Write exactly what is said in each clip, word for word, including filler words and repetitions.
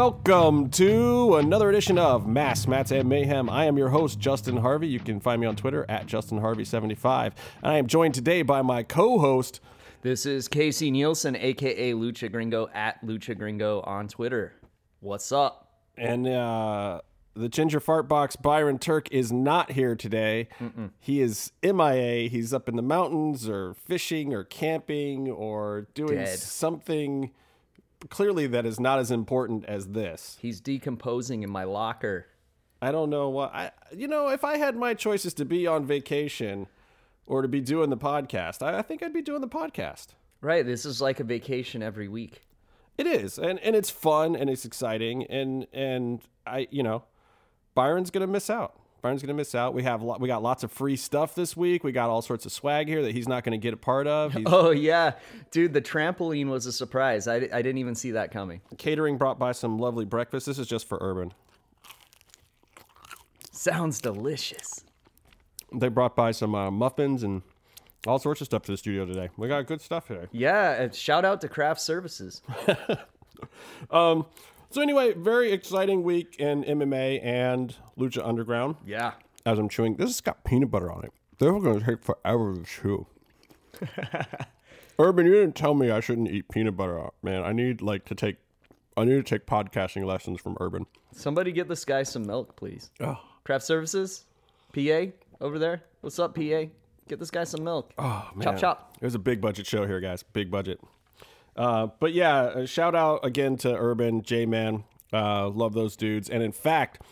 welcome to another edition of Mass Mats and Mayhem. I am your host, Justin Harvey. You can find me on Twitter at Justin Harvey seventy-five. And I am joined today by my co-host. This is Casey Nielsen, a k a. Lucha Gringo, at Lucha Gringo on Twitter. What's up? And uh, the Ginger Fart Box, Byron Turk, is not here today. Mm-mm. He is M I A. He's up in the mountains or fishing or camping or doing Dead. something clearly that is not as important as this. He's decomposing in my locker. I don't know what... I, you know, if I had my choices to be on vacation or to be doing the podcast, I, I think I'd be doing the podcast. Right, this is like a vacation every week. It is, and, and it's fun, and it's exciting, and and I, you know, Byron's going to miss out. Byron's going to miss out. We have lo- we got lots of free stuff this week. We got all sorts of swag here that he's not going to get a part of. He's- oh, yeah. Dude, the trampoline was a surprise. I, d- I didn't even see that coming. Catering brought by some lovely breakfast. This is just for Urban. Sounds delicious. They brought by some uh, muffins and all sorts of stuff to the studio today. We got good stuff today. Yeah, shout out to Craft Services. um. So anyway, very exciting week in M M A and Lucha Underground. Yeah. As I'm chewing, this has got peanut butter on it. They're going to take forever to chew. Urban, you didn't tell me I shouldn't eat peanut butter, man. I need like to take, I need to take podcasting lessons from Urban. Somebody get this guy some milk, please. Oh. Craft Services, P A over there. What's up, P A? Get this guy some milk. Oh man, chop chop. It was a big budget show here, guys. Big budget. Uh, but yeah, a shout out again to Urban, J-Man, uh, love those dudes. And in fact,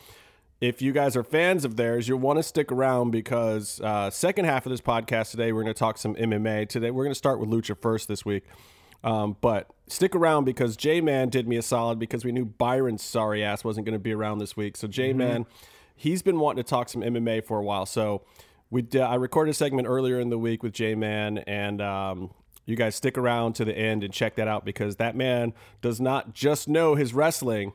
if you guys are fans of theirs, you'll want to stick around because uh, second half of this podcast today, we're going to talk some M M A. Today, we're going to start with Lucha first this week. Um, but stick around because J-Man did me a solid because we knew Byron's sorry ass wasn't going to be around this week. So J-Man, mm-hmm. he's been wanting to talk some M M A for a while. So we uh, I recorded a segment earlier in the week with J-Man and... Um, You guys stick around to the end and check that out because that man does not just know his wrestling.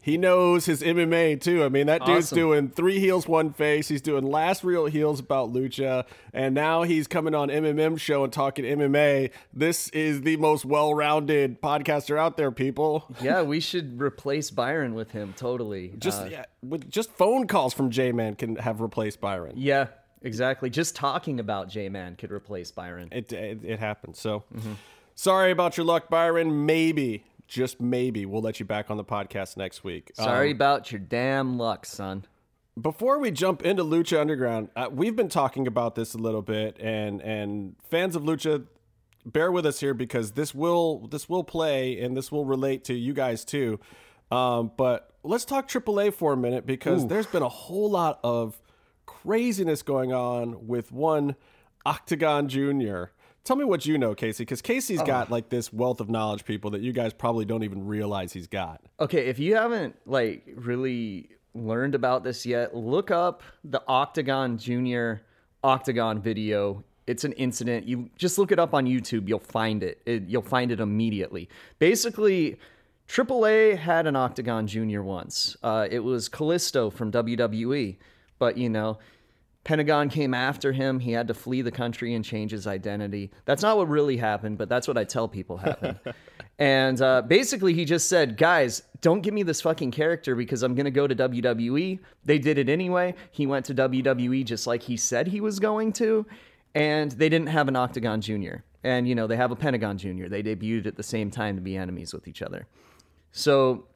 He knows his M M A too. I mean, that awesome. dude's doing three heels, one face. He's doing last real heels about Lucha. And now he's coming on M M M show and talking M M A. This is the most well-rounded podcaster out there, people. Yeah, we should replace Byron with him. Totally. Just, uh, yeah, with just phone calls from J-Man can have replaced Byron. Yeah. Exactly. Just talking about J-Man could replace Byron. It it, it happens. So mm-hmm. sorry about your luck, Byron. Maybe, just maybe, we'll let you back on the podcast next week. Sorry um, about your damn luck, son. Before we jump into Lucha Underground, uh, we've been talking about this a little bit, and and fans of Lucha, bear with us here because this will this will play and this will relate to you guys too. Um, but let's talk triple A for a minute because Ooh. there's been a whole lot of craziness going on with one Octagon Junior Tell me what you know, Casey, because Casey's oh. got like this wealth of knowledge, people, that you guys probably don't even realize he's got. Okay, if you haven't like really learned about this yet, look up the Octagon Junior Octagon video. It's an incident. You just look it up on YouTube. You'll find it. it you'll find it immediately. Basically, triple A had an Octagon Junior once. Uh, it was Callisto from W W E. But, you know, Pentagon came after him. He had to flee the country and change his identity. That's not what really happened, but that's what I tell people happened. And uh, basically, he just said, guys, don't give me this fucking character because I'm going to go to W W E. They did it anyway. He went to W W E just like he said he was going to. And they didn't have an Octagon Junior And, you know, they have a Pentagon Junior They debuted at the same time to be enemies with each other. So...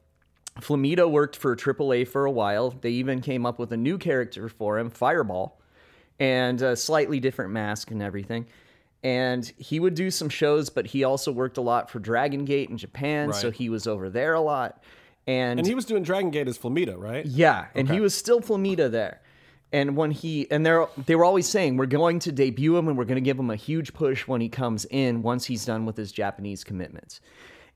Flamita worked for triple A for a while. They even came up with a new character for him, Fireball, and a slightly different mask and everything. And he would do some shows, but he also worked a lot for Dragon Gate in Japan, right. So he was over there a lot. And, and he was doing Dragon Gate as Flamita, right? Yeah, and okay. he was still Flamita there. And when he and they they were always saying, we're going to debut him and we're going to give him a huge push when he comes in once he's done with his Japanese commitments.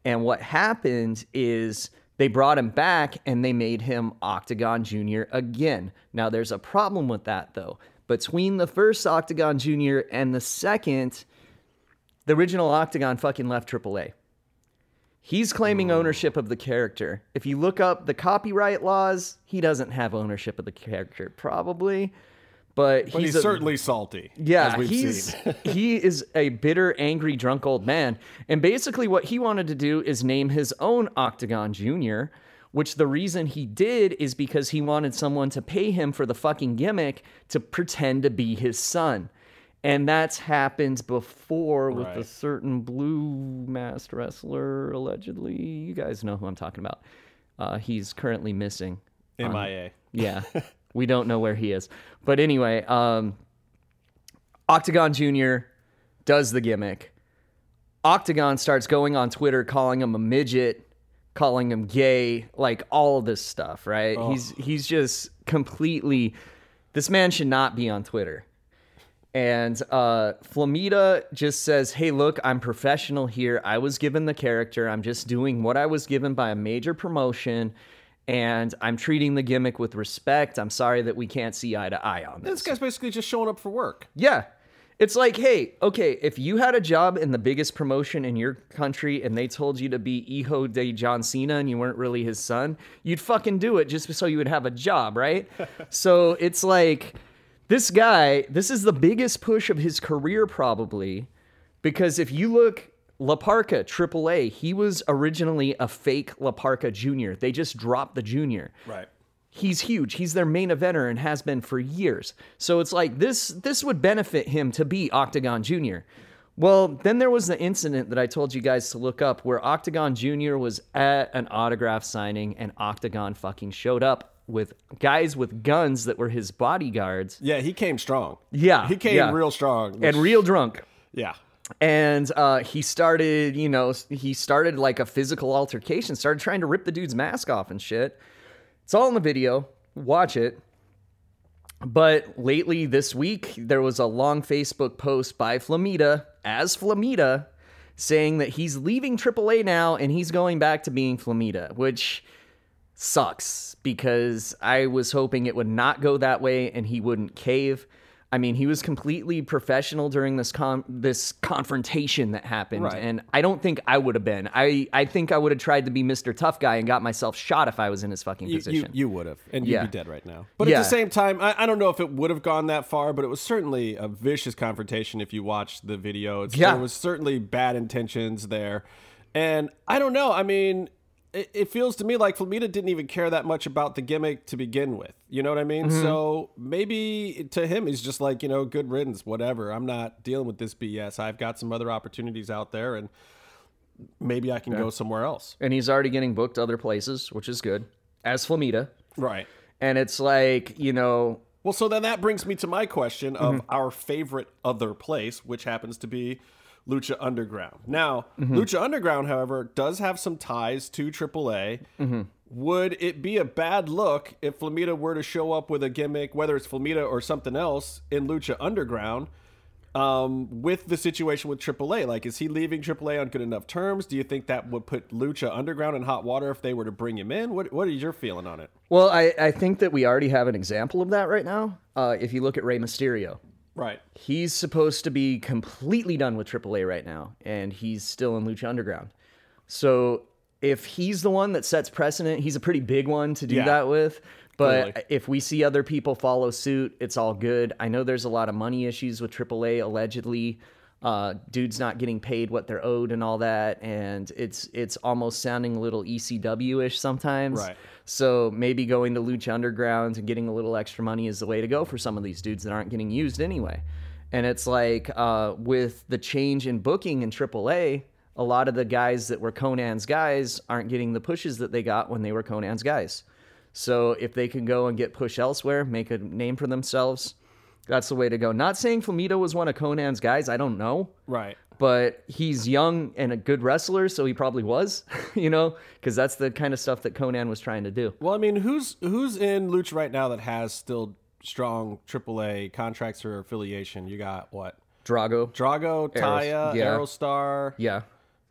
And what happened is... They brought him back, and they made him Octagon Junior again. Now, there's a problem with that, though. Between the first Octagon Junior and the second, the original Octagon fucking left triple A. He's claiming ownership of the character. If you look up the copyright laws, he doesn't have ownership of the character, probably. But, but he's, he's a, certainly salty. Yeah, as we've he's, seen. He is a bitter, angry, drunk old man. And basically what he wanted to do is name his own Octagon Junior, which the reason he did is because he wanted someone to pay him for the fucking gimmick to pretend to be his son. And that's happened before with right. a certain blue masked wrestler, allegedly. You guys know who I'm talking about. Uh, he's currently missing. M I A. On, yeah. We don't know where he is. But anyway, um, Octagon Junior does the gimmick. Octagon starts going on Twitter, calling him a midget, calling him gay, like all of this stuff, right? Oh. He's he's just completely... This man should not be on Twitter. And uh, Flamita just says, hey, look, I'm professional here. I was given the character. I'm just doing what I was given by a major promotion. And I'm treating the gimmick with respect. I'm sorry that we can't see eye to eye on this. This guy's basically just showing up for work. Yeah. It's like, hey, okay, if you had a job in the biggest promotion in your country and they told you to be Hijo de John Cena and you weren't really his son, you'd fucking do it just so you would have a job, right? So it's like this guy, this is the biggest push of his career probably, because if you look... La Parca, triple A, he was originally a fake La Parca Junior They just dropped the junior. Right. He's huge. He's their main eventer and has been for years. So it's like this this would benefit him to be Octagon Junior Well, then there was the incident that I told you guys to look up where Octagon Junior was at an autograph signing and Octagon fucking showed up with guys with guns that were his bodyguards. Yeah, he came strong. Yeah. He came yeah. real strong. And real drunk. Yeah. And uh, he started, you know, he started like a physical altercation, started trying to rip the dude's mask off and shit. It's all in the video. Watch it. But lately this week, there was a long Facebook post by Flamita as Flamita saying that he's leaving triple A now and he's going back to being Flamita, which sucks because I was hoping it would not go that way and he wouldn't cave. I mean, he was completely professional during this con- this confrontation that happened, right. And I don't think I would have been. I, I think I would have tried to be Mister Tough Guy and got myself shot if I was in his fucking position. You, you, you would have, and you'd yeah. be dead right now. But yeah. at the same time, I, I don't know if it would have gone that far, but it was certainly a vicious confrontation if you watched the video. It's, yeah. There was certainly bad intentions there. And I don't know, I mean... It feels to me like Flamita didn't even care that much about the gimmick to begin with. You know what I mean? Mm-hmm. So maybe to him, he's just like, you know, good riddance, whatever. I'm not dealing with this B S. I've got some other opportunities out there and maybe I can yeah. go somewhere else. And he's already getting booked other places, which is good, as Flamita. Right. And it's like, you know... Well, so then that brings me to my question of mm-hmm. our favorite other place, which happens to be Lucha Underground. Now, mm-hmm. Lucha Underground, however, does have some ties to triple A. Mm-hmm. Would it be a bad look if Flamita were to show up with a gimmick, whether it's Flamita or something else, in Lucha Underground, um, with the situation with triple A? Like, is he leaving triple A on good enough terms? Do you think that would put Lucha Underground in hot water if they were to bring him in? What What is your feeling on it? Well, I, I think that we already have an example of that right now. Uh, if you look at Rey Mysterio. Right. He's supposed to be completely done with triple A right now, and he's still in Lucha Underground. So if he's the one that sets precedent, he's a pretty big one to do yeah. that with. But totally. If we see other people follow suit, it's all good. I know there's a lot of money issues with triple A, allegedly. Uh, dude's not getting paid what they're owed and all that, and it's it's almost sounding a little E C W-ish sometimes. Right. So maybe going to Lucha Underground and getting a little extra money is the way to go for some of these dudes that aren't getting used anyway. And it's like uh, with the change in booking in triple A, a lot of the guys that were Conan's guys aren't getting the pushes that they got when they were Conan's guys. So if they can go and get push elsewhere, make a name for themselves... That's the way to go. Not saying Flamita was one of Conan's guys. I don't know. Right. But he's young and a good wrestler, so he probably was, you know, because that's the kind of stuff that Conan was trying to do. Well, I mean, who's who's in Lucha right now that has still strong triple A contracts or affiliation? You got what? Drago. Drago, Taya, yeah. Aerostar. Yeah.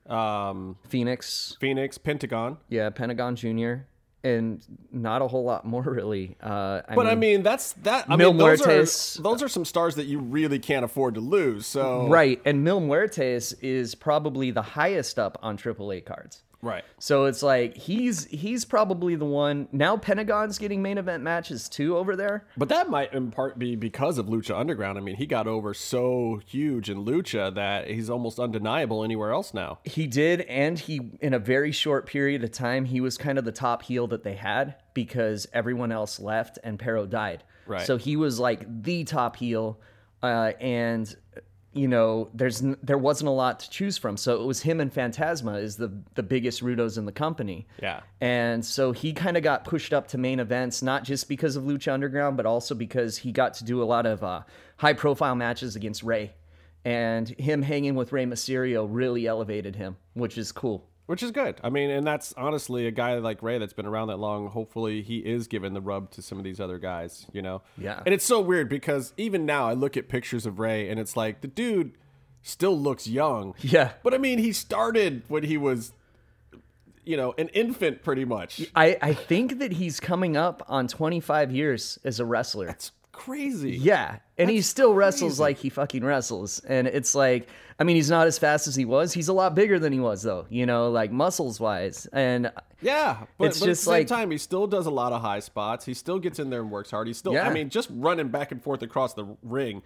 Um, Phoenix. Phoenix, Pentagon. Yeah, Pentagon Junior And not a whole lot more, really. Uh, I but mean, I mean, that's that. I Mil mean, those Muertes. Are, those are some stars that you really can't afford to lose. So right, and Mil Muertes is probably the highest up on triple A cards. Right. So it's like he's he's probably the one. Now Pentagon's getting main event matches too over there. But that might in part be because of Lucha Underground. I mean, he got over so huge in Lucha that he's almost undeniable anywhere else now. He did, and he in a very short period of time, he was kind of the top heel that they had because everyone else left and Pero died. Right. So he was like the top heel, uh, and you know, there's there wasn't a lot to choose from. So it was him and Phantasma is the, the biggest Rudos in the company. Yeah. And so he kind of got pushed up to main events, not just because of Lucha Underground, but also because he got to do a lot of uh, high-profile matches against Rey. And him hanging with Rey Mysterio really elevated him, which is cool. Which is good. I mean, and that's honestly a guy like Rey that's been around that long. Hopefully he is giving the rub to some of these other guys, you know? Yeah. And it's so weird because even now I look at pictures of Rey and it's like the dude still looks young. Yeah. But I mean, he started when he was, you know, an infant pretty much. I, I think that he's coming up on twenty-five years as a wrestler. That's crazy. Yeah. And That's he still crazy. wrestles like he fucking wrestles. And it's like, I mean, he's not as fast as he was. He's a lot bigger than he was, though, you know, like muscles wise. And yeah, but, it's but just at the same like, time, he still does a lot of high spots. He still gets in there and works hard. He's still, yeah. I mean, just running back and forth across the ring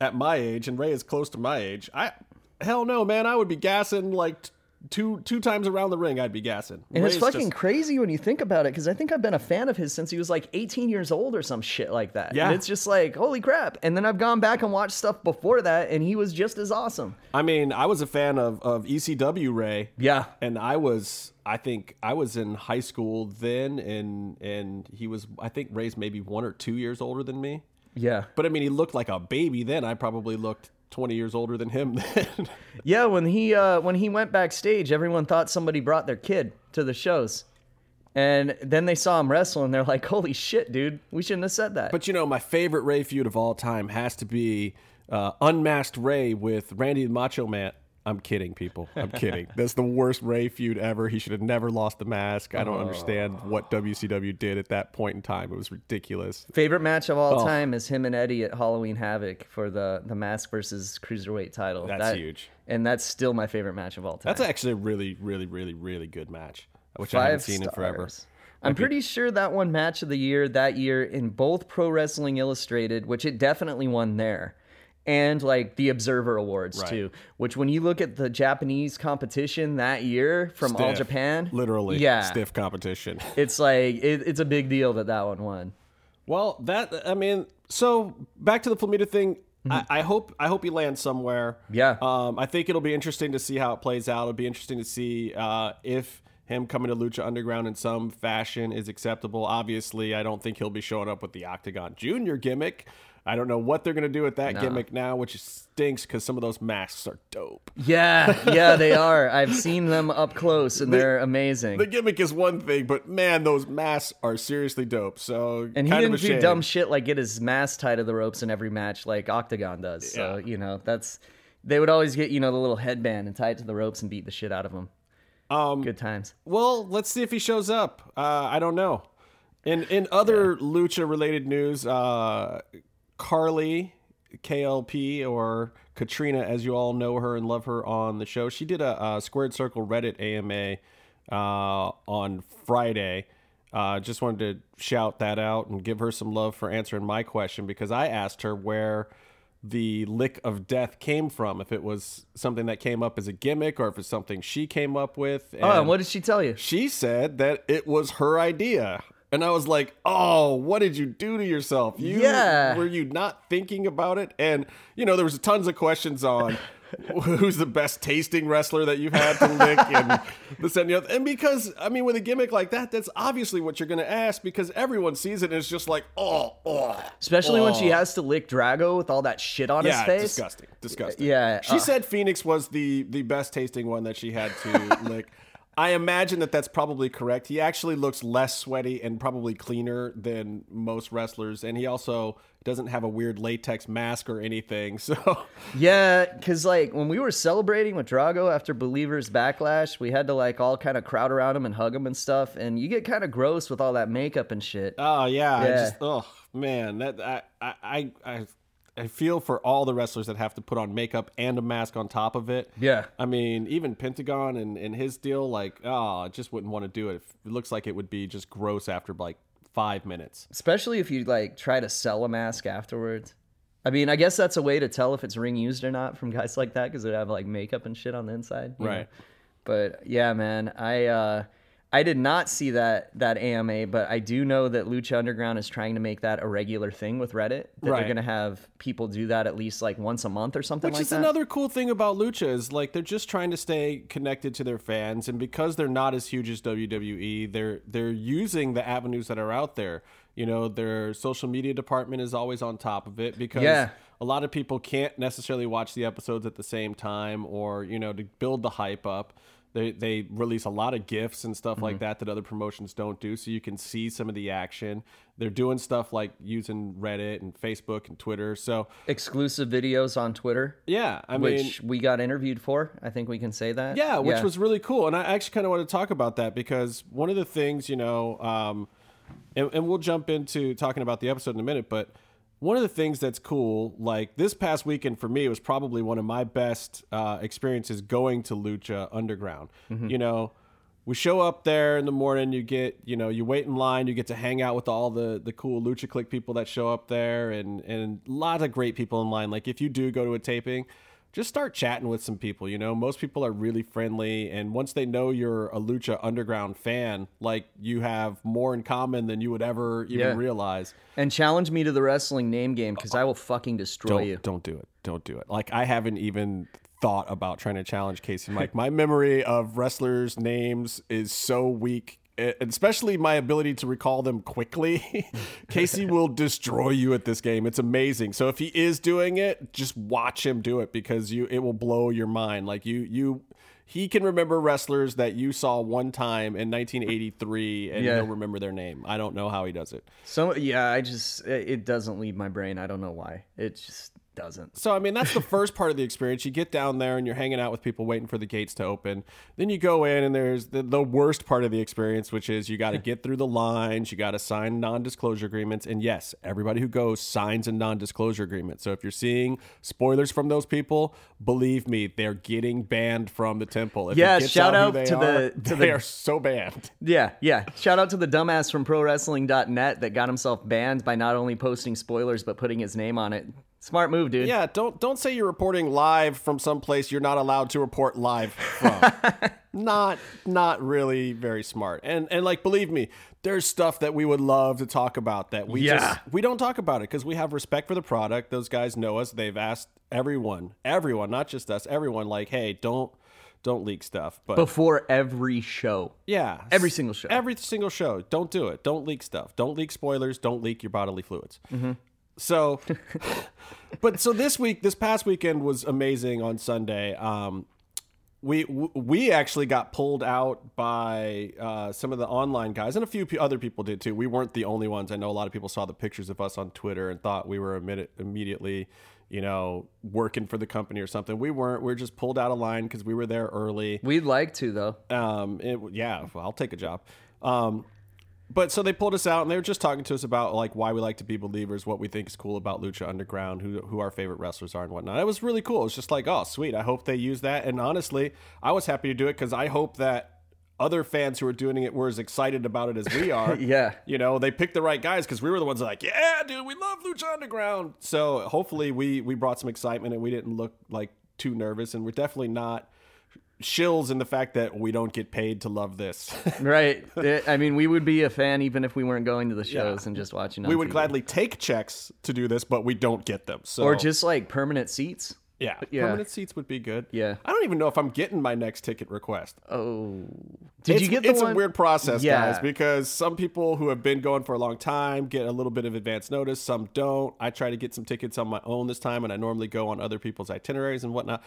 at my age, and Rey is close to my age. I, hell no, man, I would be gassing like t- two two times around the ring. I'd be gassing. And Rey's it's fucking just crazy when you think about it, because I think I've been a fan of his since he was like eighteen years old or some shit like that. Yeah. And it's just like, holy crap. And then I've gone back and watched stuff before that, and he was just as awesome. I mean, I was a fan of, of E C W Rey. Yeah. And I was, I think, I was in high school then, and and he was, I think Rey's maybe one or two years older than me. Yeah. But I mean, he looked like a baby then. I probably looked twenty years older than him then. Yeah, when he uh, when he went backstage, everyone thought somebody brought their kid to the shows. And then they saw him wrestle, and they're like, holy shit, dude, we shouldn't have said that. But, you know, my favorite Rey feud of all time has to be uh, Unmasked Rey with Randy the Macho Man. I'm kidding, people. I'm kidding. That's the worst Rey feud ever. He should have never lost the mask. I don't oh. understand what W C W did at that point in time. It was ridiculous. Favorite match of all oh. time is him and Eddie at Halloween Havoc for the, the mask versus cruiserweight title. That's that, huge. And that's still my favorite match of all time. That's actually a really, really, really, really good match, which Five I haven't seen stars. in forever. I'm pretty sure that won match of the year that year in both Pro Wrestling Illustrated, which it definitely won there. And like the Observer Awards, right. too, which when you look at the Japanese competition that year from stiff, All Japan, literally, yeah, stiff competition. It's like it, it's a big deal that that one won. Well, that I mean, so back to the Flamita thing. Mm-hmm. I, I hope I hope he lands somewhere. Yeah, um, I think it'll be interesting to see how it plays out. It'll be interesting to see uh, if him coming to Lucha Underground in some fashion is acceptable. Obviously, I don't think he'll be showing up with the Octagon Junior gimmick. I don't know what they're going to do with that nah. gimmick now, which stinks because some of those masks are dope. Yeah, yeah, they are. I've seen them up close, and the, they're amazing. The gimmick is one thing, but man, those masks are seriously dope. So, and he didn't do dumb shit like get his mask tied to the ropes in every match like Octagon does. So, yeah. you know, that's they would always get, you know, the little headband and tie it to the ropes and beat the shit out of him. Um, Good times. Well, let's see if he shows up. Uh, I don't know. In, in other yeah. Lucha-related news, uh... Carly, K L P, or Katrina, as you all know her and love her on the show. She did a, a Squared Circle Reddit A M A uh, on Friday. Uh, just wanted to shout that out and give her some love for answering my question, because I asked her where the lick of death came from, if it was something that came up as a gimmick or if it's something she came up with. And oh, and what did she tell you? She said that it was her idea. And I was like, oh, what did you do to yourself? You, yeah. Were you not thinking about it? And, you know, there was tons of questions on who's the best tasting wrestler that you've had to lick and this and the other. And because, I mean, with a gimmick like that, that's obviously what you're going to ask, because everyone sees it and it's just like, oh, oh. Especially oh. when she has to lick Drago with all that shit on yeah, his face. Yeah, disgusting, disgusting. Yeah. She uh. said Phoenix was the, the best tasting one that she had to lick. I imagine that that's probably correct. He actually looks less sweaty and probably cleaner than most wrestlers. And he also doesn't have a weird latex mask or anything. So yeah, because like when we were celebrating with Drago after Believer's Backlash, we had to like all kind of crowd around him and hug him and stuff. And you get kind of gross with all that makeup and shit. Oh, yeah. yeah. I just, oh, man, that I I I I feel for all the wrestlers that have to put on makeup and a mask on top of it. Yeah. I mean, even Pentagon and, and his deal, like, oh, I just wouldn't want to do it. It looks like it would be just gross after, like, five minutes. Especially if you, like, try to sell a mask afterwards. I mean, I guess that's a way to tell if it's ring used or not from guys like that, because they'd have, like, makeup and shit on the inside. Right. Know? But, yeah, man, I... uh I did not see that that A M A, but I do know that Lucha Underground is trying to make that a regular thing with Reddit. That right. They're going to have people do that at least like once a month or something Which like that. Which is another cool thing about Lucha is like they're just trying to stay connected to their fans. And because they're not as huge as W W E, they're they're using the avenues that are out there. You know, their social media department is always on top of it because yeah. a lot of people can't necessarily watch the episodes at the same time or, you know, to build the hype up. They they release a lot of GIFs and stuff mm-hmm. like that that other promotions don't do, so you can see some of the action. They're doing stuff like using Reddit and Facebook and Twitter. So exclusive videos on Twitter. Yeah, I mean, which we got interviewed for. I think we can say that. Yeah, which yeah. was really cool, and I actually kind of want to talk about that because one of the things you know, um, and, and we'll jump into talking about the episode in a minute, but. One of the things that's cool, like this past weekend for me, was probably one of my best uh, experiences going to Lucha Underground. Mm-hmm. You know, we show up there in the morning, you get, you know, you wait in line, you get to hang out with all the, the cool Lucha Click people that show up there and, and a lot of great people in line. Like if you do go to a taping, just start chatting with some people, you know, most people are really friendly. And once they know you're a Lucha Underground fan, like you have more in common than you would ever even yeah. realize. And challenge me to the wrestling name game because I will fucking destroy don't, you. Don't do it. Don't do it. Like I haven't even thought about trying to challenge Casey Mike. My memory of wrestlers' names is so weak. Especially my ability to recall them quickly. Casey will destroy you at this game. It's amazing. So if he is doing it, just watch him do it because you it will blow your mind. Like you you he can remember wrestlers that you saw one time in nineteen eighty-three and yeah. he'll remember their name. I don't know how he does it. So yeah, I just it doesn't leave my brain. I don't know why. It just doesn't. So I mean that's the first part of the experience. You get down there and you're hanging out with people waiting for the gates to open. Then you go in and there's the, the worst part of the experience, which is you got to get through the lines, you got to sign non-disclosure agreements, and yes, everybody who goes signs a non-disclosure agreement. So if you're seeing spoilers from those people, believe me, they're getting banned from the temple. If yeah, shout out, out to are, the to they the, are so banned. Yeah, yeah. Shout out to the dumbass from pro wrestling dot net that got himself banned by not only posting spoilers but putting his name on it. Smart move, dude. Yeah, don't don't say you're reporting live from someplace you're not allowed to report live from. not not really very smart. And and like believe me, there's stuff that we would love to talk about that we yeah. just we don't talk about it because we have respect for the product. Those guys know us. They've asked everyone, everyone, not just us, everyone, like, hey, don't don't leak stuff. But before every show. Yeah. Every single show. Every single show. Don't do it. Don't leak stuff. Don't leak spoilers. Don't leak your bodily fluids. Mm-hmm. So, but so this week, this past weekend was amazing on Sunday. Um, we we actually got pulled out by uh, some of the online guys and a few other people did too. We weren't the only ones. I know a lot of people saw the pictures of us on Twitter and thought we were immedi- immediately, you know, working for the company or something. We weren't. We were just pulled out of line because we were there early. We'd like to, though. Um, it, yeah, well, I'll take a job. Um But so they pulled us out and they were just talking to us about like why we like to be believers, what we think is cool about Lucha Underground, who who our favorite wrestlers are and whatnot. It was really cool. It was just like, oh, sweet. I hope they use that. And honestly, I was happy to do it because I hope that other fans who are doing it were as excited about it as we are. yeah. You know, they picked the right guys because we were the ones that like, yeah, dude, we love Lucha Underground. So hopefully we we brought some excitement and we didn't look like too nervous. And we're definitely not shills in the fact that we don't get paid to love this. Right. I mean, we would be a fan even if we weren't going to the shows yeah. and just watching on We would T V. Gladly take checks to do this, but we don't get them. So Or just like permanent seats. Yeah. yeah. Permanent seats would be good. Yeah. I don't even know if I'm getting my next ticket request. Oh. Did it's, you get the It's one? a weird process, yeah. guys, because some people who have been going for a long time get a little bit of advance notice. Some don't. I try to get some tickets on my own this time, and I normally go on other people's itineraries and whatnot.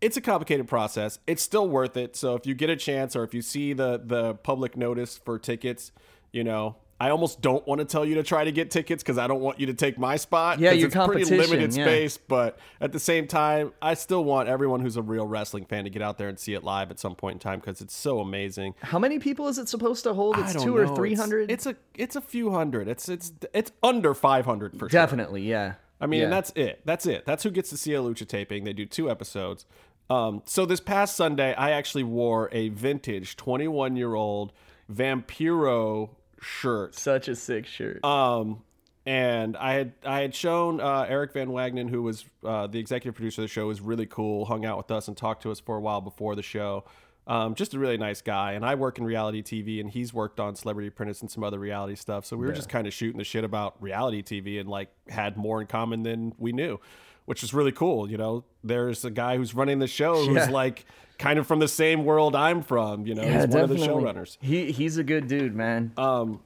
It's a complicated process. It's still worth it. So if you get a chance or if you see the the public notice for tickets, you know, I almost don't want to tell you to try to get tickets because I don't want you to take my spot. Yeah, your it's competition. Pretty limited yeah. space, but at the same time, I still want everyone who's a real wrestling fan to get out there and see it live at some point in time because it's so amazing. How many people is it supposed to hold? It's two know. or three hundred. It's, it's a it's a few hundred. It's it's it's under five hundred for Definitely, sure. Definitely, yeah. I mean, yeah. and that's it. That's it. That's who gets to see a Lucha taping. They do two episodes. Um, so this past Sunday, I actually wore a vintage twenty-one-year-old Vampiro shirt. Such a sick shirt. Um, and I had I had shown uh, Eric Van Wagenen, who was uh, the executive producer of the show, was really cool, hung out with us and talked to us for a while before the show. Um, just a really nice guy. And I work in reality T V, and he's worked on Celebrity Apprentice and some other reality stuff. So we were yeah. just kind of shooting the shit about reality T V and like had more in common than we knew, which is really cool. You know, there's a guy who's running the show who's yeah. like kind of from the same world I'm from. You know, yeah, he's definitely. one of the showrunners. He he's a good dude, man. Um,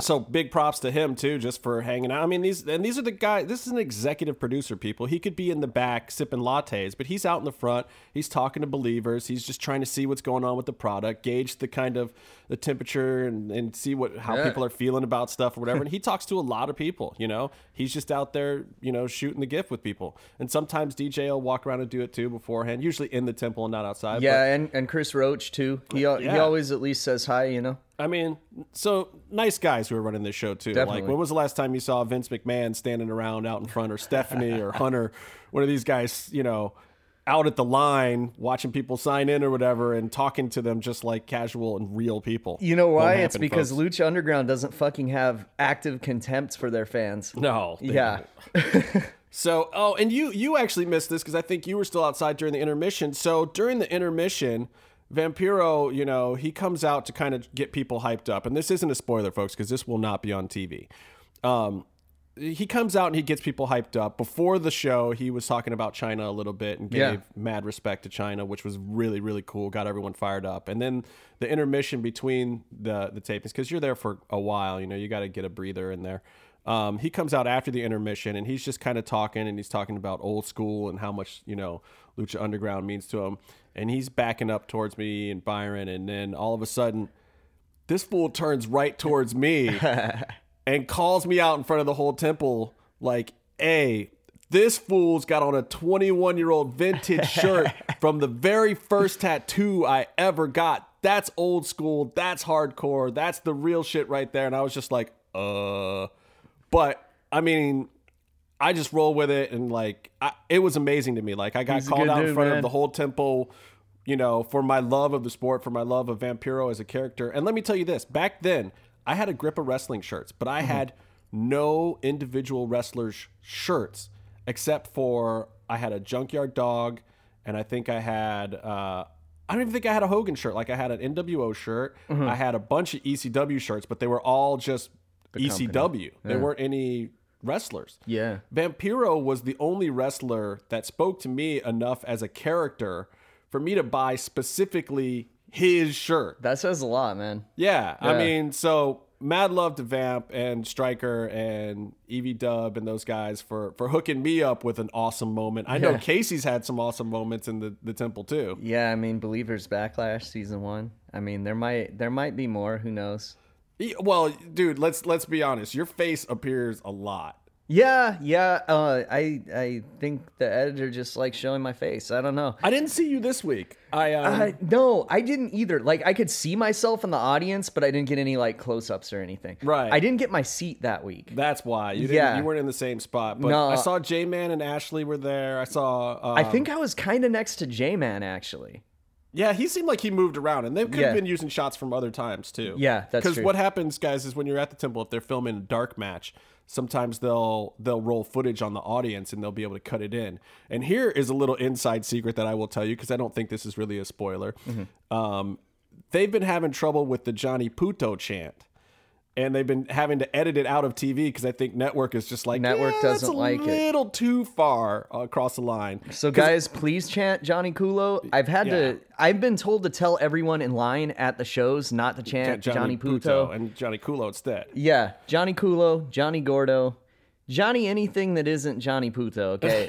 so big props to him too, just for hanging out. I mean, these and these are the guys. This is an executive producer, people. He could be in the back sipping lattes, but he's out in the front. He's talking to believers. He's just trying to see what's going on with the product, gauge the kind of the temperature, and, and see what how yeah. people are feeling about stuff or whatever. And he talks to a lot of people. You know, he's just out there, you know, shooting the gift with people. And sometimes D J will walk around and do it too beforehand. Usually in the temple and not outside. Yeah, but, and, and Chris Roach too. He yeah. he always at least says hi. You know. I mean, so nice guys who are running this show, too. Definitely. Like, when was the last time you saw Vince McMahon standing around out in front, or Stephanie or Hunter, one of these guys, you know, out at the line watching people sign in or whatever and talking to them just like casual and real people? You know why? Happen, it's because folks. Lucha Underground doesn't fucking have active contempt for their fans. No. Yeah. So, oh, and you, you actually missed this because I think you were still outside during the intermission. So during the intermission... Vampiro, you know, he comes out to kind of get people hyped up. And this isn't a spoiler, folks, because this will not be on T V. Um, he comes out and he gets people hyped up. Before the show, he was talking about China a little bit and gave yeah. mad respect to China, which was really, really cool. Got everyone fired up. And then the intermission between the, the tapings, because you're there for a while, you know, you got to get a breather in there. Um, he comes out after the intermission and he's just kind of talking and he's talking about old school and how much, you know, Lucha Underground means to him. And he's backing up towards me and Byron. And then all of a sudden, this fool turns right towards me and calls me out in front of the whole temple. Like, hey, this fool's got on a twenty-one-year-old vintage shirt from the very first tattoo I ever got. That's old school. That's hardcore. That's the real shit right there. And I was just like, uh, but I mean... I just roll with it, and like I, it was amazing to me. Like I got He's called out dude, in front man. of the whole temple, you know, for my love of the sport, for my love of Vampiro as a character. And let me tell you this: back then, I had a grip of wrestling shirts, but I mm-hmm. had no individual wrestlers' shirts except for I had a Junkyard Dog, and I think I had uh, I don't even think I had a Hogan shirt. Like I had an N W O shirt, mm-hmm. I had a bunch of E C W shirts, but they were all just the E C W. Yeah. There weren't any. Wrestlers. Yeah. Vampiro was the only wrestler that spoke to me enough as a character for me to buy specifically his shirt. That says a lot, man. Yeah. yeah. I mean, so mad love to Vamp and Stryker and Evie Dub and those guys for, for hooking me up with an awesome moment. I know yeah. Casey's had some awesome moments in the, the temple too. Yeah. I mean, Believers Backlash season one. I mean, there might, there might be more. Who knows? Well, dude, let's let's be honest. Your face appears a lot. Yeah, yeah. Uh, I I think the editor just likes showing my face. I don't know. I didn't see you this week. I um... uh, no, I didn't either. Like I could see myself in the audience, but I didn't get any like close-ups or anything. Right. I didn't get my seat that week. That's why you didn't, yeah. you weren't in the same spot. But no. I saw J-Man and Ashley were there. I saw. Um... I think I was kind of next to J-Man actually. Yeah, he seemed like he moved around, and they could yeah. have been using shots from other times, too. Yeah, that's true. Because what happens, guys, is when you're at the temple, if they're filming a dark match, sometimes they'll they'll roll footage on the audience, and they'll be able to cut it in. And here is a little inside secret that I will tell you, because I don't think this is really a spoiler. Mm-hmm. Um, they've been having trouble with the Johnny Puto chant, and they've been having to edit it out of T V, because I think Network is just like, Network yeah, doesn't like it. It's a little too far across the line. So guys, please chant Johnny Culo. I've had yeah. to, I've been told to tell everyone in line at the shows not to chant Johnny, Johnny Puto. Puto. And Johnny Culo instead. Yeah, Johnny Culo, Johnny Gordo, Johnny anything that isn't Johnny Puto, okay?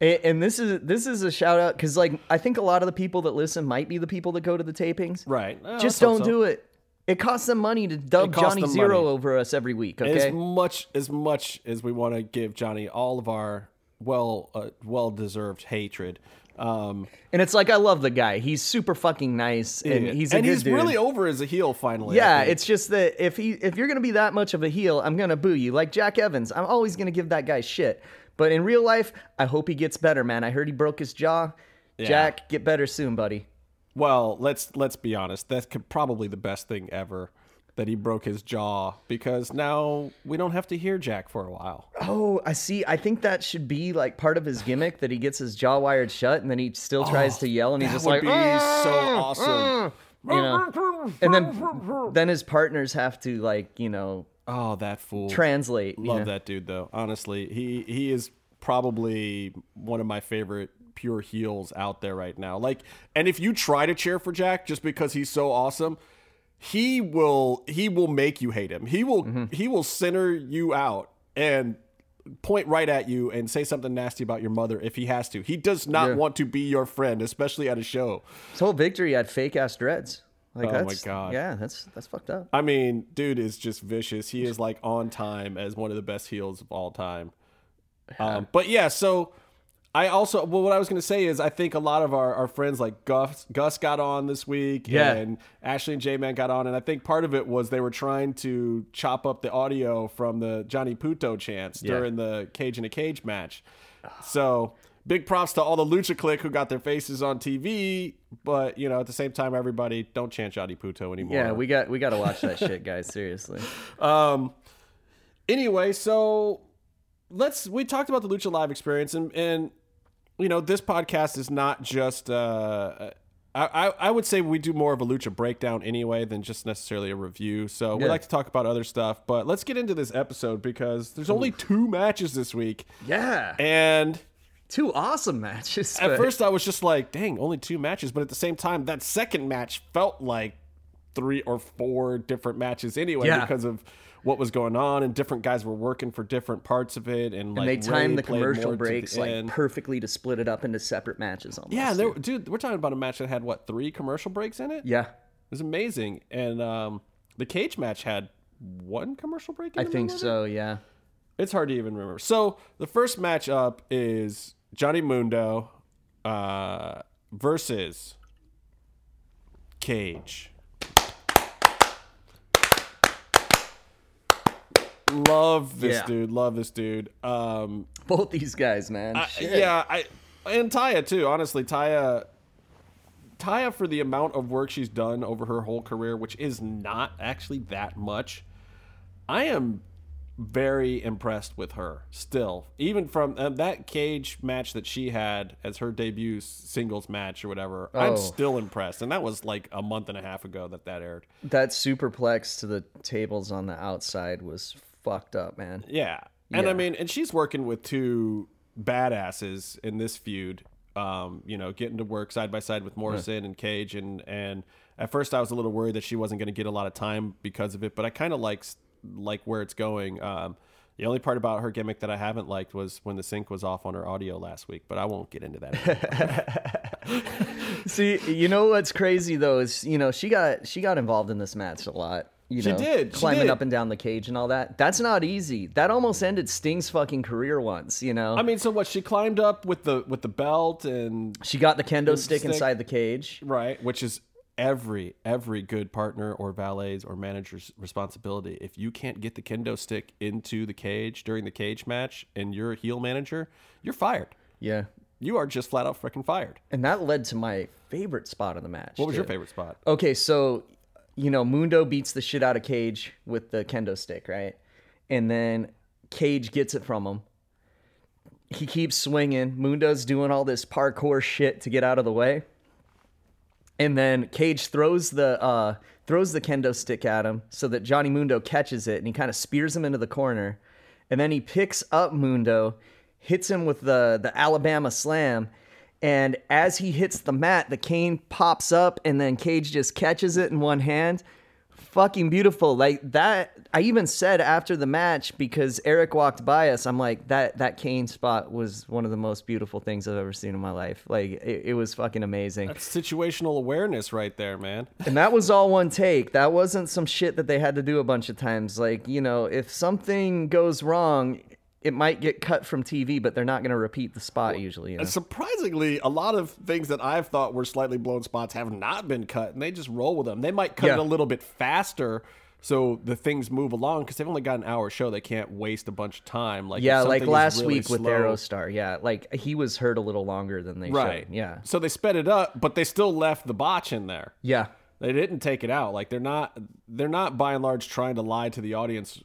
And this is this is a shout out, because like I think a lot of the people that listen might be the people that go to the tapings. Right. Oh, just don't so. do it. It costs them money to dub Johnny Zero money. over us every week, okay? As much as much as we want to give Johnny all of our well uh, well-deserved hatred. Um, and it's like, I love the guy. He's super fucking nice, and yeah. he's a and good he's dude. really over as a heel, finally. Yeah, it's just that if he if you're going to be that much of a heel, I'm going to boo you. Like Jack Evans, I'm always going to give that guy shit. But in real life, I hope he gets better, man. I heard he broke his jaw. Yeah. Jack, get better soon, buddy. Well, let's let's be honest. That's probably the best thing ever, that he broke his jaw, because now we don't have to hear Jack for a while. Oh, I see. I think that should be like part of his gimmick, that he gets his jaw wired shut and then he still tries oh, to yell and he's just like, "That would be so awesome." You know? And then then his partners have to, like, you know, oh, that fool. Translate. Love you know? That dude though. Honestly, he he is probably one of my favorite pure heels out there right now. Like, and if you try to cheer for Jack just because he's so awesome, he will he will make you hate him. He will mm-hmm. he will center you out and point right at you and say something nasty about your mother if he has to. He does not yeah. want to be your friend, especially at a show. His whole victory had fake ass dreads. Like, oh my God. Yeah, that's that's fucked up. I mean, dude is just vicious. He is like on time as one of the best heels of all time. Um, but yeah, so I also, well, what I was going to say is I think a lot of our, our friends like Gus, Gus got on this week yeah. and Ashley and J-Man got on. And I think part of it was they were trying to chop up the audio from the Johnny Puto chants yeah. during the Cage in a Cage match. So big props to all the Lucha Click who got their faces on T V. But, you know, at the same time, everybody don't chant Johnny Puto anymore. Yeah, we got we got to watch that shit, guys. Seriously. Um. Anyway, so let's we talked about the Lucha Live experience and and. You know, this podcast is not just, uh, I, I would say we do more of a lucha breakdown anyway than just necessarily a review. So yeah. we like to talk about other stuff, but let's get into this episode because there's only Oof. two matches this week. Yeah. And two awesome matches. But... At first I was just like, dang, only two matches. But at the same time, that second match felt like three or four different matches anyway yeah. because of what was going on, and different guys were working for different parts of it, and, and like, they timed the commercial breaks like end. perfectly to split it up into separate matches. Almost, yeah, there, dude, we're talking about a match that had what three commercial breaks in it. Yeah, it was amazing. And um, the cage match had one commercial break. in I think so. Yeah, it's hard to even remember. So the first match up is Johnny Mundo uh, versus Cage. Love this yeah. dude. Love this dude. Um, Both these guys, man. I, yeah, I and Taya too. Honestly, Taya, Taya for the amount of work she's done over her whole career, which is not actually that much, I am very impressed with her still. Even from um, that cage match that she had as her debut singles match or whatever, oh. I'm still impressed. And that was like a month and a half ago that that aired. That superplex to the tables on the outside was fucked up, man. Yeah. And yeah. I mean, and she's working with two badasses in this feud, um, you know, getting to work side by side with Morrison yeah. and Cage. And, and at first I was a little worried that she wasn't going to get a lot of time because of it, but I kind of like, like where it's going. Um, the only part about her gimmick that I haven't liked was when the sync was off on her audio last week, but I won't get into that. See, you know, what's crazy though, is, you know, she got, she got involved in this match a lot. You know, she did. She climbing did. up and down the cage and all that. That's not easy. That almost ended Sting's fucking career once, you know? I mean, so what? She climbed up with the with the belt and... She got the kendo stick, stick inside the cage. Right, which is every, every good partner or valet's or manager's responsibility. If you can't get the kendo stick into the cage during the cage match and you're a heel manager, you're fired. Yeah. You are just flat out freaking fired. And that led to my favorite spot of the match. What was too. your favorite spot? Okay, so... You know, Mundo beats the shit out of Cage with the kendo stick, right? And then Cage gets it from him. He keeps swinging. Mundo's doing all this parkour shit to get out of the way. And then Cage throws the uh, throws the kendo stick at him so that Johnny Mundo catches it, and he kind of spears him into the corner. And then he picks up Mundo, hits him with the, the Alabama slam, and as he hits the mat, the cane pops up, and then Cage just catches it in one hand. Fucking beautiful. Like, that, I even said after the match, because Eric walked by us, I'm like, that that cane spot was one of the most beautiful things I've ever seen in my life. Like, it, it was fucking amazing. That's situational awareness right there, man. And that was all one take. That wasn't some shit that they had to do a bunch of times. Like, you know, if something goes wrong... It might get cut from T V, but they're not going to repeat the spot well, usually. You know? Surprisingly, a lot of things that I've thought were slightly blown spots have not been cut, and they just roll with them. They might cut yeah. it a little bit faster So the things move along because they've only got an hour show. They can't waste a bunch of time. Like yeah, like last really week slow, with Aerostar. Yeah, like he was hurt a little longer than they right. should. Yeah. So they sped it up, but they still left the botch in there. Yeah, they didn't take it out. Like they're not, they're not by and large trying to lie to the audience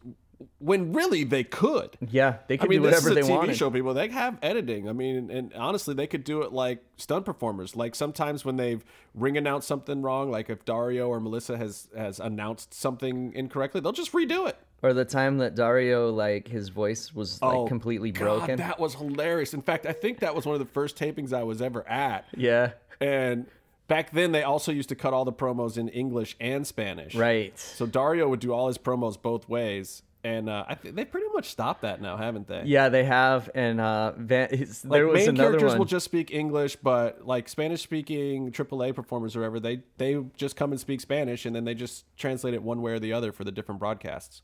when really they could. Yeah, they could I mean, do whatever they want. This is a T V wanted. show, people. They have editing. I mean, and, and honestly, they could do it like stunt performers. Like sometimes when they've ring announced something wrong, like if Dario or Melissa has has announced something incorrectly, they'll just redo it. Or the time that Dario, like his voice was like oh, completely broken. God, that was hilarious. In fact, I think that was one of the first tapings I was ever at. Yeah, and. Back then, they also used to cut all the promos in English and Spanish. Right. So Dario would do all his promos both ways, and uh, I th- they pretty much stopped that now, haven't they? Yeah, they have. And uh, Van- his, like, there was another one. Main characters will just speak English, but like Spanish-speaking triple A performers or whatever, they they just come and speak Spanish, and then they just translate it one way or the other for the different broadcasts.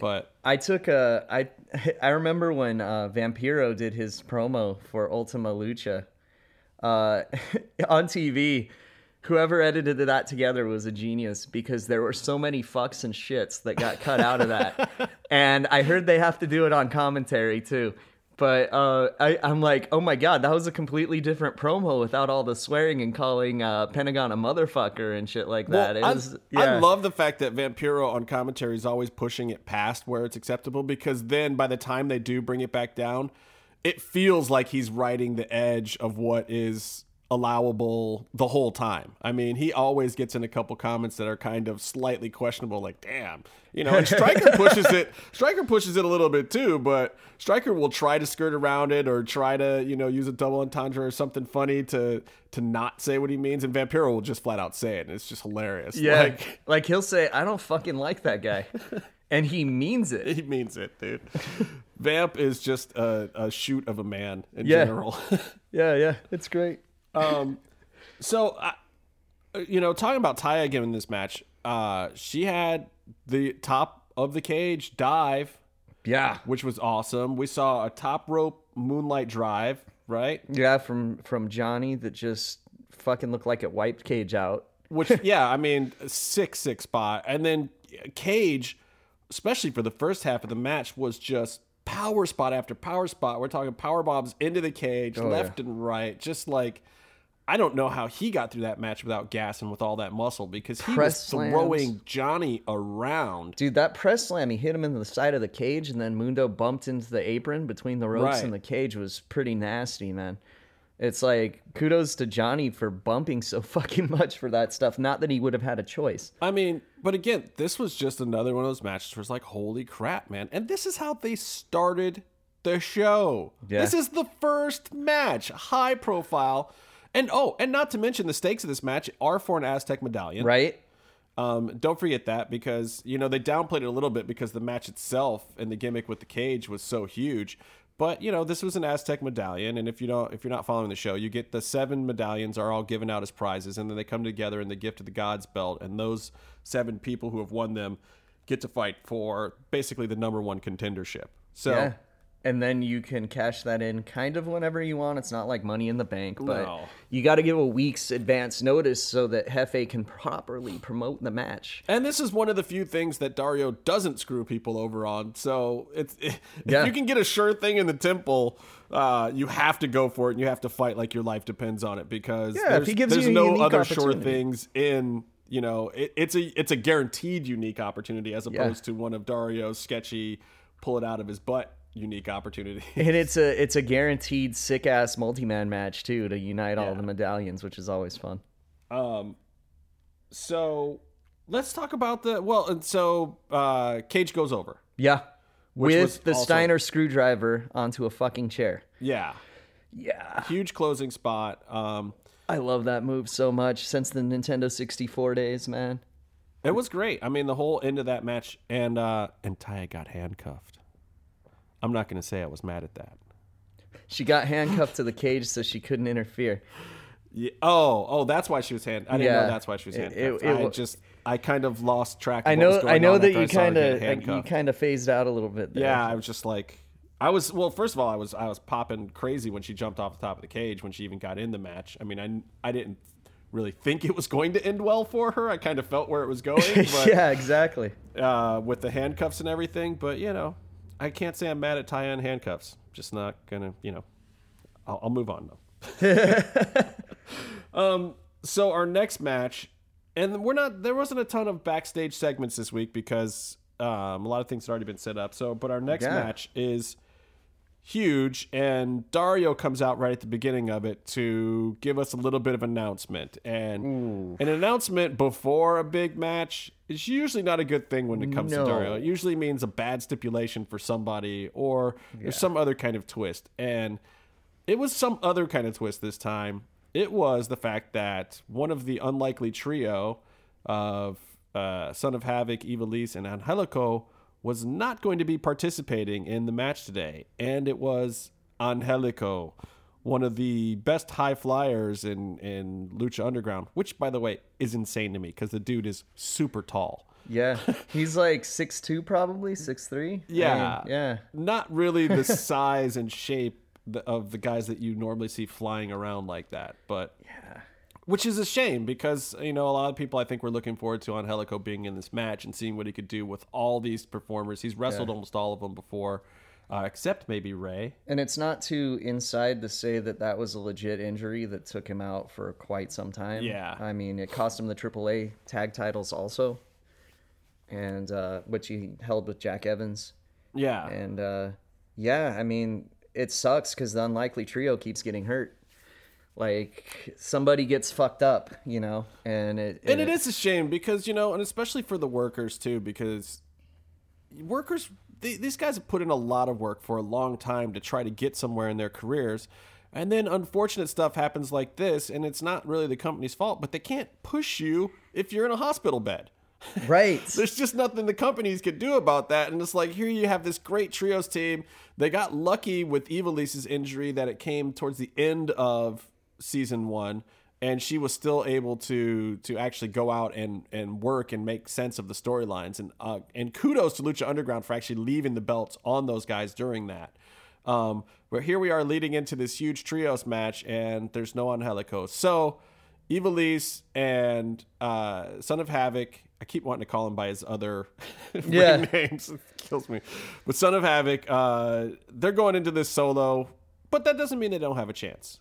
But I took a I I remember when uh, Vampiro did his promo for Ultima Lucha. Uh, on T V, whoever edited that together was a genius because there were so many fucks and shits that got cut out of that. And I heard they have to do it on commentary too. But uh, I, I'm like, oh my God, that was a completely different promo without all the swearing and calling uh, Pentagon a motherfucker and shit like that. Well, it was, yeah. I love the fact that Vampiro on commentary is always pushing it past where it's acceptable because then by the time they do bring it back down, it feels like he's riding the edge of what is allowable the whole time. I mean, he always gets in a couple comments that are kind of slightly questionable, like, damn, you know, and Stryker pushes it. Stryker pushes it a little bit too, but Stryker will try to skirt around it or try to, you know, use a double entendre or something funny to, to not say what he means. And Vampiro will just flat out say it. And it's just hilarious. Yeah. Like, like he'll say, I don't fucking like that guy. And he means it. He means it, dude. Vamp is just a, a shoot of a man in yeah. general. yeah, yeah. It's great. Um, so, I, you know, talking about Taya again in this match, uh, she had the top of the cage dive. Yeah. Which was awesome. We saw a top rope moonlight drive, right? Yeah, from, from Johnny that just fucking looked like it wiped Cage out. Which, yeah, I mean, sick, sick spot. And then Cage... especially for the first half of the match, was just power spot after power spot. We're talking power bombs into the cage, oh, left yeah. and right. Just like, I don't know how he got through that match without gassing with all that muscle because he press was throwing slams. Johnny around. Dude, that press slam, he hit him in the side of the cage and then Mundo bumped into the apron between the ropes right. and the cage was pretty nasty, man. It's like, kudos to Johnny for bumping so fucking much for that stuff. Not that he would have had a choice. I mean, but again, this was just another one of those matches where it's like, holy crap, man. And this is how they started the show. Yeah. This is the first match. High profile. And oh, and not to mention the stakes of this match are for an Aztec medallion. Right. Um, don't forget that because, you know, they downplayed it a little bit because the match itself and the gimmick with the cage was so huge. But, you know, this was an Aztec medallion, and if you don't, if you're not following the show, you get the seven medallions are all given out as prizes, and then they come together in the Gift of the Gods belt, and those seven people who have won them get to fight for basically the number one contendership. So, yeah. And then you can cash that in kind of whenever you want. It's not like Money in the Bank, but no. You got to give a week's advance notice so that Jefe can properly promote the match. And this is one of the few things that Dario doesn't screw people over on. So it's, it, yeah. if you can get a sure thing in the temple, uh, you have to go for it and you have to fight like your life depends on it because yeah, there's, there's no other sure things in... You know, it, it's a it's a guaranteed unique opportunity as opposed yeah. to one of Dario's sketchy pull it out of his butt. Unique opportunity. And it's a it's a guaranteed sick ass multi-man match too to unite yeah. all the medallions, which is always fun. Um so let's talk about the well and so uh Cage goes over. Yeah. With the also, Steiner screwdriver onto a fucking chair. Yeah. Yeah. Huge closing spot. Um I love that move so much since the Nintendo sixty-four days, man. It was great. I mean the whole end of that match and uh and Taya got handcuffed. I'm not going to say I was mad at that. She got handcuffed to the cage so she couldn't interfere. Yeah. Oh, oh, that's why she was hand. I didn't yeah. know that's why she was handcuffed. It, it, it, I just, I kind of lost track. Of I know, what was going I know on that you kind of, you kind of phased out a little bit. There. Yeah, I was just like, I was. Well, first of all, I was, I was popping crazy when she jumped off the top of the cage when she even got in the match. I mean, I, I didn't really think it was going to end well for her. I kind of felt where it was going. But, yeah, exactly. Uh, with the handcuffs and everything. But, you know, I can't say I'm mad at Taya and handcuffs. Just not going to, you know, I'll, I'll move on though. um, so our next match, and we're not, there wasn't a ton of backstage segments this week because um, a lot of things had already been set up. So, but our next yeah. match is huge, and Dario comes out right at the beginning of it to give us a little bit of announcement, and Ooh. an announcement before a big match is usually not a good thing when it comes no. to Dario. It usually means a bad stipulation for somebody, or yeah. there's some other kind of twist, and it was some other kind of twist this time. It was the fact that one of the unlikely trio of uh, Son of Havoc, Ivelisse, and Angelico was not going to be participating in the match today. And it was Angelico, one of the best high flyers in, in Lucha Underground, which, by the way, is insane to me because the dude is super tall. Yeah, he's like six two probably, six three. Yeah, I mean, yeah. Not really the size and shape of the guys that you normally see flying around like that. But yeah. Which is a shame because, you know, a lot of people, I think, were looking forward to Angelico being in this match and seeing what he could do with all these performers. He's wrestled yeah. almost all of them before, uh, except maybe Rey. And it's not too inside to say that that was a legit injury that took him out for quite some time. Yeah. I mean, it cost him the triple A tag titles also, and uh, which he held with Jack Evans. Yeah. And, uh, yeah, I mean, it sucks because the unlikely trio keeps getting hurt. Like, somebody gets fucked up, you know, and it and, and it is a shame because, you know, and especially for the workers too, because workers, they, these guys have put in a lot of work for a long time to try to get somewhere in their careers, and then unfortunate stuff happens like this, and it's not really the company's fault, but they can't push you if you're in a hospital bed. Right. There's just nothing the companies could do about that. And it's like, here you have this great trios team. They got lucky with Ivelisse's injury that it came towards the end of season one, and she was still able to to actually go out and and work and make sense of the storylines, and uh and kudos to Lucha Underground for actually leaving the belts on those guys during that. Um but here we are leading into this huge trios match, and there's no Angelico, so Ivelisse and uh Son of Havoc, I keep wanting to call him by his other yeah. names, it kills me, but Son of Havoc, uh they're going into this solo. But that doesn't mean they don't have a chance.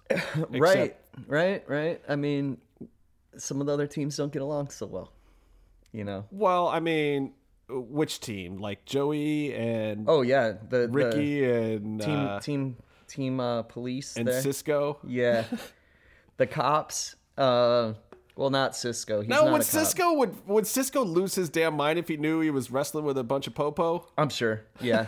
Right, right, right. I mean, some of the other teams don't get along so well, you know? Well, I mean, which team? Like Joey and... Oh, yeah. the Ricky the and... Team uh, team, team uh, police and there. Cisco. Yeah. The cops. Uh, well, not Cisco. He's no, not would a Cisco cop. Would, would Cisco lose his damn mind if he knew he was wrestling with a bunch of popo? I'm sure, yeah.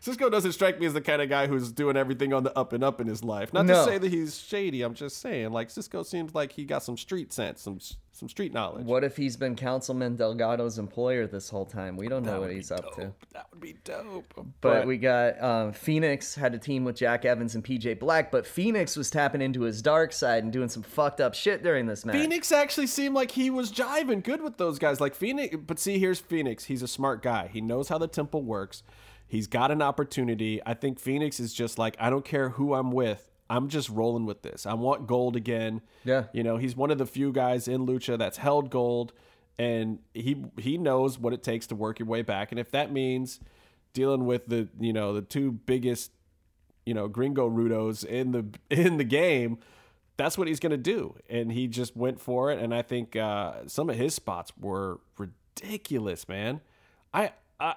Cisco doesn't strike me as the kind of guy who's doing everything on the up and up in his life. Not no. to say that he's shady. I'm just saying, like, Cisco seems like he got some street sense, some some street knowledge. What if he's been Councilman Delgado's employer this whole time? We don't that know what he's dope. up to. That would be dope. But, but we got um, Phoenix had a team with Jack Evans and P J Black, but Phoenix was tapping into his dark side and doing some fucked up shit during this match. Phoenix actually seemed like he was jiving good with those guys. Like Phoenix, but see, here's Phoenix. He's a smart guy. He knows how the temple works. He's got an opportunity. I think Phoenix is just like, I don't care who I'm with. I'm just rolling with this. I want gold again. Yeah. You know, he's one of the few guys in Lucha that's held gold, and he he knows what it takes to work your way back. And if that means dealing with the, you know, the two biggest, you know, gringo rudos in the in the game, that's what he's going to do. And he just went for it. And I think uh, some of his spots were ridiculous, man. I I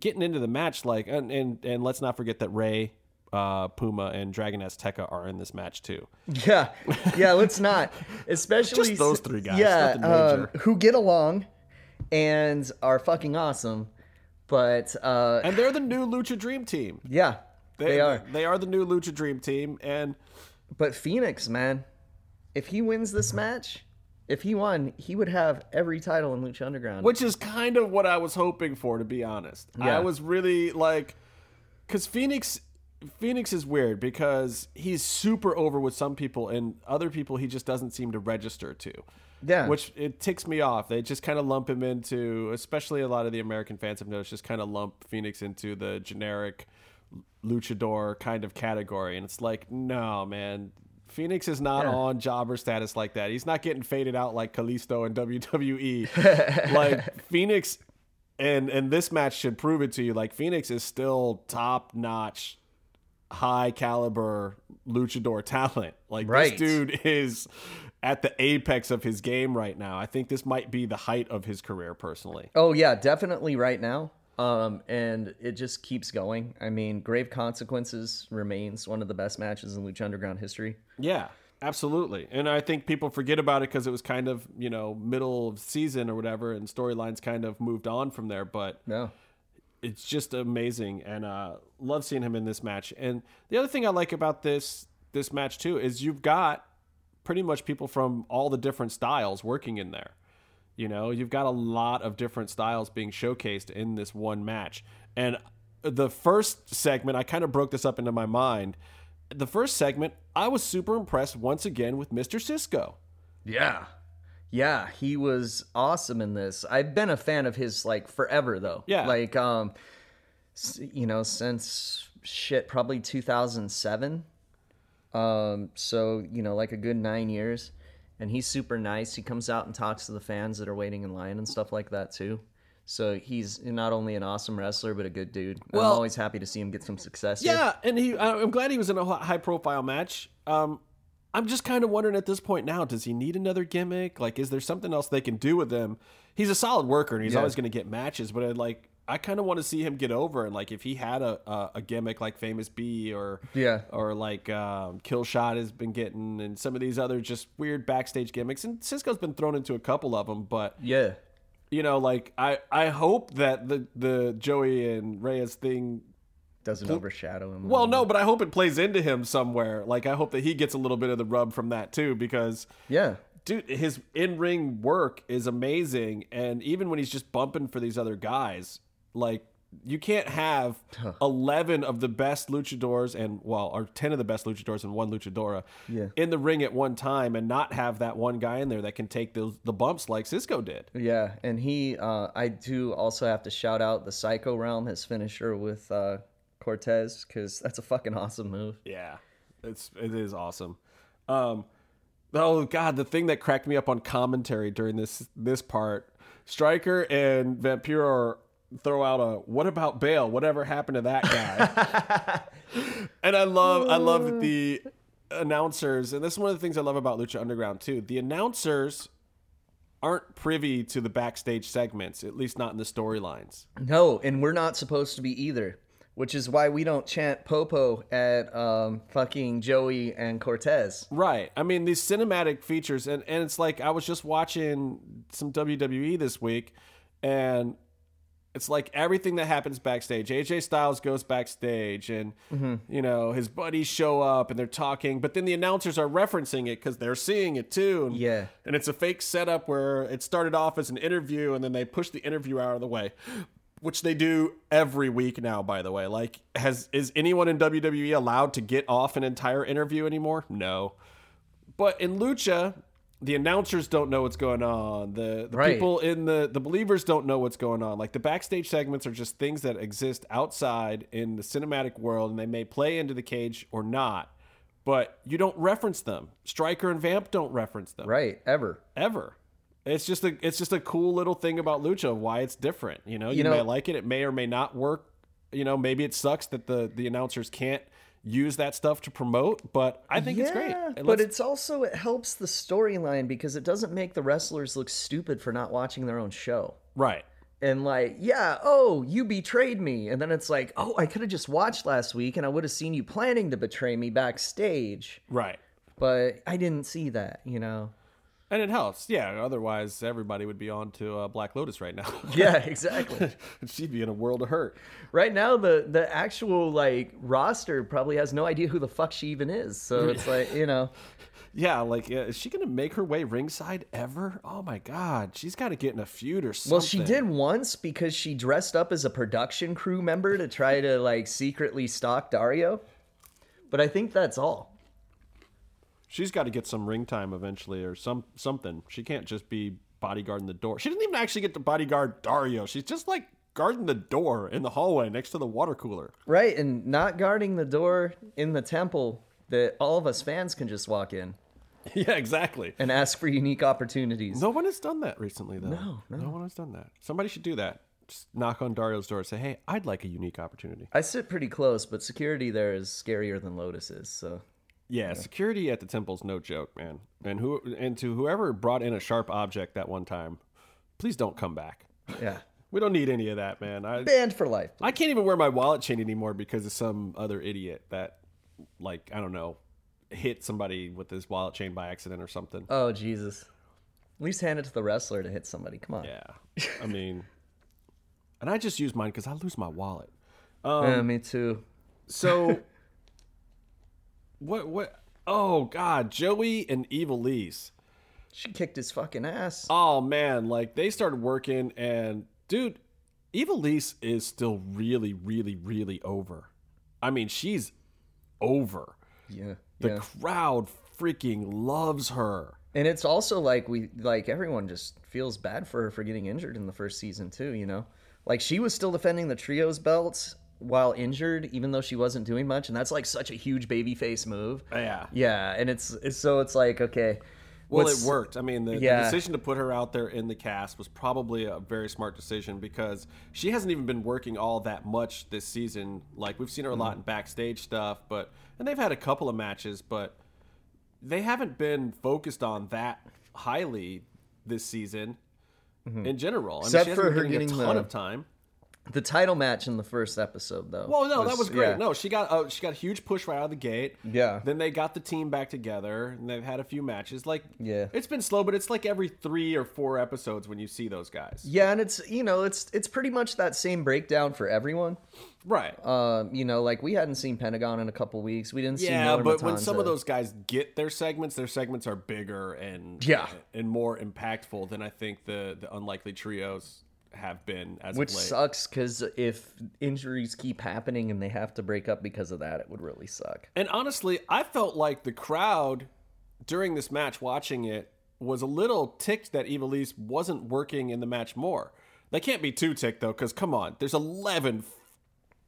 Getting into the match, like, and, and and let's not forget that Rey, uh, Puma, and Dragon Azteca are in this match too. Yeah, yeah. Let's not, especially just those three guys. Yeah, um, who get along and are fucking awesome. But uh, and they're the new Lucha Dream Team. Yeah, they, they are. They are the new Lucha Dream Team. And but Phoenix, man, if he wins this match. If he won, he would have every title in Lucha Underground. Which is kind of what I was hoping for, to be honest. Yeah. I was really like... Because Phoenix Phoenix is weird because he's super over with some people, and other people he just doesn't seem to register to. Yeah. Which, it ticks me off. They just kind of lump him into... Especially a lot of the American fans have noticed, just kind of lump Phoenix into the generic luchador kind of category. And it's like, no, man... Phoenix is not yeah. on jobber status like that. He's not getting faded out like Kalisto in W W E. Like, Phoenix, and and this match should prove it to you, like, Phoenix is still top-notch, high-caliber luchador talent. Like, right. this dude is at the apex of his game right now. I think this might be the height of his career, personally. Oh, yeah, definitely right now. Um, and it just keeps going. I mean, Grave Consequences remains one of the best matches in Lucha Underground history. Yeah, absolutely. And I think people forget about it because it was kind of, you know, middle of season or whatever, and storylines kind of moved on from there. But yeah. it's just amazing. And uh, love seeing him in this match. And the other thing I like about this this match, too, is you've got pretty much people from all the different styles working in there. You know, you've got a lot of different styles being showcased in this one match. And the first segment, I kind of broke this up into my mind. The first segment, I was super impressed once again with Mister Cisco. Yeah. Yeah, he was awesome in this. I've been a fan of his, like, forever, though. Yeah. Like, um, you know, since, shit, probably two thousand seven. Um, so, you know, like a good nine years. And he's super nice. He comes out and talks to the fans that are waiting in line and stuff like that, too. So he's not only an awesome wrestler, but a good dude. Well, I'm always happy to see him get some success. Yeah, here. and he, I'm glad he was in a high-profile match. Um, I'm just kind of wondering at this point now, does he need another gimmick? Like, is there something else they can do with him? He's a solid worker, and he's yeah. always going to get matches. But, I'd like, I kind of want to see him get over. And, like, if he had a, a, a gimmick like Famous B or, yeah. or like, um, Killshot has been getting, and some of these other just weird backstage gimmicks. And Cisco's been thrown into a couple of them. But, yeah, you know, like, I, I hope that the, the Joey and Reyes thing doesn't pl- overshadow him. Well, no, but I hope it plays into him somewhere. Like, I hope that he gets a little bit of the rub from that, too, because... yeah. Dude, his in-ring work is amazing. And even when he's just bumping for these other guys... like, you can't have huh. eleven of the best luchadors and, well, or ten of the best luchadors and one luchadora yeah. in the ring at one time and not have that one guy in there that can take the, the bumps like Cisco did. Yeah, and he, uh, I do also have to shout out the Psycho Realm, his finisher with uh, Cortez, because that's a fucking awesome move. Yeah, it's, it is awesome. Um, oh, God, the thing that cracked me up on commentary during this this part, Stryker and Vampiro are... throw out a what about Bale? Whatever happened to that guy? And I love, I love the announcers, and this is one of the things I love about Lucha Underground too. The announcers aren't privy to the backstage segments, at least not in the storylines. No, and we're not supposed to be either, which is why we don't chant "Popo" at um, fucking Joey and Cortez. Right. I mean, these cinematic features, and and it's like I was just watching some W W E this week, and. It's like everything that happens backstage. A J Styles goes backstage and, mm-hmm. you know, his buddies show up and they're talking. But then the announcers are referencing it because they're seeing it, too. And, yeah. and it's a fake setup where it started off as an interview and then they push the interview out of the way, which they do every week now, by the way. Like, has is anyone in W W E allowed to get off an entire interview anymore? No. But in Lucha... the announcers don't know what's going on. The, the right. people in the, the believers don't know what's going on. Like, the backstage segments are just things that exist outside in the cinematic world, and they may play into the cage or not, but you don't reference them. Stryker and Vamp don't reference them. Right. Ever. Ever. It's just a, it's just a cool little thing about Lucha, why it's different. You know, you, you know, may like it. It may or may not work. You know, maybe it sucks that the, the announcers can't use that stuff to promote, but I think yeah, it's great. It but it's also, it helps the storyline because it doesn't make the wrestlers look stupid for not watching their own show. Right. And like, yeah, oh, you betrayed me. And then it's like, oh, I could have just watched last week and I would have seen you planning to betray me backstage. Right. But I didn't see that, you know. And it helps. Yeah. Otherwise, everybody would be on to uh, Black Lotus right now. Yeah, exactly. She'd be in a world of hurt. Right now, the, the actual like roster probably has no idea who the fuck she even is. So it's like, you know. Yeah, like, uh, is she going to make her way ringside ever? Oh, my God. She's got to get in a feud or something. Well, she did once because she dressed up as a production crew member to try to, like, secretly stalk Dario. But I think that's all. She's got to get some ring time eventually or some something. She can't just be bodyguarding the door. She didn't even actually get to bodyguard Dario. She's just like guarding the door in the hallway next to the water cooler. Right, and not guarding the door in the temple that all of us fans can just walk in. Yeah, exactly. And ask for unique opportunities. No one has done that recently, though. No, no. No one has done that. Somebody should do that. Just knock on Dario's door and say, hey, I'd like a unique opportunity. I sit pretty close, but security there is scarier than Lotus is, so... Yeah, yeah, security at the temple's no joke, man. And who and to whoever brought in a sharp object that one time, please don't come back. Yeah. We don't need any of that, man. I, Banned for life. Please. I can't even wear my wallet chain anymore because of some other idiot that, like, I don't know, hit somebody with his wallet chain by accident or something. Oh, Jesus. At least hand it to the wrestler to hit somebody. Come on. Yeah. I mean... And I just use mine because I lose my wallet. Um, yeah, me too. So... What, what, oh God, Joey and Ivelisse. She kicked his fucking ass. Oh man, like they started working and dude, Ivelisse is still really, really, really over. I mean, she's over. Yeah. The yeah. crowd freaking loves her. And it's also like we, like everyone just feels bad for her for getting injured in the first season too, you know? Like she was still defending the trios belts while injured, even though she wasn't doing much, and that's like such a huge babyface move. Oh, yeah, yeah, and it's, it's so it's like okay, well it worked. I mean, the, yeah. the decision to put her out there in the cast was probably a very smart decision because she hasn't even been working all that much this season. Like we've seen her a lot mm-hmm. in backstage stuff, but and they've had a couple of matches, but they haven't been focused on that highly this season mm-hmm. in general. I mean, except she hasn't for been her getting, getting a ton the... of time. The title match in the first episode, though. Well, no, was, that was great. Yeah. No, she got uh, she got a huge push right out of the gate. Yeah. Then they got the team back together, and they've had a few matches. Like, yeah. It's been slow, but it's like every three or four episodes when you see those guys. Yeah, and it's, you know, it's it's pretty much that same breakdown for everyone. Right. Um, you know, like, we hadn't seen Pentagon in a couple weeks. We didn't yeah, see Yeah, but Matanza. When some of those guys get their segments, their segments are bigger and yeah. and more impactful than I think the, the Unlikely Trios have been as which of late. Sucks because if injuries keep happening and they have to break up because of that, it would really suck. And honestly, I felt like the crowd during this match watching it was a little ticked that Ivelisse wasn't working in the match more. They can't be too ticked though, because come on, there's eleven f-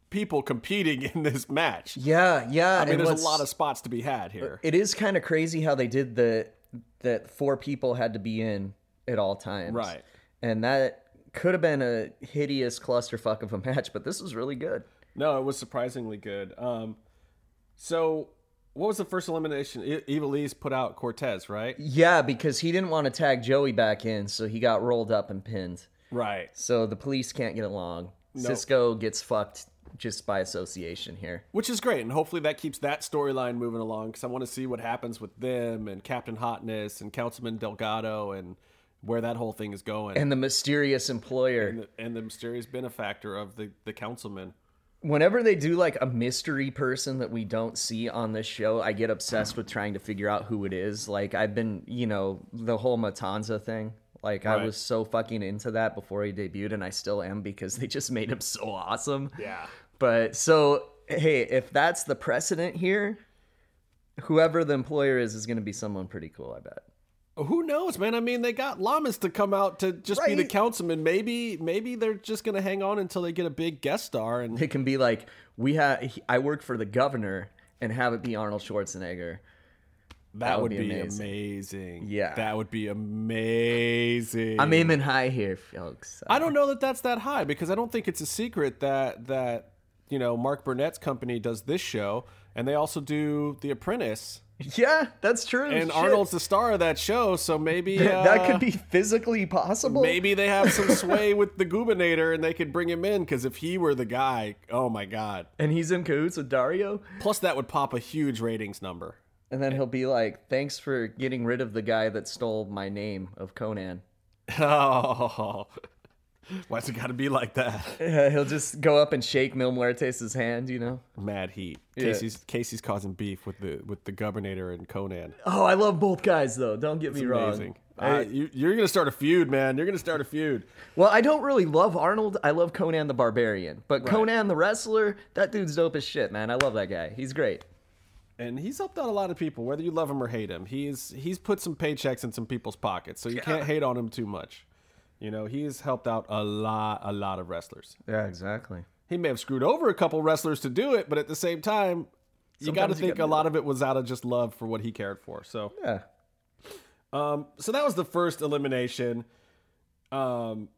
people competing in this match. Yeah, yeah. I mean, there's a lot of spots to be had here. It is kind of crazy how they did the that four people had to be in at all times. Right, and that. Could have been a hideous clusterfuck of a match, but this was really good. No, it was surprisingly good. Um, so, what was the first elimination? I- Ivelisse put out Cortez, right? Yeah, because he didn't want to tag Joey back in, so he got rolled up and pinned. Right. So the police can't get along. Nope. Cisco gets fucked just by association here. Which is great, and hopefully that keeps that storyline moving along, because I want to see what happens with them, and Captain Hotness, and Councilman Delgado, and... where that whole thing is going. And the mysterious employer. And the, and the mysterious benefactor of the, the councilman. Whenever they do like a mystery person that we don't see on this show, I get obsessed with trying to figure out who it is. Like I've been, you know, the whole Matanza thing. Like right. I was so fucking into that before he debuted and I still am because they just made him so awesome. Yeah. But so, hey, if that's the precedent here, whoever the employer is is going to be someone pretty cool, I bet. Who knows, man? I mean, they got Lamas to come out to just right. be the councilman. Maybe, maybe they're just gonna hang on until they get a big guest star, and it can be like we have. I work for the governor, and have it be Arnold Schwarzenegger. That, that would, would be, be amazing. amazing. Yeah, that would be amazing. I'm aiming high here, folks. I don't know that that's that high because I don't think it's a secret that that you know Mark Burnett's company does this show, and they also do The Apprentice. Yeah, that's true. And Shit. Arnold's the star of that show, so maybe... Uh, that could be physically possible. Maybe they have some sway with the Goobinator and they could bring him in, because if he were the guy, oh my God. And he's in cahoots with Dario? Plus that would pop a huge ratings number. And then he'll be like, thanks for getting rid of the guy that stole my name of Conan. Oh, why's it got to be like that? Yeah, he'll just go up and shake Mil Muertes' hand, you know? Mad heat. Casey's yeah. Casey's causing beef with the with the Governator and Conan. Oh, I love both guys, though. Don't get it's me amazing. wrong. Uh, I, you, you're going to start a feud, man. You're going to start a feud. Well, I don't really love Arnold. I love Conan the Barbarian. But right. Conan the Wrestler, that dude's dope as shit, man. I love that guy. He's great. And he's helped out a lot of people, whether you love him or hate him. He's, he's put some paychecks in some people's pockets, so you yeah. can't hate on him too much. You know, he has helped out a lot, a lot of wrestlers. Yeah, exactly. He may have screwed over a couple wrestlers to do it, but at the same time, you got to think a lot of it was out of just love for what he cared for. So yeah. Um, so that was the first elimination. Um,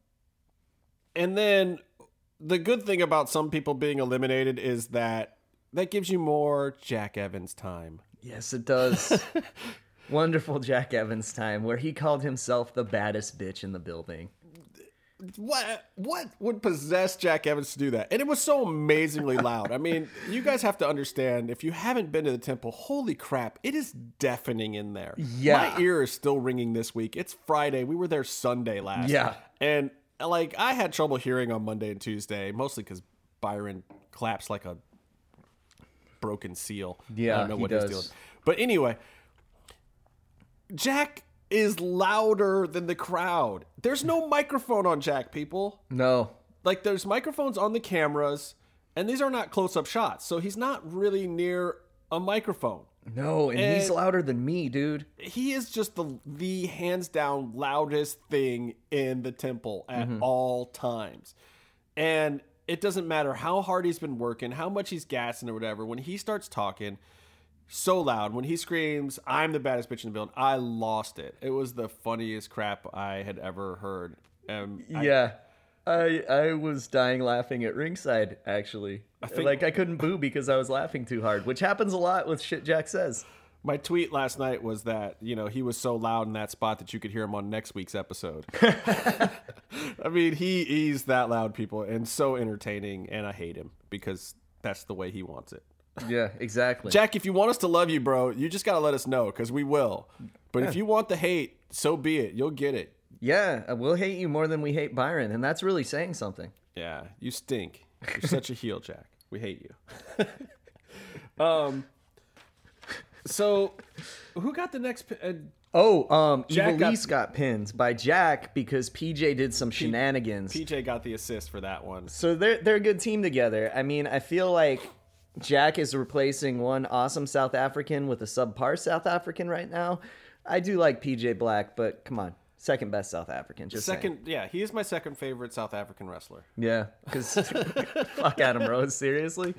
and then the good thing about some people being eliminated is that that gives you more Jack Evans time. Yes, it does. Wonderful Jack Evans time, where he called himself the baddest bitch in the building. What what would possess Jack Evans to do that? And it was so amazingly loud. I mean, you guys have to understand, if you haven't been to the temple, holy crap, it is deafening in there. Yeah. My ear is still ringing this week. It's Friday. We were there Sunday last. Yeah. And, like, I had trouble hearing on Monday and Tuesday, mostly because Byron claps like a broken seal. Yeah, I don't know what he's doing. But anyway, Jack is louder than the crowd. There's no microphone on Jack, people. No. Like, there's microphones on the cameras, and these are not close-up shots, so he's not really near a microphone. No, and, and he's louder than me, dude. He is just the the hands-down loudest thing in the temple at mm-hmm. all times. And it doesn't matter how hard he's been working, how much he's gassing or whatever, when he starts talking so loud, when he screams, "I'm the baddest bitch in the building," I lost it. It was the funniest crap I had ever heard. Um, yeah. I, I I was dying laughing at ringside, actually. I think, like, I couldn't boo because I was laughing too hard, which happens a lot with shit Jack says. My tweet last night was that, you know, he was so loud in that spot that you could hear him on next week's episode. I mean, he he's that loud, people, and so entertaining, and I hate him because that's the way he wants it. Yeah, exactly. Jack, if you want us to love you, bro, you just got to let us know, because we will. But yeah. If you want the hate, so be it. You'll get it. Yeah, we'll hate you more than we hate Byron, and that's really saying something. Yeah, you stink. You're such a heel, Jack. We hate you. um. So, who got the next pin? Uh, oh, um, Ivelisse got, got pinned by Jack because P J did some P- shenanigans. P J got the assist for that one. So, they're they're a good team together. I mean, I feel like Jack is replacing one awesome South African with a subpar South African right now. I do like P J Black, but come on. Second best South African. Just second, saying. Yeah, he is my second favorite South African wrestler. Yeah, because fuck Adam Rose, seriously.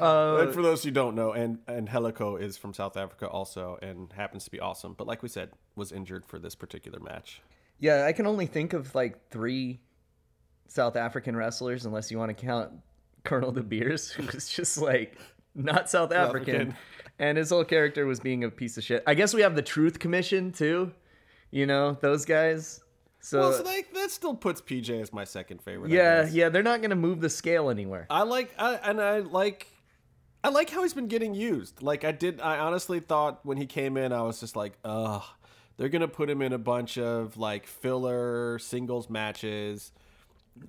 Uh, and for those who don't know, and Angelico is from South Africa also and happens to be awesome. But like we said, was injured for this particular match. Yeah, I can only think of like three South African wrestlers, unless you want to count Colonel De Beers, who was just like not South African. African. And his whole character was being a piece of shit. I guess we have the Truth Commission too. You know, those guys. So, well, so they, that still puts P J as my second favorite. Yeah, yeah, they're not going to move the scale anywhere. I like, I, and I like, I like how he's been getting used. Like I did, I honestly thought when he came in, I was just like, ugh, they're going to put him in a bunch of like filler singles matches,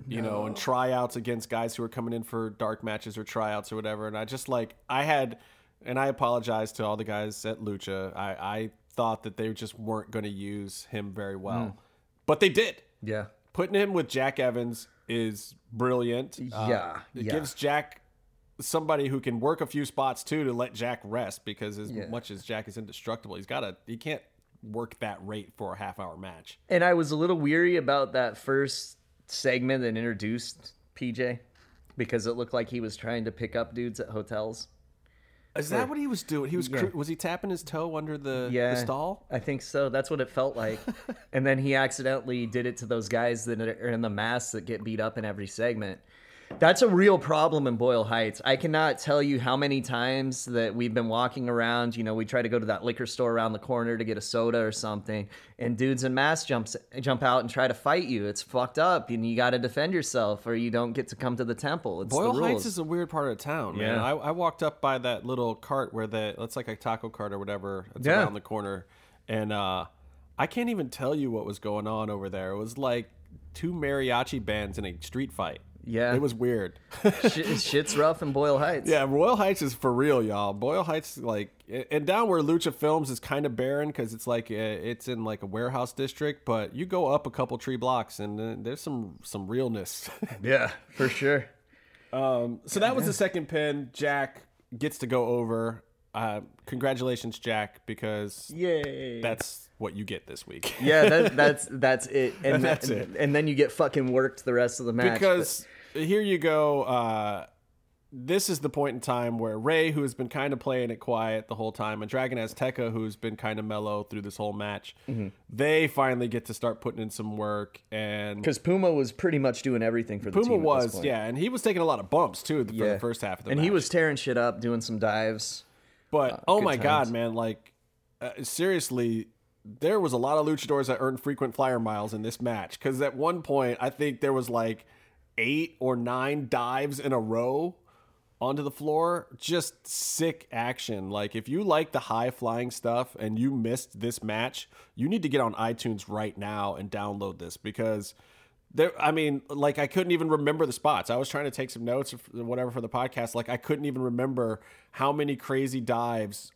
you no. know, and tryouts against guys who are coming in for dark matches or tryouts or whatever. And I just like, I had, and I apologize to all the guys at Lucha. I, I, thought that they just weren't going to use him very well. Mm. But they did. Yeah. Putting him with Jack Evans is brilliant. Yeah. Uh, it yeah. gives Jack somebody who can work a few spots too to let Jack rest, because as yeah. much as Jack is indestructible, he's got to he can't work that rate for a half hour match. And I was a little weary about that first segment that introduced P J, because it looked like he was trying to pick up dudes at hotels. Is that what he was doing? He was yeah. was he tapping his toe under the, yeah, the stall? I think so. That's what it felt like. And then he accidentally did it to those guys that are in the masks that get beat up in every segment. That's a real problem in Boyle Heights. I cannot tell you how many times that we've been walking around. You know, we try to go to that liquor store around the corner to get a soda or something, and dudes in masks jumps, jump out and try to fight you. It's fucked up, and you got to defend yourself, or you don't get to come to the temple. It's Boyle the rules. Heights is a weird part of town, man. Yeah. I, I walked up by that little cart where the it's like a taco cart or whatever. It's yeah. around the corner, and uh, I can't even tell you what was going on over there. It was like two mariachi bands in a street fight. Yeah. It was weird. Shit, shit's rough in Boyle Heights. Yeah, Boyle Heights is for real, y'all. Boyle Heights, like, and down where Lucha Films is kind of barren because it's like, it's in like a warehouse district, but you go up a couple tree blocks and there's some, some realness. Yeah, for sure. Um, so that was the second pin. Jack gets to go over. Uh, congratulations, Jack, because yay, that's what you get this week. Yeah, that, that's that's it. And, and that's th- it. And then you get fucking worked the rest of the match. Because but. here you go. Uh, this is the point in time where Rey, who has been kind of playing it quiet the whole time, and Dragon Azteca, who's been kind of mellow through this whole match, mm-hmm. they finally get to start putting in some work. And because Puma was pretty much doing everything for the Puma team Puma was, at this point. yeah. And he was taking a lot of bumps, too, for yeah. the first half of the and match. And he was tearing shit up, doing some dives. But, uh, oh my times. God, man, like, uh, seriously, there was a lot of luchadors that earned frequent flyer miles in this match. Because at one point, I think there was, like, eight or nine dives in a row onto the floor. Just sick action. Like, if you like the high flying stuff and you missed this match, you need to get on iTunes right now and download this, because there, I mean, like, I couldn't even remember the spots. I was trying to take some notes or whatever for the podcast. Like, I couldn't even remember how many crazy dives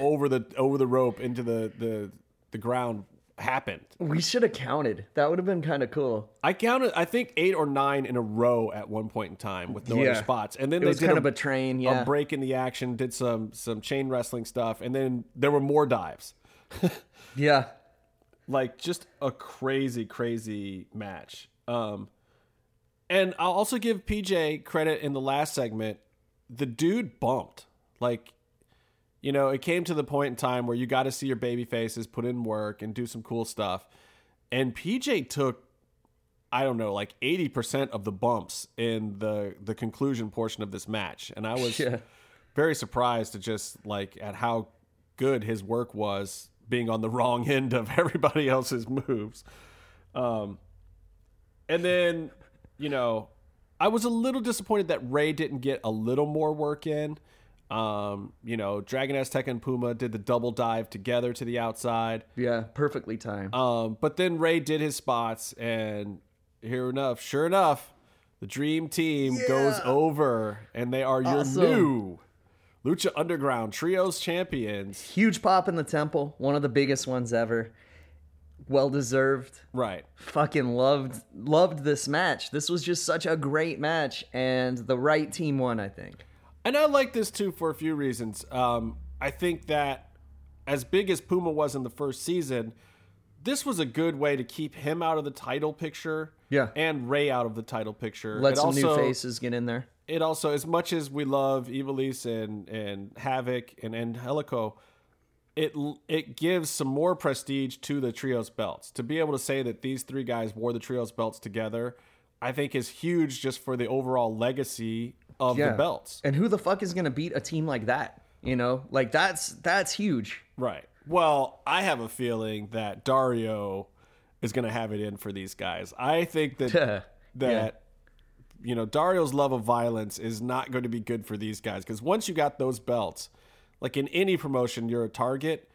over the over the rope into the the the ground happened. We should have counted. That would have been kind of cool. I counted, I think, eight or nine in a row at one point in time with no yeah. other spots. And then it they was did kind a, of a train, yeah. a break in the action, did some some chain wrestling stuff, and then there were more dives. yeah. Like, just a crazy, crazy match. Um, and I'll also give P J credit in the last segment. The dude bumped. Like, you know, it came to the point in time where you got to see your baby faces put in work and do some cool stuff. And P J took, I don't know, like eighty percent of the bumps in the, the conclusion portion of this match. And I was yeah. very surprised to just like at how good his work was, being on the wrong end of everybody else's moves. Um, and then, you know, I was a little disappointed that Rey didn't get a little more work in. Um, you know, Dragon Aztec and Puma did the double dive together to the outside. Yeah, perfectly timed. Um, but then Rey did his spots, and here enough, sure enough, the Dream Team yeah. goes over, and they are awesome. your new Lucha Underground Trios Champions. Huge pop in the temple, one of the biggest ones ever. Well deserved. Right. Fucking loved loved this match. This was just such a great match, and the right team won, I think. And I like this, too, for a few reasons. Um, I think that as big as Puma was in the first season, this was a good way to keep him out of the title picture yeah. and Rey out of the title picture. Let it some also, new faces get in there. It also, as much as we love Ivelisse and, and Havoc and Angelico, it, it gives some more prestige to the Trios belts. To be able to say that these three guys wore the Trios belts together, I think is huge just for the overall legacy of yeah. the belts. And who the fuck is going to beat a team like that? You know, like that's, that's huge. Right. Well, I have a feeling that Dario is going to have it in for these guys. I think that, that, yeah. you know, Dario's love of violence is not going to be good for these guys. Cause once you got those belts, like in any promotion, you're a target,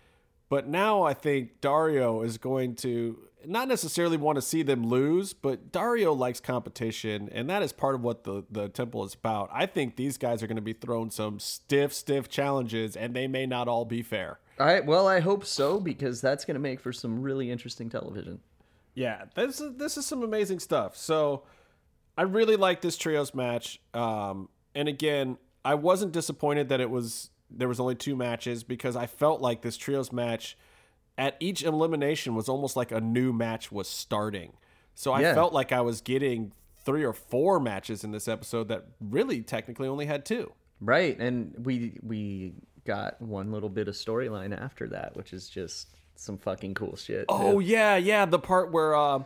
but now I think Dario is going to not necessarily want to see them lose, but Dario likes competition, and that is part of what the, the temple is about. I think these guys are going to be thrown some stiff, stiff challenges, and they may not all be fair. All right, well, I hope so, because that's going to make for some really interesting television. Yeah, this is, this is some amazing stuff. So I really like this trios match. Um, and again, I wasn't disappointed that it was there was only two matches, because I felt like this trios match at each elimination was almost like a new match was starting. So I yeah. felt like I was getting three or four matches in this episode that really technically only had two. Right. And we, we got one little bit of storyline after that, which is just some fucking cool shit. Oh dude. yeah. Yeah. The part where, uh,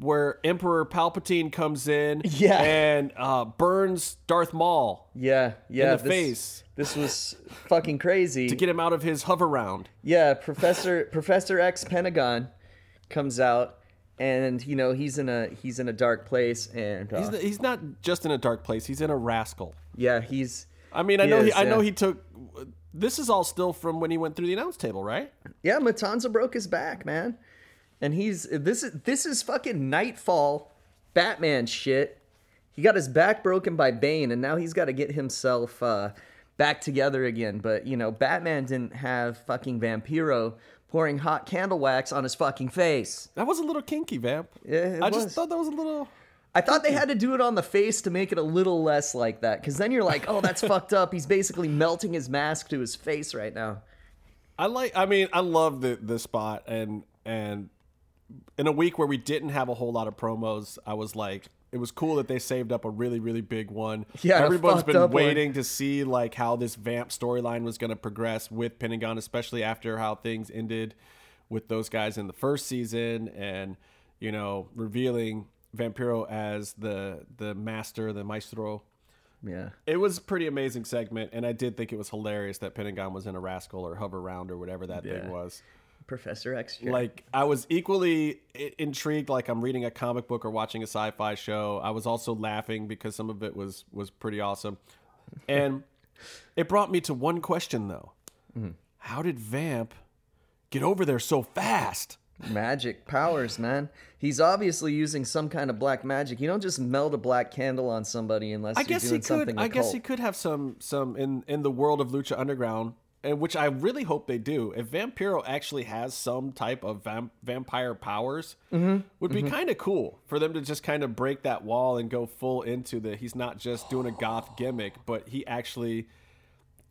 where Emperor Palpatine comes in yeah. and uh, burns Darth Maul yeah, yeah, in the this, face. This was fucking crazy. To get him out of his hover round. Yeah, Professor Professor X Pentagon comes out, and you know he's in a he's in a dark place, and uh, he's, the, he's not just in a dark place. He's in a rascal. Yeah, he's. I mean, I he know is, he, I yeah. know he took. This is all still from when he went through the announce table, right? Yeah, Matanza broke his back, man. And he's this is this is fucking Nightfall Batman shit. He got his back broken by Bane, and now he's got to get himself uh, back together again. But you know, Batman didn't have fucking Vampiro pouring hot candle wax on his fucking face. That was a little kinky, Vamp. Yeah, it I was. just thought that was a little. I thought they had to do it on the face to make it a little less like that, because then you're like, oh, that's fucked up. He's basically melting his mask to his face right now. I like. I mean, I love the the spot and and. In a week where we didn't have a whole lot of promos, I was like, It was cool that they saved up a really, really big one. Yeah, everyone's been waiting one. to see like how this Vamp storyline was going to progress with Pentagon, especially after how things ended with those guys in the first season, and you know, revealing Vampiro as the the master, the maestro. Yeah, it was a pretty amazing segment, and I did think it was hilarious that Pentagon was in a rascal or hover round or whatever that yeah. thing was. Professor X. Like, I was equally intrigued. Like, I'm reading a comic book or watching a sci-fi show. I was also laughing because some of it was was pretty awesome, and it brought me to one question though: mm-hmm. How did Vamp get over there so fast? Magic powers, man. He's obviously using some kind of black magic. You don't just melt a black candle on somebody unless I you're guess doing he could, something. I occult. guess he could have some some in in the world of Lucha Underground, and which I really hope they do. If Vampiro actually has some type of vamp, vampire powers, mm-hmm. would be mm-hmm. kind of cool for them to just kind of break that wall and go full into the. He's not just doing a goth gimmick, but he actually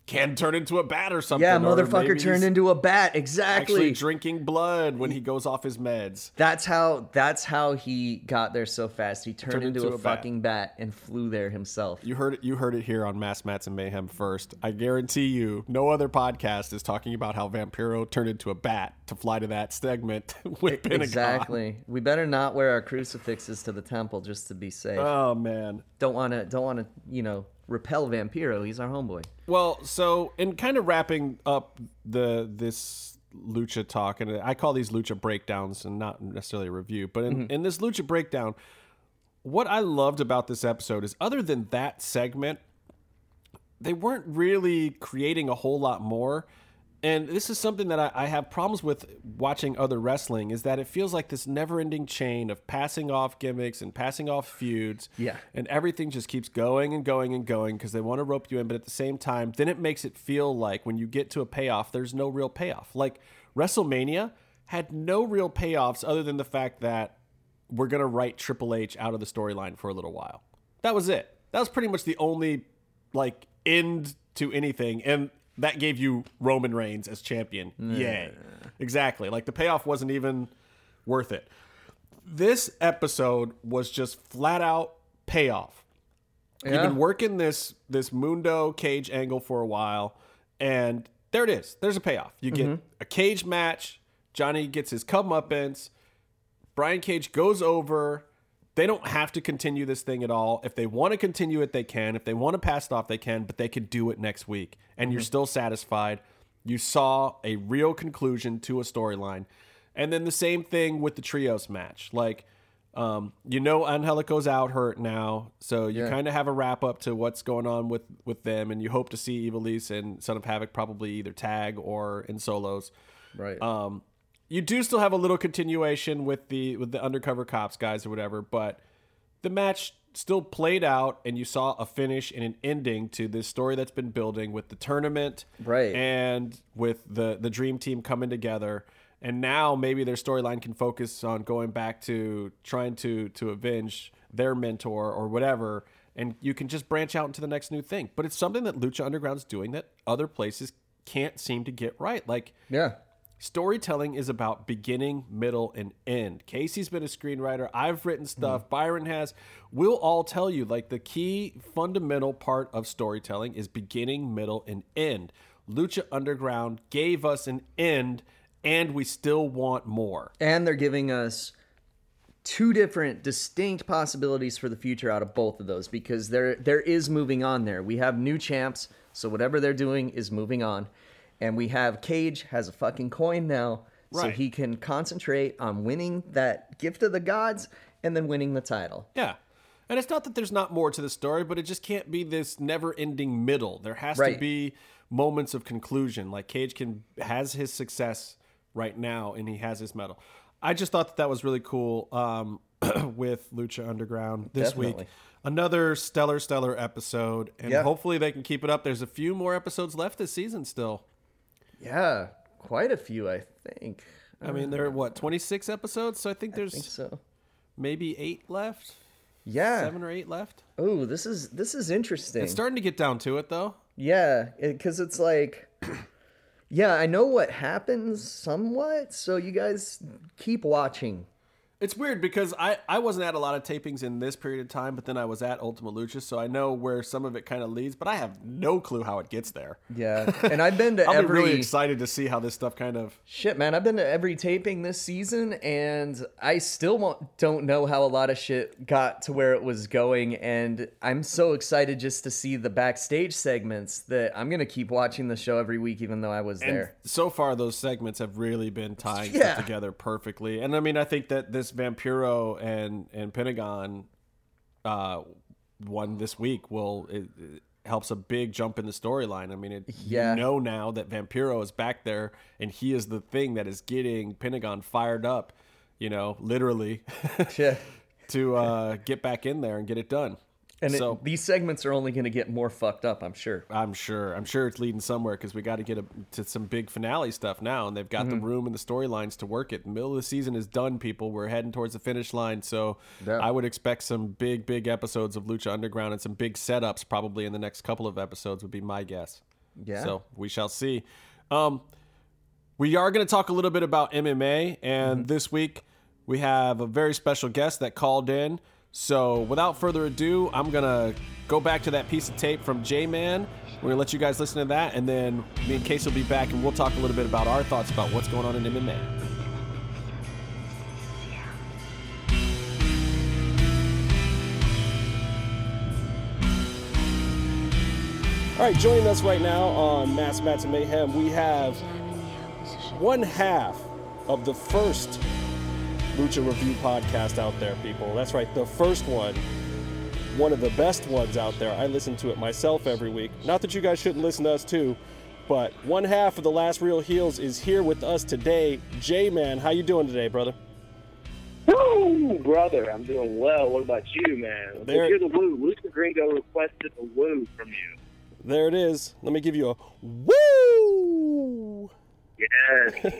can turn into a bat or something. Yeah, motherfucker turned into a bat. Exactly. Actually drinking blood when he goes off his meds. That's how That's how he got there so fast. He turned, turned into, into a, a fucking bat. bat and flew there himself. You heard it, you heard it here on Mass Mats and Mayhem first. I guarantee you, no other podcast is talking about how Vampiro turned into a bat to fly to that segment with it, Pentagon. Exactly. We better not wear our crucifixes to the temple just to be safe. Oh, man. Don't want to, don't want to, you know... repel Vampiro. He's our homeboy. Well, so in kind of wrapping up the this Lucha talk, and I call these Lucha breakdowns and not necessarily a review, but in, mm-hmm. in this Lucha breakdown, what I loved about this episode is other than that segment, they weren't really creating a whole lot more. And this is something that I, I have problems with watching other wrestling, is that it feels like this never-ending chain of passing off gimmicks and passing off feuds. Yeah. And everything just keeps going and going and going because they want to rope you in. But at the same time, then it makes it feel like when you get to a payoff, there's no real payoff. Like WrestleMania had no real payoffs other than the fact that we're going to write Triple H out of the storyline for a little while. That was it. That was pretty much the only like end to anything. And that gave you Roman Reigns as champion. Mm. Yay. Exactly. Like, the payoff wasn't even worth it. This episode was just flat-out payoff. Yeah. You've been working this this Mundo Cage angle for a while, and there it is. There's a payoff. You get mm-hmm. a Cage match. Johnny gets his comeuppance. Brian Cage goes over. They don't have to continue this thing at all. If they want to continue it, they can. If they want to pass it off, they can. But they can do it next week. And mm-hmm. you're still satisfied. You saw a real conclusion to a storyline. And then the same thing with the trios match. Like, um, you know Angelico's out hurt now. So you yeah. kind of have a wrap-up to what's going on with, with them. And you hope to see Ivelisse and Son of Havoc probably either tag or in solos. Right. Um You do still have a little continuation with the with the undercover cops guys or whatever, but the match still played out, and you saw a finish and an ending to this story that's been building with the tournament, right? And with the the dream team coming together, and now maybe their storyline can focus on going back to trying to to avenge their mentor or whatever, and you can just branch out into the next new thing. But it's something that Lucha Underground's doing that other places can't seem to get right. Like, yeah. Storytelling is about beginning, middle, and end. Casey's been a screenwriter. I've written stuff. Mm-hmm. Byron has. We'll all tell you, like, the key fundamental part of storytelling is beginning, middle, and end. Lucha Underground gave us an end, and we still want more. And they're giving us two different distinct possibilities for the future out of both of those, because there there is moving on there. We have new champs, so whatever they're doing is moving on. And we have Cage has a fucking coin now, right. So he can concentrate on winning that gift of the gods and then winning the title. Yeah. And it's not that there's not more to the story, but it just can't be this never-ending middle. There has right. to be moments of conclusion. Like, Cage can has his success right now, and he has his medal. I just thought that that was really cool um, with Lucha Underground this Definitely. week. Another stellar, stellar episode, and yeah. hopefully they can keep it up. There's a few more episodes left this season still. Yeah, quite a few, I think. I mean, there are, what, twenty-six episodes? So I think there's I think so. maybe eight left? Yeah. Seven or eight left? Oh, this is this is interesting. It's starting to get down to it, though. Yeah, because it, it's like, yeah, I know what happens somewhat, so you guys keep watching. It's weird because I, I wasn't at a lot of tapings in this period of time, but then I was at Ultima Lucha, so I know where some of it kind of leads, but I have no clue how it gets there. Yeah, and I've been to I'll every... I'll be really excited to see how this stuff kind of... Shit, man, I've been to every taping this season, and I still don't know how a lot of shit got to where it was going, and I'm so excited just to see the backstage segments that I'm going to keep watching the show every week, even though I was and there. So far, those segments have really been tying yeah. together perfectly, and I mean, I think that this Vampiro and and Pentagon uh one this week will it, it helps a big jump in the storyline. I mean it, yeah. you know now that Vampiro is back there and he is the thing that is getting Pentagon fired up, you know, literally yeah. to uh get back in there and get it done. And so, it, these segments are only going to get more fucked up, I'm sure. I'm sure. I'm sure it's leading somewhere because we got to get a, to some big finale stuff now, and they've got mm-hmm. the room and the storylines to work it. The middle of the season is done, people. We're heading towards the finish line, so yeah. I would expect some big, big episodes of Lucha Underground and some big setups probably in the next couple of episodes would be my guess. Yeah. So we shall see. Um, we are going to talk a little bit about M M A, and mm-hmm. this week we have a very special guest that called in. So without further ado, I'm going to go back to that piece of tape from J-Man. We're going to let you guys listen to that, and then me and Case will be back, and we'll talk a little bit about our thoughts about what's going on in M M A. All right, joining us right now on Mass Mats and Mayhem, we have one half of the first Lucha Review podcast out there, people. That's right, the first one, one of the best ones out there. I listen to it myself every week. Not that you guys shouldn't listen to us too, but one half of the Last Real Heels is here with us today. J-Man, how you doing today, brother? Woo, brother, I'm doing well. What about you, man? There, hear the woo. Lucha Gringo requested a woo from you. There it is. Let me give you a woo. Yes.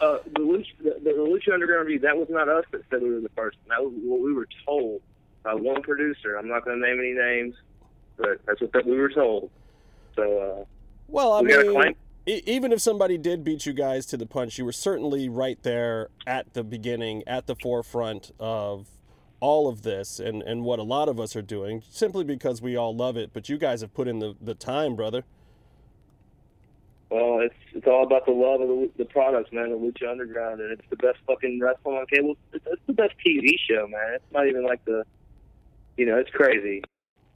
Uh, the, Lucha, the, the Lucha Underground review, that was not us that said we were the first. That was what we were told by one producer. I'm not going to name any names, but that's what that we were told. So, uh, well, I we mean, e- even if somebody did beat you guys to the punch, you were certainly right there at the beginning, at the forefront of all of this and, and what a lot of us are doing, simply because we all love it. But you guys have put in the, the time, brother. Well, it's it's all about the love of the, the products, man, the Lucha Underground, and it's the best fucking wrestling on cable. It's, it's the best T V show, man. It's not even like the, you know, it's crazy.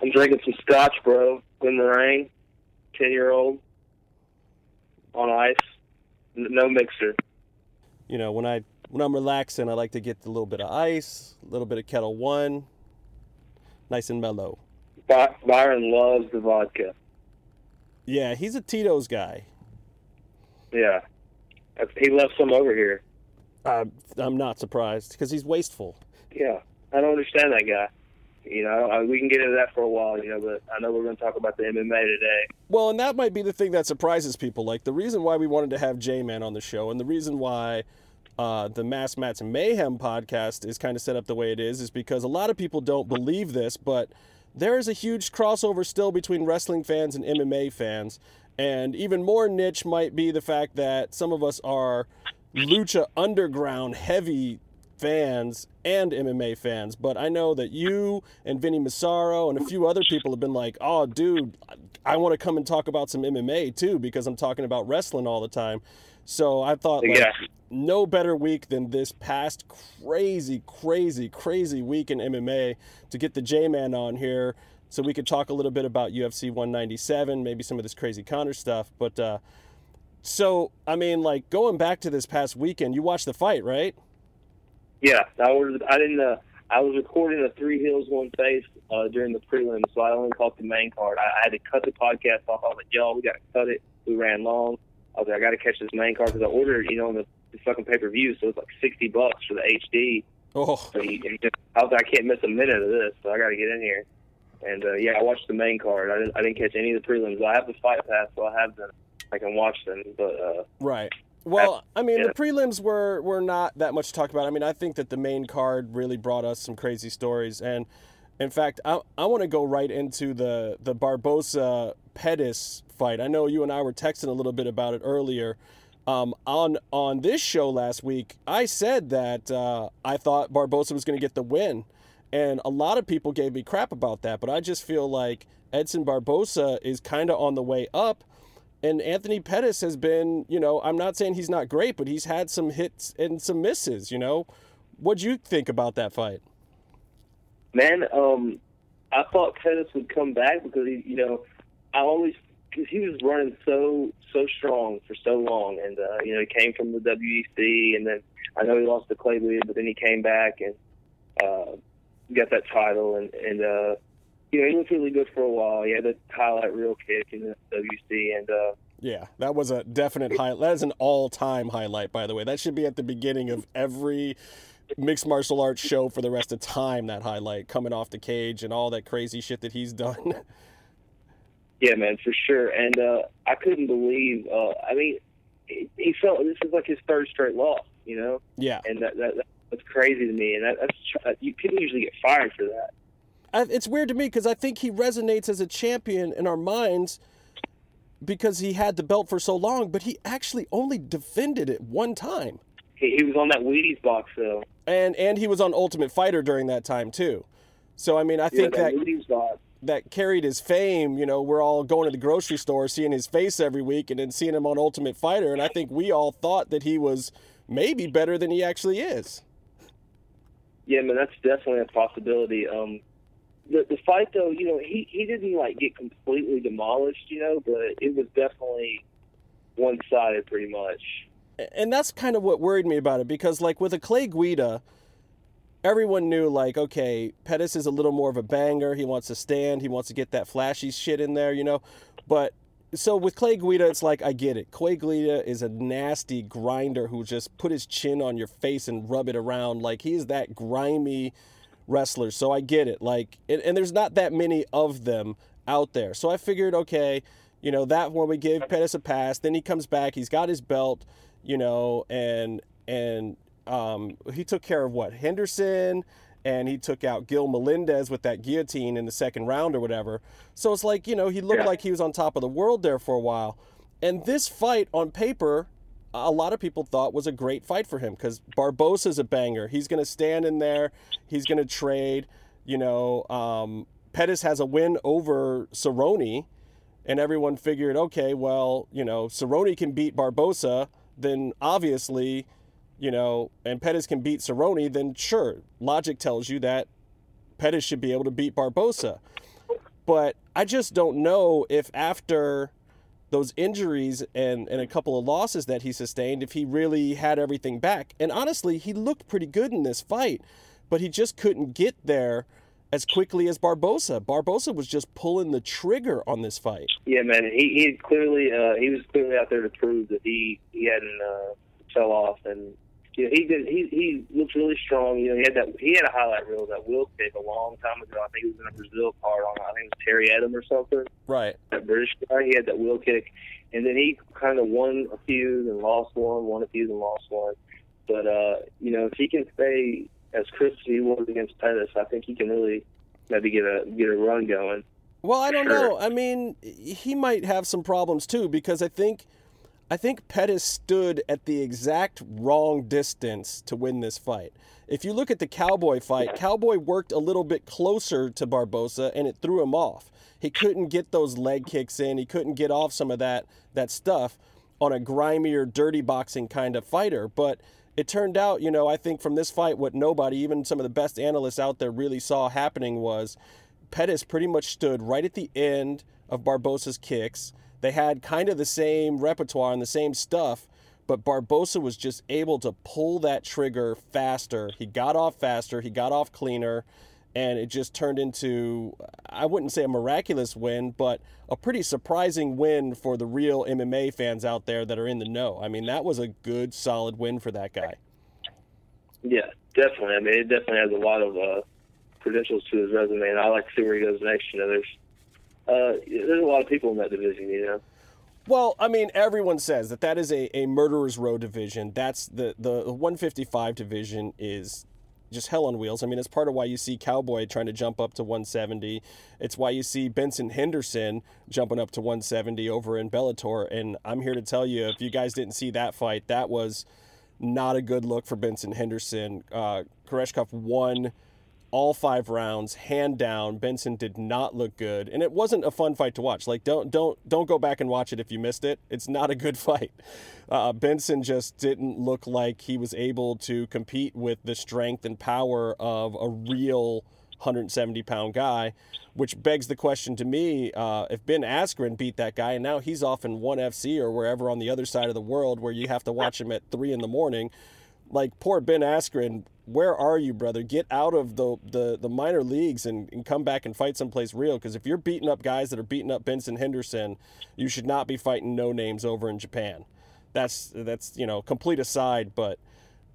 I'm drinking some scotch, bro, in the rain, ten-year-old, on ice, no mixer. You know, when, I, when I'm relaxing, I like to get a little bit of ice, a little bit of Kettle One, nice and mellow. By- Byron loves the vodka. Yeah, he's a Tito's guy. Yeah, he left some over here. I'm, I'm not surprised because he's wasteful. Yeah, I don't understand that guy. You know, I, we can get into that for a while, you know, but I know we're going to talk about the M M A today. Well, and that might be the thing that surprises people. Like, the reason why we wanted to have J-Man on the show and the reason why uh, the Mass Mats and Mayhem podcast is kind of set up the way it is is because a lot of people don't believe this, but there is a huge crossover still between wrestling fans and M M A fans. And even more niche might be the fact that some of us are Lucha Underground heavy fans and M M A fans. But I know that you and Vinny Massaro and a few other people have been like, oh, dude, I want to come and talk about some M M A, too, because I'm talking about wrestling all the time. So I thought, like, yeah. no better week than this past crazy, crazy, crazy week in M M A to get the J-Man on here. So we could talk a little bit about U F C one ninety-seven, maybe some of this crazy Conor stuff. But uh, so, I mean, like, going back to this past weekend, you watched the fight, right? Yeah, I was. I didn't. Uh, I was recording a Three Heels One Face uh, during the prelims, so I only caught the main card. I, I had to cut the podcast off. I was like, "Yo, we got to cut it. We ran long." I was like, "I got to catch this main card because I ordered, you know, on the, the fucking pay per view, so it's like sixty bucks for the H D." Oh. So he, he just, I was like, "I can't miss a minute of this, so I got to get in here." And, uh, yeah, I watched the main card. I didn't, I didn't catch any of the prelims. I have the fight pass, so I have them. I can watch them. But uh, Right. Well, I, I mean, yeah. the prelims were, were not that much to talk about. I mean, I think that the main card really brought us some crazy stories. And, in fact, I I want to go right into the, the Barbosa-Pettis fight. I know you and I were texting a little bit about it earlier. Um, on on this show last week, I said that uh, I thought Barbosa was going to get the win, and a lot of people gave me crap about that, but I just feel like Edson Barbosa is kind of on the way up, and Anthony Pettis has been, you know, I'm not saying he's not great, but he's had some hits and some misses, you know? What'd you think about that fight? Man, um, I thought Pettis would come back because, he, you know, I always... because he was running so so strong for so long, and uh, you know, he came from the W E C, and then I know he lost to Clay Lee, but then he came back and uh, got that title, and and uh, you know, he looked really good for a while. He had that highlight reel kick in the W E C, and uh, yeah, that was a definite highlight. That is an all-time highlight, by the way. That should be at the beginning of every mixed martial arts show for the rest of time. That highlight coming off the cage and all that crazy shit that he's done. Yeah, man, for sure. And uh, I couldn't believe, uh, I mean, he, he felt this is like his third straight loss, you know? Yeah. And that, that that's crazy to me. And that, that's you couldn't usually get fired for that. I, it's weird to me because I think he resonates as a champion in our minds because he had the belt for so long, but he actually only defended it one time. He, he was on that Wheaties box, though. And, and he was on Ultimate Fighter during that time, too. So, I mean, I think yeah, that... that Wheaties box. That carried his fame. You know, we're all going to the grocery store, seeing his face every week, and then seeing him on Ultimate Fighter, and I think we all thought that he was maybe better than he actually is. Yeah, man, that's definitely a possibility. Um, the, the fight, though, you know, he, he didn't, like, get completely demolished, you know, but it was definitely one-sided pretty much. And that's kind of what worried me about it, because, like, with a Clay Guida, everyone knew, like, okay, Pettis is a little more of a banger. He wants to stand. He wants to get that flashy shit in there, you know? But so with Clay Guida, it's like, I get it. Clay Guida is a nasty grinder who just put his chin on your face and rub it around. Like, he is that grimy wrestler. So I get it. Like, and, and there's not that many of them out there. So I figured, okay, you know, that one we gave Pettis a pass. Then he comes back. He's got his belt, you know, and, and, Um, he took care of what Henderson, and he took out Gil Melendez with that guillotine in the second round or whatever. So it's like, you know, he looked yeah. like he was on top of the world there for a while. And this fight on paper, a lot of people thought was a great fight for him because Barbosa's a banger. He's going to stand in there. He's going to trade. You know, um, Pettis has a win over Cerrone, and everyone figured, okay, well, you know, Cerrone can beat Barbosa, then obviously. You know, and Pettis can beat Cerrone, then sure, logic tells you that Pettis should be able to beat Barbosa. But I just don't know if after those injuries and, and a couple of losses that he sustained, if he really had everything back. And honestly, he looked pretty good in this fight, but he just couldn't get there as quickly as Barbosa. Barbosa was just pulling the trigger on this fight. Yeah, man, he, he clearly uh, he was clearly out there to prove that he, he hadn't uh, fell off and... You know, he did. He he looked really strong. You know, he had that. He had a highlight reel that Will kick a long time ago. I think it was in a Brazil card on. I think it was Terry Adam or something. Right. That British guy. He had that Will kick, and then he kind of won a few and lost one, won a few and lost one. But uh, you know, if he can stay as crisp as he was against Pettis, I think he can really maybe get a get a run going. Well, I don't sure. know. I mean, he might have some problems too because I think. I think Pettis stood at the exact wrong distance to win this fight. If you look at the Cowboy fight, Cowboy worked a little bit closer to Barbosa, and it threw him off. He couldn't get those leg kicks in. He couldn't get off some of that that stuff on a grimier, dirty boxing kind of fighter. But it turned out, you know, I think from this fight, what nobody, even some of the best analysts out there really saw happening was Pettis pretty much stood right at the end of Barbosa's kicks. They had kind of the same repertoire and the same stuff, but Barbosa was just able to pull that trigger faster. He got off faster. He got off cleaner, and it just turned into, I wouldn't say a miraculous win, but a pretty surprising win for the real M M A fans out there that are in the know. I mean, that was a good, solid win for that guy. Yeah, definitely. I mean, it definitely has a lot of uh, credentials to his resume, and I like to see where he goes next. You know, there's Uh, there's a lot of people in that division, you know. Well, I mean, everyone says that that is a, a murderer's row division. That's the, the one fifty-five division is just hell on wheels. I mean, it's part of why you see Cowboy trying to jump up to one seventy. It's why you see Benson Henderson jumping up to one seventy over in Bellator. And I'm here to tell you, if you guys didn't see that fight, that was not a good look for Benson Henderson. Uh, Koreshkov won all five rounds, hand down. Benson did not look good, and it wasn't a fun fight to watch. Like, don't don't don't go back and watch it if you missed it. It's not a good fight. Uh, Benson just didn't look like he was able to compete with the strength and power of a real one seventy pound guy, which begs the question to me, uh, if Ben Askren beat that guy, and now he's off in one F C or wherever on the other side of the world where you have to watch him at three in the morning, like, poor Ben Askren, where are you, brother? Get out of the the, the minor leagues and, and come back and fight someplace real, because if you're beating up guys that are beating up Benson Henderson, you should not be fighting no-names over in Japan. That's, that's you know, complete aside, but,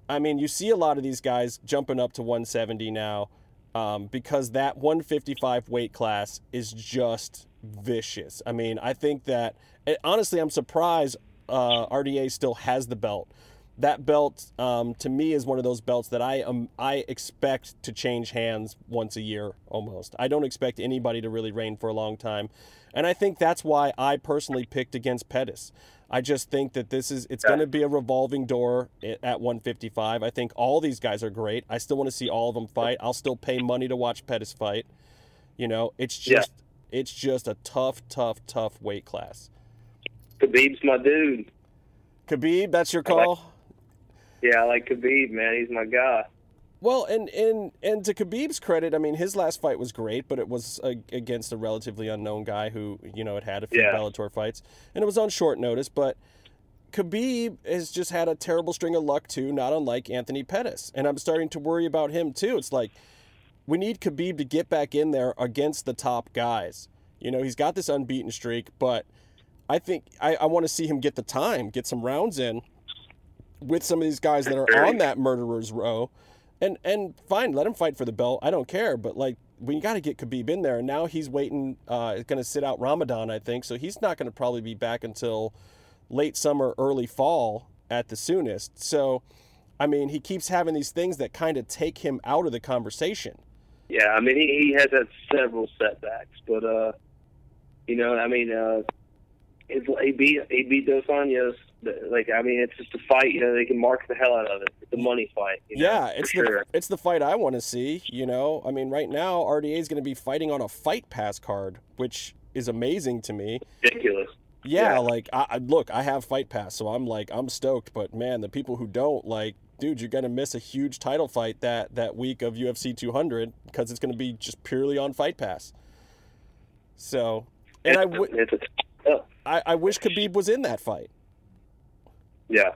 I mean, you see a lot of these guys jumping up to one seventy now um, because that one fifty-five weight class is just vicious. I mean, I think that, honestly, I'm surprised uh, R D A still has the belt. That belt, um, to me, is one of those belts that I um, I expect to change hands once a year, almost. I don't expect anybody to really reign for a long time. And I think that's why I personally picked against Pettis. I just think that this is it's yeah. going to be a revolving door at one fifty-five. I think all these guys are great. I still want to see all of them fight. I'll still pay money to watch Pettis fight. You know, it's just, yeah. it's just a tough, tough, tough weight class. Khabib's my dude. Khabib, that's your call? Yeah, I like Khabib, man. He's my guy. Well, and, and, and to Khabib's credit, I mean, his last fight was great, but it was a, against a relatively unknown guy who, you know, had had a few yeah. Bellator fights, and it was on short notice. But Khabib has just had a terrible string of luck, too, not unlike Anthony Pettis. And I'm starting to worry about him, too. It's like, we need Khabib to get back in there against the top guys. You know, he's got this unbeaten streak, but I think I, I want to see him get the time, get some rounds in with some of these guys that are on that murderer's row, and and fine, let him fight for the belt. I don't care, but like, we got to get Khabib in there. And now he's waiting, uh, going to sit out Ramadan, I think, so he's not going to probably be back until late summer, early fall at the soonest. So, I mean, he keeps having these things that kind of take him out of the conversation. Yeah, I mean, he, he has had several setbacks, but uh, you know, I mean, uh, he beat he beat Dos Anjos. Like, I mean, it's just a fight, you know, they can market the hell out of it. It's a money fight. You know, yeah, it's the, sure. it's the fight I want to see, you know. I mean, right now, R D A is going to be fighting on a Fight Pass card, which is amazing to me. Ridiculous. Yeah, yeah. like, I, I look, I have Fight Pass, so I'm like, I'm stoked. But, man, the people who don't, like, dude, you're going to miss a huge title fight that, that week of U F C two hundred because it's going to be just purely on Fight Pass. So, and it's I, w- a, it's a, oh. I, I wish Khabib was in that fight. Yeah.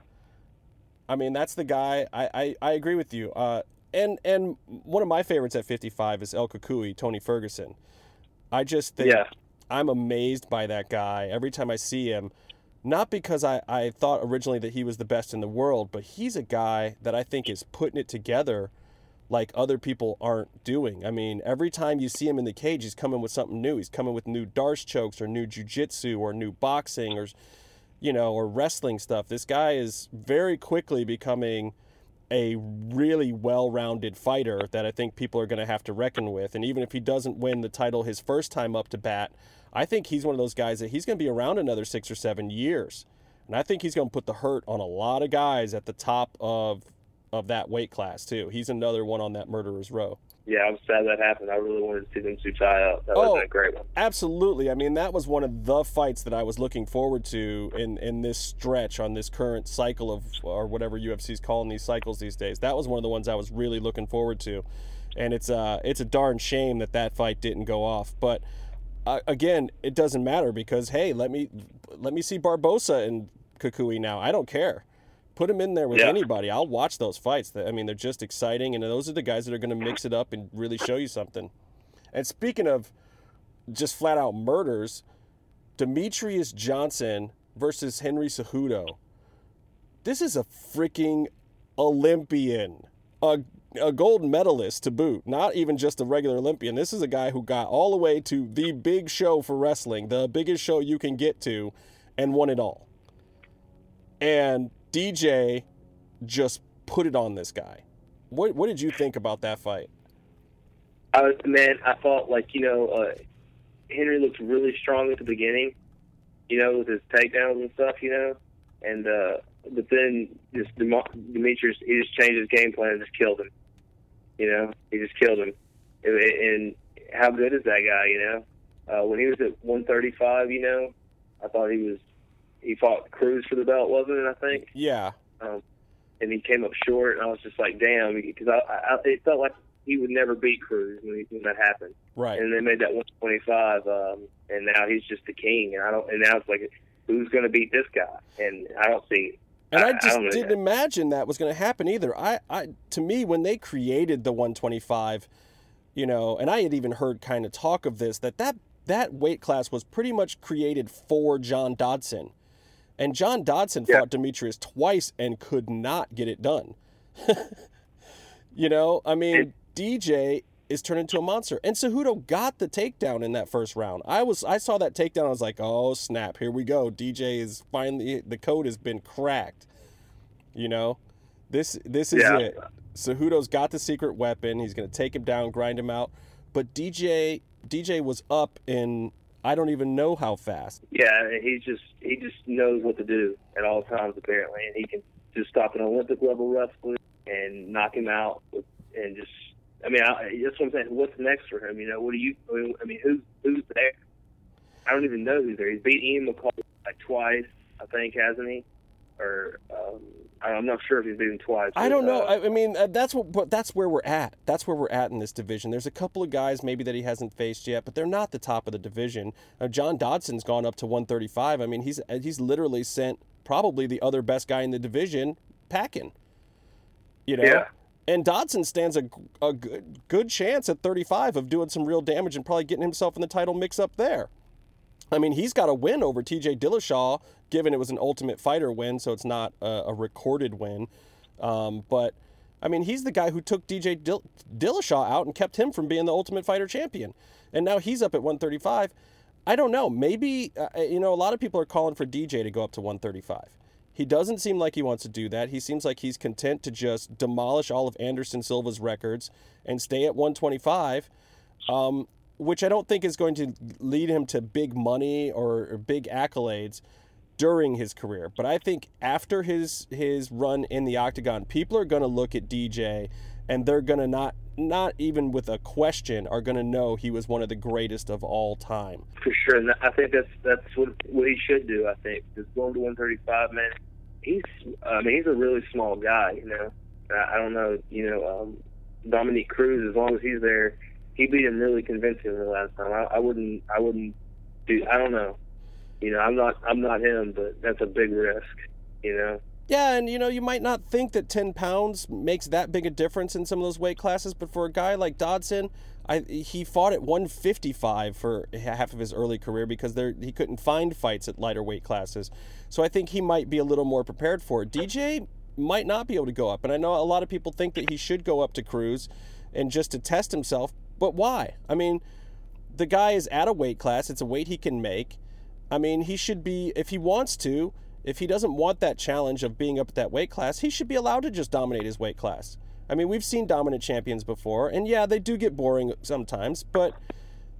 I mean, that's the guy. I, I, I agree with you. Uh, and and one of my favorites at fifty-five is El Cucuy, Tony Ferguson. I just think yeah. I'm amazed by that guy every time I see him. Not because I, I thought originally that he was the best in the world, but he's a guy that I think is putting it together like other people aren't doing. I mean, every time you see him in the cage, he's coming with something new. He's coming with new darce chokes or new jiu-jitsu or new boxing or... you know, or wrestling stuff. This guy is very quickly becoming a really well-rounded fighter that I think people are going to have to reckon with. And even if he doesn't win the title his first time up to bat, I think he's one of those guys that he's going to be around another six or seven years. And I think he's going to put the hurt on a lot of guys at the top of of that weight class, too. He's another one on that murderer's row. Yeah, I'm sad that happened. I really wanted to see them two tie up. That oh, was a great one. Absolutely. I mean, that was one of the fights that I was looking forward to in, in this stretch on this current cycle of, or whatever U F C's calling these cycles these days. That was one of the ones I was really looking forward to. And it's, uh, it's a darn shame that that fight didn't go off. But, uh, again, it doesn't matter because, hey, let me let me see Barbosa and Cucuy now. I don't care. Put him in there with yeah. anybody. I'll watch those fights. I mean, they're just exciting, and those are the guys that are going to mix it up and really show you something. And speaking of just flat-out murders, Demetrius Johnson versus Henry Cejudo. This is a freaking Olympian, a, a gold medalist to boot, not even just a regular Olympian. This is a guy who got all the way to the big show for wrestling, the biggest show you can get to, and won it all. And D J just put it on this guy. What What did you think about that fight? I was, man, I thought, like, you know, uh, Henry looked really strong at the beginning, you know, with his takedowns and stuff, you know, and uh, but then just Dem- Demetrius, he just changed his game plan and just killed him. You know, he just killed him. And, and how good is that guy? You know, uh, when he was at one thirty-five, you know, I thought he was. He fought Cruz for the belt, wasn't it? I think. Yeah. Um, and he came up short, and I was just like, damn, because I, I it felt like he would never beat Cruz when, he, when that happened. Right. And they made that one twenty-five, um, and now he's just the king. And I don't. And now it's like, who's going to beat this guy? And I don't see. And I, I just I didn't that. imagine that was going to happen either. I, I, to me, when they created the one twenty-five, you know, and I had even heard kind of talk of this, that that, that weight class was pretty much created for John Dodson. And John Dodson yeah. fought Demetrius twice and could not get it done. You know, I mean, D J is turned into a monster. And Cejudo got the takedown in that first round. I was, I saw that takedown. I was like, oh, snap, here we go. D J is finally, the code has been cracked. You know, this this is yeah. it. Cejudo's got the secret weapon. He's going to take him down, grind him out. But D J, D J was up in... I don't even know how fast. Yeah, he's just he just knows what to do at all times, apparently, and he can just stop an Olympic level wrestler and knock him out. And just, I mean, I, that's what I'm saying. What's next for him? You know, what do you? I mean, who's who's there? I don't even know who's there. He's beat Ian McCall like twice, I think, hasn't he? Or um, I'm not sure if he's beaten twice. I don't know. I, I mean, uh, that's what. But that's where we're at. That's where we're at in this division. There's a couple of guys maybe that he hasn't faced yet, but they're not the top of the division. Uh, John Dodson's gone up to one thirty-five. I mean, he's he's literally sent probably the other best guy in the division packing. You know, yeah. And Dodson stands a a good good chance at thirty-five of doing some real damage and probably getting himself in the title mix up there. I mean, he's got a win over T J Dillashaw, given it was an Ultimate Fighter win, so it's not a, a recorded win. Um, but, I mean, he's the guy who took D J Dill- Dillashaw out and kept him from being the Ultimate Fighter champion. And now he's up at one thirty-five. I don't know. Maybe, uh, you know, a lot of people are calling for D J to go up to one thirty-five. He doesn't seem like he wants to do that. He seems like he's content to just demolish all of Anderson Silva's records and stay at one twenty-five. Um which I don't think is going to lead him to big money or big accolades during his career. But I think after his his run in the Octagon, people are going to look at D J and they're going to not, not even with a question, are going to know he was one of the greatest of all time. For sure. And I think that's that's what, what he should do, I think. Just going to one thirty-five, man. He's, I mean, he's a really small guy, you know. I, I don't know, you know, um, Dominique Cruz, as long as he's there, he beat him really convincingly the last time. I, I wouldn't, I wouldn't do. I don't know. You know, I'm not, I'm not him, but that's a big risk. You know. Yeah, and you know, you might not think that ten pounds makes that big a difference in some of those weight classes, but for a guy like Dodson, I he fought at one fifty-five for half of his early career because there he couldn't find fights at lighter weight classes. So I think he might be a little more prepared for it. D J might not be able to go up, and I know a lot of people think that he should go up to Cruz, and just to test himself. But why? I mean, the guy is at a weight class. It's a weight he can make. I mean, he should be, if he wants to, if he doesn't want that challenge of being up at that weight class, he should be allowed to just dominate his weight class. I mean, we've seen dominant champions before, and yeah, they do get boring sometimes, but,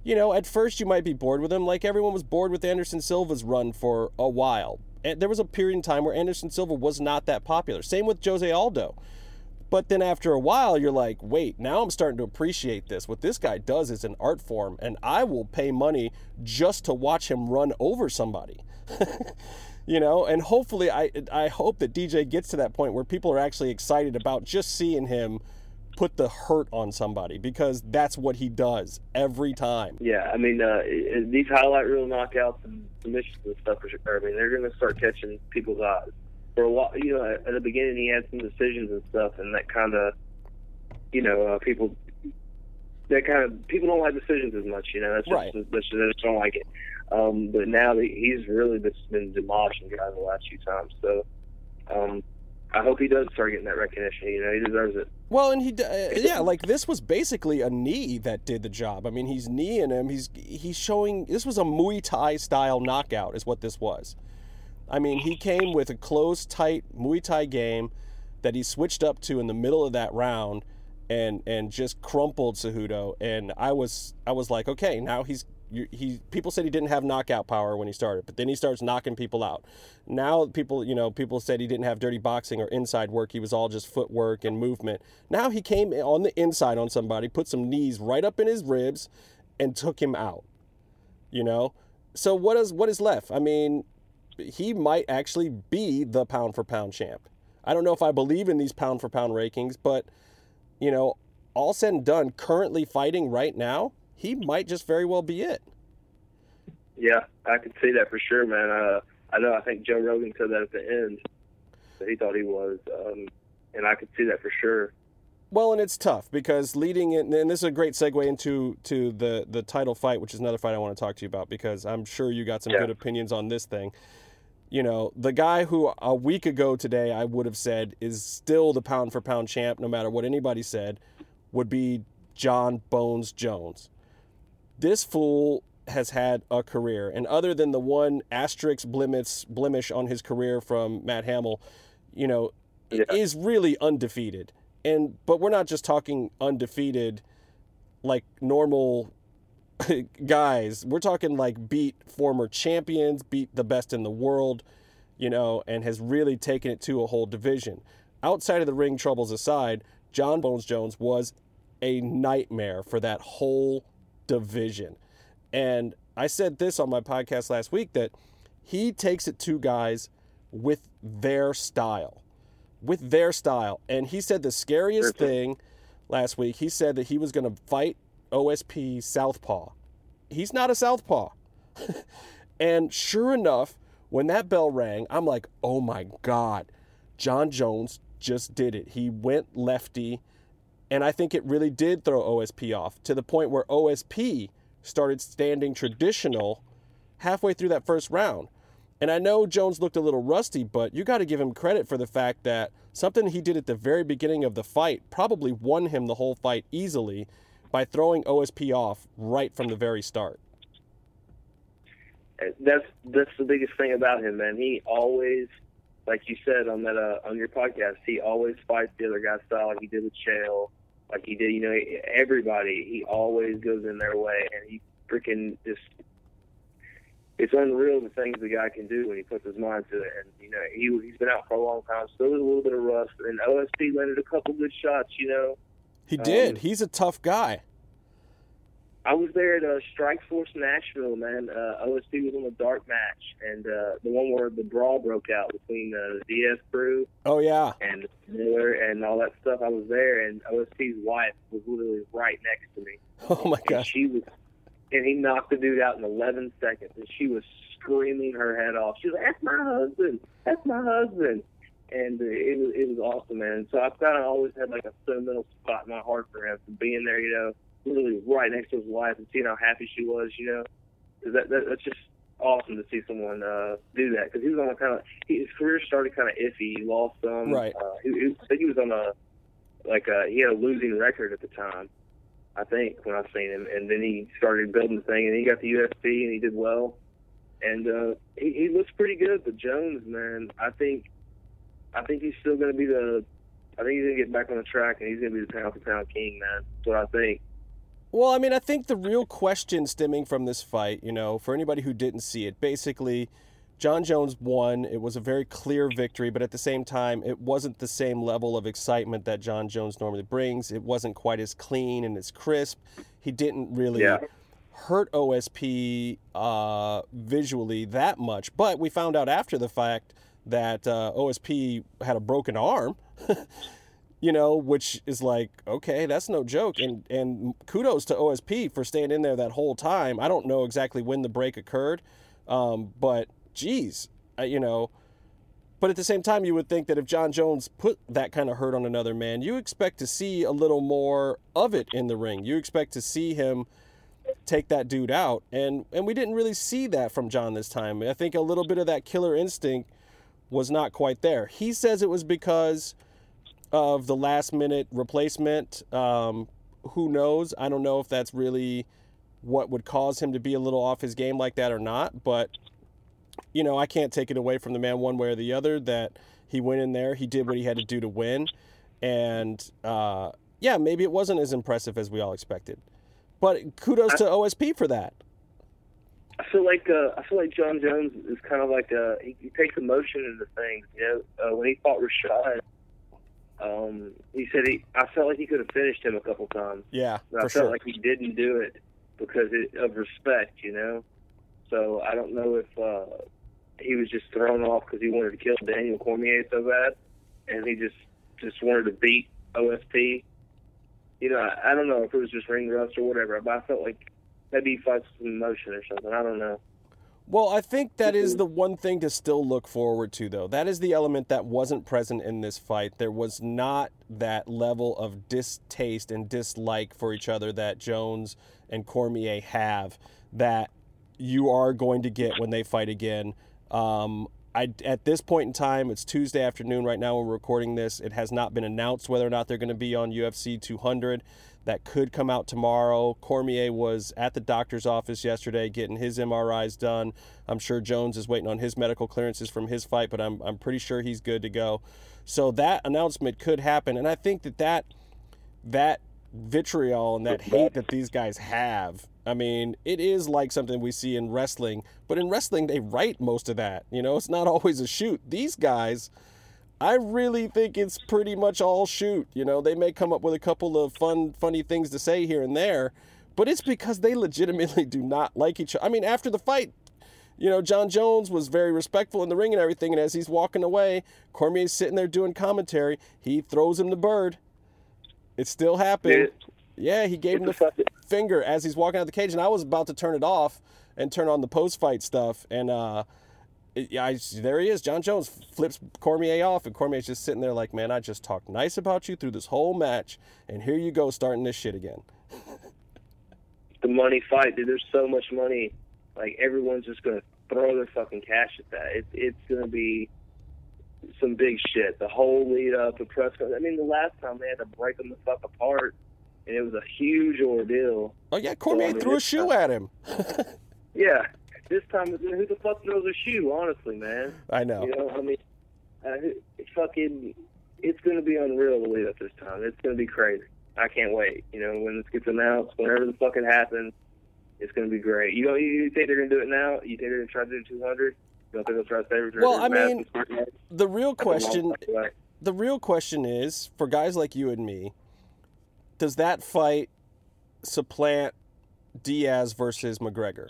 you know, at first you might be bored with him, like everyone was bored with Anderson Silva's run for a while. And there was a period in time where Anderson Silva was not that popular. Same with Jose Aldo. But then after a while, you're like, wait, now I'm starting to appreciate this. What this guy does is an art form, and I will pay money just to watch him run over somebody. You know, and hopefully, I I hope that D J gets to that point where people are actually excited about just seeing him put the hurt on somebody, because that's what he does every time. Yeah, I mean, uh, these highlight reel knockouts and submissions and stuff, I mean, they're going to start catching people's eyes. For a while, you know, at the beginning he had some decisions and stuff, and that kind of, you know, uh, people, that kind of people don't like decisions as much, you know. That's just, right. That's just, they just don't like it. Um, but now that he's really just been demolishing guys the last few times, so um, I hope he does start getting that recognition. You know, he deserves it. Well, and he, uh, yeah, like this was basically a knee that did the job. I mean, he's kneeing him. He's he's showing this was a Muay Thai style knockout, is what this was. I mean, he came with a close, tight Muay Thai game, that he switched up to in the middle of that round and and just crumpled Cejudo. And I was I was like, okay, now he's you, he people said he didn't have knockout power when he started, but then he starts knocking people out. Now people, you know, people said he didn't have dirty boxing or inside work. He was all just footwork and movement. Now he came on the inside on somebody, put some knees right up in his ribs and took him out, you know? So what is what is left? I mean, he might actually be the pound for pound champ. I don't know if I believe in these pound for pound rankings, but, you know, all said and done, currently fighting right now, he might just very well be it. Yeah, I could see that for sure, man. Uh, I know, I think Joe Rogan said that at the end, that he thought he was, um, and I could see that for sure. Well, and it's tough because leading in, and this is a great segue into to the, the title fight, which is another fight I want to talk to you about because I'm sure you got some yeah. good opinions on this thing. You know, the guy who a week ago today I would have said is still the pound-for-pound champ, no matter what anybody said, would be John Bones Jones. This fool has had a career, and other than the one asterisk blemish, blemish on his career from Matt Hamill, you know, yeah. is really undefeated. And but we're not just talking undefeated like normal guys. We're talking like beat former champions, beat the best in the world, you know, and has really taken it to a whole division. Outside of the ring troubles aside, John Bones Jones was a nightmare for that whole division. And I said this on my podcast last week that he takes it to guys with their style. with their style. And he said the scariest thing last week, he said that he was going to fight O S P Southpaw. He's not a Southpaw. And sure enough, when that bell rang, I'm like, oh my God, John Jones just did it. He went lefty. And I think it really did throw O S P off to the point where O S P started standing traditional halfway through that first round. And I know Jones looked a little rusty, but you got to give him credit for the fact that something he did at the very beginning of the fight probably won him the whole fight easily by throwing O S P off right from the very start. That's that's the biggest thing about him, man. He always, like you said on that uh, on your podcast, he always fights the other guy's style, like he did with Chael, like he did, you know, everybody. He always goes in their way, and he freaking just. It's unreal the things the guy can do when he puts his mind to it. And, you know, he, he's been out for a long time, so there's a little bit of rust. And O S P landed a couple good shots, you know. He did. Um, he's a tough guy. I was there at uh, Strikeforce Nashville, man. Uh, O S P was in the dark match, and uh, the one where the brawl broke out between the D S crew. Oh, yeah. And Miller and all that stuff. I was there, and O S P's wife was literally right next to me. Oh, my gosh. She was... And he knocked the dude out in eleven seconds, and she was screaming her head off. She was like, that's my husband. That's my husband. And uh, it, was, it was awesome, man. And so I've kind of always had, like, a sentimental spot in my heart for him, from being there, you know, literally right next to his wife and seeing how happy she was, you know. That, that, that's just awesome to see someone uh, do that. Because he was on a kind of – his career started kind of iffy. He lost some. Right. Uh, he, he, I think he was on a – like, a, he had a losing record at the time. I think, when I seen him. And then he started building the thing, and he got the U F C, and he did well. And uh, he, he looks pretty good. But Jones, man, I think I think he's still going to be the – I think he's going to get back on the track, and he's going to be the pound-for-pound king, man. That's what I think. Well, I mean, I think the real question stemming from this fight, you know, for anybody who didn't see it, basically John Jones won. It was a very clear victory, but at the same time, it wasn't the same level of excitement that John Jones normally brings. It wasn't quite as clean and as crisp. He didn't really yeah. hurt O S P uh, visually that much, but we found out after the fact that uh, O S P had a broken arm, you know, which is like, okay, that's no joke. And, and kudos to O S P for staying in there that whole time. I don't know exactly when the break occurred, um, but... Geez, you know, but at the same time, you would think that if John Jones put that kind of hurt on another man, you expect to see a little more of it in the ring. You expect to see him take that dude out. And, and we didn't really see that from John this time. I think a little bit of that killer instinct was not quite there. He says it was because of the last minute replacement. Um, who knows? I don't know if that's really what would cause him to be a little off his game like that or not, but you know, I can't take it away from the man one way or the other that He went in there. He did what he had to do to win. And, uh, yeah, maybe it wasn't as impressive as we all expected. But kudos I, to O S P for that. I feel like uh, I feel like John Jones is kind of like a, he, he takes emotion into things. You know, uh, when he fought Rashad, um, he said he. I felt like he could have finished him a couple times. Yeah, but I felt sure. like he didn't do it because it, of respect. You know, so I don't know if uh, he was just thrown off because he wanted to kill Daniel Cormier so bad, and he just just wanted to beat O S P. You know, I, I don't know if it was just ring rust or whatever, but I felt like maybe he fights some emotion or something. I don't know. Well, I think that is the one thing to still look forward to, though. That is the element that wasn't present in this fight. There was not that level of distaste and dislike for each other that Jones and Cormier have that you are going to get when they fight again. Um, I, at this point in time, it's Tuesday afternoon right now. We're recording this. It has not been announced whether or not they're going to be on U F C two hundred. That could come out tomorrow. Cormier was at the doctor's office yesterday getting his M R Is done. I'm sure Jones is waiting on his medical clearances from his fight, but I'm I'm pretty sure he's good to go. So that announcement could happen, and I think that that, that vitriol and that hate that these guys have, I mean, it is like something we see in wrestling, but in wrestling they write most of that. You know, it's not always a shoot. These guys, I really think it's pretty much all shoot. You know, they may come up with a couple of fun, funny things to say here and there, but it's because they legitimately do not like each other. I mean, after the fight, you know, John Jones was very respectful in the ring and everything, and as he's walking away, Cormier's sitting there doing commentary. He throws him the bird. It still happened. Yeah, he gave him the f- finger as he's walking out of the cage, and I was about to turn it off and turn on the post-fight stuff, and, uh... I, there he is. John Jones flips Cormier off, and Cormier's just sitting there like, man, I just talked nice about you through this whole match, and here you go starting this shit again. The money fight, dude. There's so much money. Like, everyone's just going to throw their fucking cash at that. It, it's going to be some big shit. The whole lead up, the press conference. I mean, the last time they had to break them the fuck apart, and it was a huge ordeal. Oh, yeah, Cormier so, I mean, threw a shoe at him. Yeah. This time, who the fuck knows a shoe, honestly, man? I know. You know, I mean, uh, fucking, it's going to be unreal to lead up this time. It's going to be crazy. I can't wait. You know, when this gets announced, whenever the fuck it happens, it's going to be great. You know, you think they're going to do it now? You think they're going to try to do two hundred? You don't think they'll try to save it? Well, I mean, the real question, the real question is, for guys like you and me, does that fight supplant Diaz versus McGregor?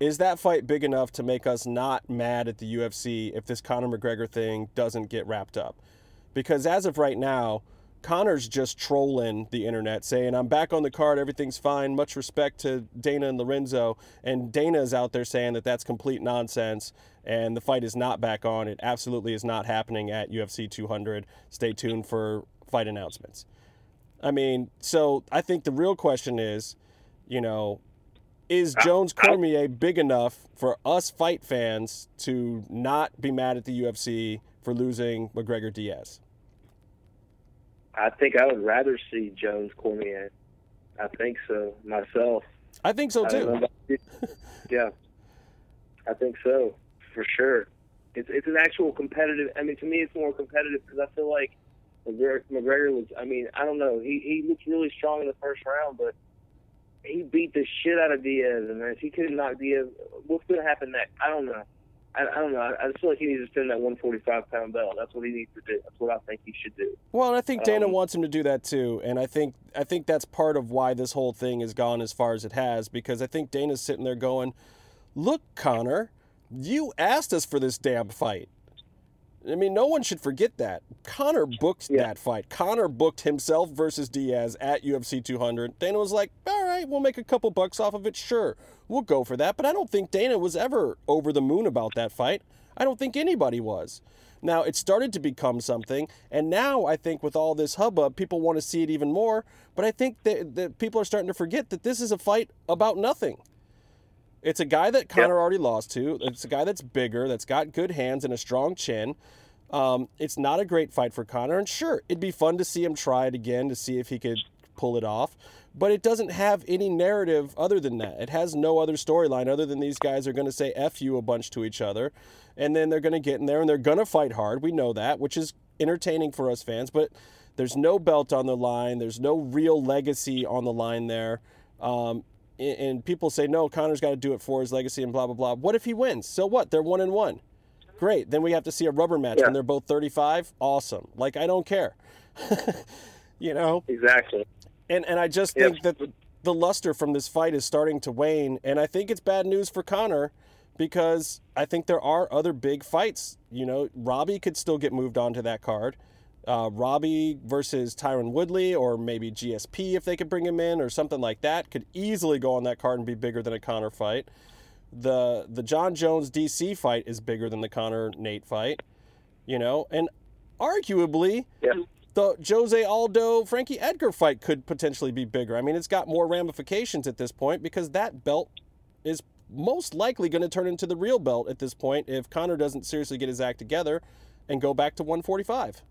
Is that fight big enough to make us not mad at the U F C if this Conor McGregor thing doesn't get wrapped up? Because as of right now, Conor's just trolling the internet, saying, I'm back on the card, everything's fine, much respect to Dana and Lorenzo. And Dana's out there saying that that's complete nonsense, and the fight is not back on. It absolutely is not happening at U F C two hundred. Stay tuned for fight announcements. I mean, so I think the real question is, you know, is Jones Cormier big enough for us fight fans to not be mad at the U F C for losing McGregor Diaz? I think I would rather see Jones Cormier. I think so myself. I think so too. Yeah, I think so for sure. It's it's an actual competitive. I mean, to me, it's more competitive because I feel like McGregor was. I mean, I don't know. He he looked really strong in the first round, but he beat the shit out of Diaz, and if he couldn't knock Diaz, what's going to happen next? I don't know. I, I don't know. I, I just feel like he needs to spend that one forty-five pound belt. That's what he needs to do. That's what I think he should do. Well, and I think Dana um, wants him to do that too, and I think I think that's part of why this whole thing has gone as far as it has, because I think Dana's sitting there going, look, Connor, you asked us for this damn fight. I mean, no one should forget that. Connor booked yeah. that fight. Connor booked himself versus Diaz at U F C two hundred. Dana was like, all right, we'll make a couple bucks off of it. Sure, we'll go for that. But I don't think Dana was ever over the moon about that fight. I don't think anybody was. Now, it started to become something. And now I think with all this hubbub, people want to see it even more. But I think that, that people are starting to forget that this is a fight about nothing. It's a guy that Connor yep. already lost to. It's a guy that's bigger, that's got good hands and a strong chin. Um, it's not a great fight for Connor. And sure, it'd be fun to see him try it again to see if he could pull it off, but it doesn't have any narrative other than that. It has no other storyline other than these guys are going to say F you a bunch to each other, and then they're going to get in there and they're going to fight hard. We know that, which is entertaining for us fans, but there's no belt on the line. There's no real legacy on the line there. Um, and, and people say, no, Connor's got to do it for his legacy and blah, blah, blah. What if he wins? So what? They're one and one. Great. Then we have to see a rubber match yeah. when they're both thirty-five. Awesome. Like, I don't care. You know? Exactly. And and I just think yep. that the luster from this fight is starting to wane. And I think it's bad news for Connor because I think there are other big fights. You know, Robbie could still get moved onto that card. Uh, Robbie versus Tyron Woodley, or maybe G S P if they could bring him in, or something like that, could easily go on that card and be bigger than a Connor fight. The the John Jones D C fight is bigger than the Connor Nate fight, you know, and arguably yeah. the Jose Aldo Frankie Edgar fight could potentially be bigger. I mean, it's got more ramifications at this point because that belt is most likely going to turn into the real belt at this point if Connor doesn't seriously get his act together and go back to one forty-five.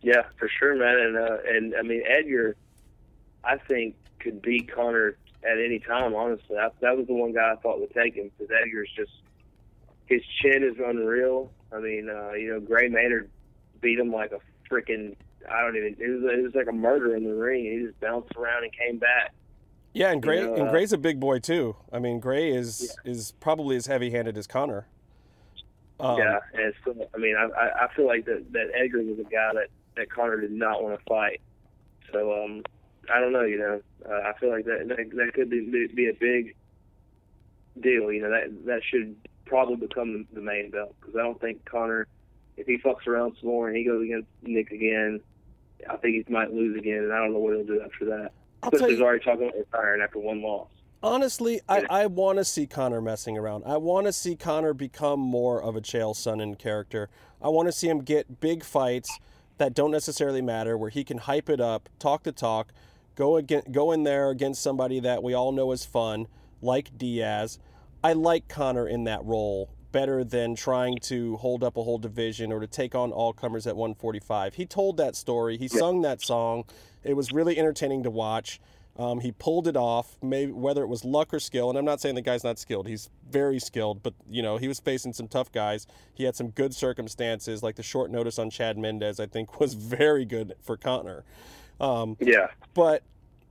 Yeah, for sure, man. And, uh, and I mean, Edgar, I think, could beat Connor at any time, honestly. I, that was the one guy I thought would take him, because Edgar's just, his chin is unreal. I mean, uh, you know, Gray Maynard beat him like a freaking, I don't even, it was, it was like a murder in the ring. He just bounced around and came back. Yeah, and Gray you know, and Gray's uh, a big boy, too. I mean, Gray is, yeah. is probably as heavy-handed as Connor. Um, yeah, and so, I mean, I, I feel like that, that Edgar was a guy that, that Connor did not want to fight. So, um, I don't know, you know. Uh, I feel like that that, that could be, be a big deal. You know, that that should probably become the main belt, because I don't think Connor, if he fucks around some more and he goes against Nick again, I think he might lose again, and I don't know what he'll do after that. Because he's already talking about retiring after one loss. Honestly, I, I want to see Connor messing around. I want to see Connor become more of a Chael Sonnen character. I want to see him get big fights that don't necessarily matter, where he can hype it up, talk the talk, go again, go in there against somebody that we all know is fun, like Diaz. I like Connor in that role better than trying to hold up a whole division or to take on all comers at one forty-five. He told that story. He sung that song. It was really entertaining to watch. Um, he pulled it off, maybe whether it was luck or skill. And I'm not saying the guy's not skilled. He's very skilled. But, you know, he was facing some tough guys. He had some good circumstances, like the short notice on Chad Mendez, I think, was very good for Connor. Um, yeah. But,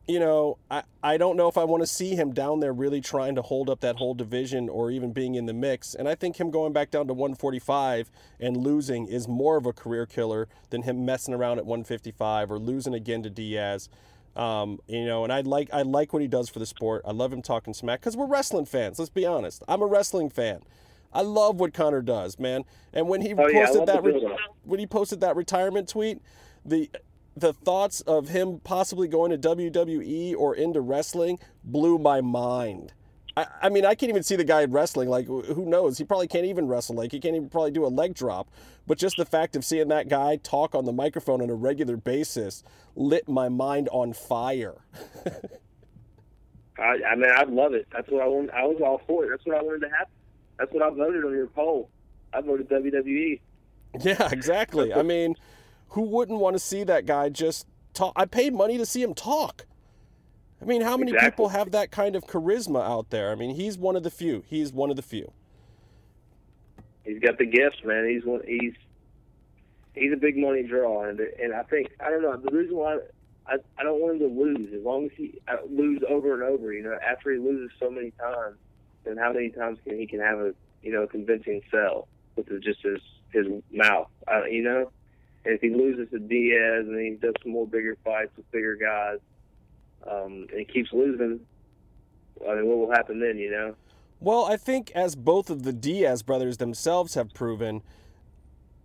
you know, I, I don't know if I want to see him down there really trying to hold up that whole division or even being in the mix. And I think him going back down to one forty-five and losing is more of a career killer than him messing around at one fifty-five or losing again to Diaz. Um, you know, and I like I like what he does for the sport. I love him talking smack because we're wrestling fans. Let's be honest. I'm a wrestling fan. I love what Connor does, man. And when he oh, posted yeah, that re- when he posted that retirement tweet, the the thoughts of him possibly going to W W E or into wrestling blew my mind. I, I mean, I can't even see the guy wrestling. Like, who knows? He probably can't even wrestle. Like, he can't even probably do a leg drop. But just the fact of seeing that guy talk on the microphone on a regular basis lit my mind on fire. I, I mean, I love it. That's what I wanted. I was all for it. That's what I wanted to happen. That's what I voted on your poll. I voted W W E. Yeah, exactly. I mean, who wouldn't want to see that guy just talk? I paid money to see him talk. I mean, how many exactly. people have that kind of charisma out there? I mean, he's one of the few. He's one of the few. He's got the gifts, man. He's one, he's he's a big money draw, and and I think I don't know the reason why I I don't want him to lose. As long as he I lose over and over, you know, after he loses so many times, then how many times can he can have a you know convincing sell with just his his mouth, uh, you know? And if he loses to Diaz and he does some more bigger fights with bigger guys. Um, and he keeps losing, I mean, what will happen then, you know? Well, I think as both of the Diaz brothers themselves have proven,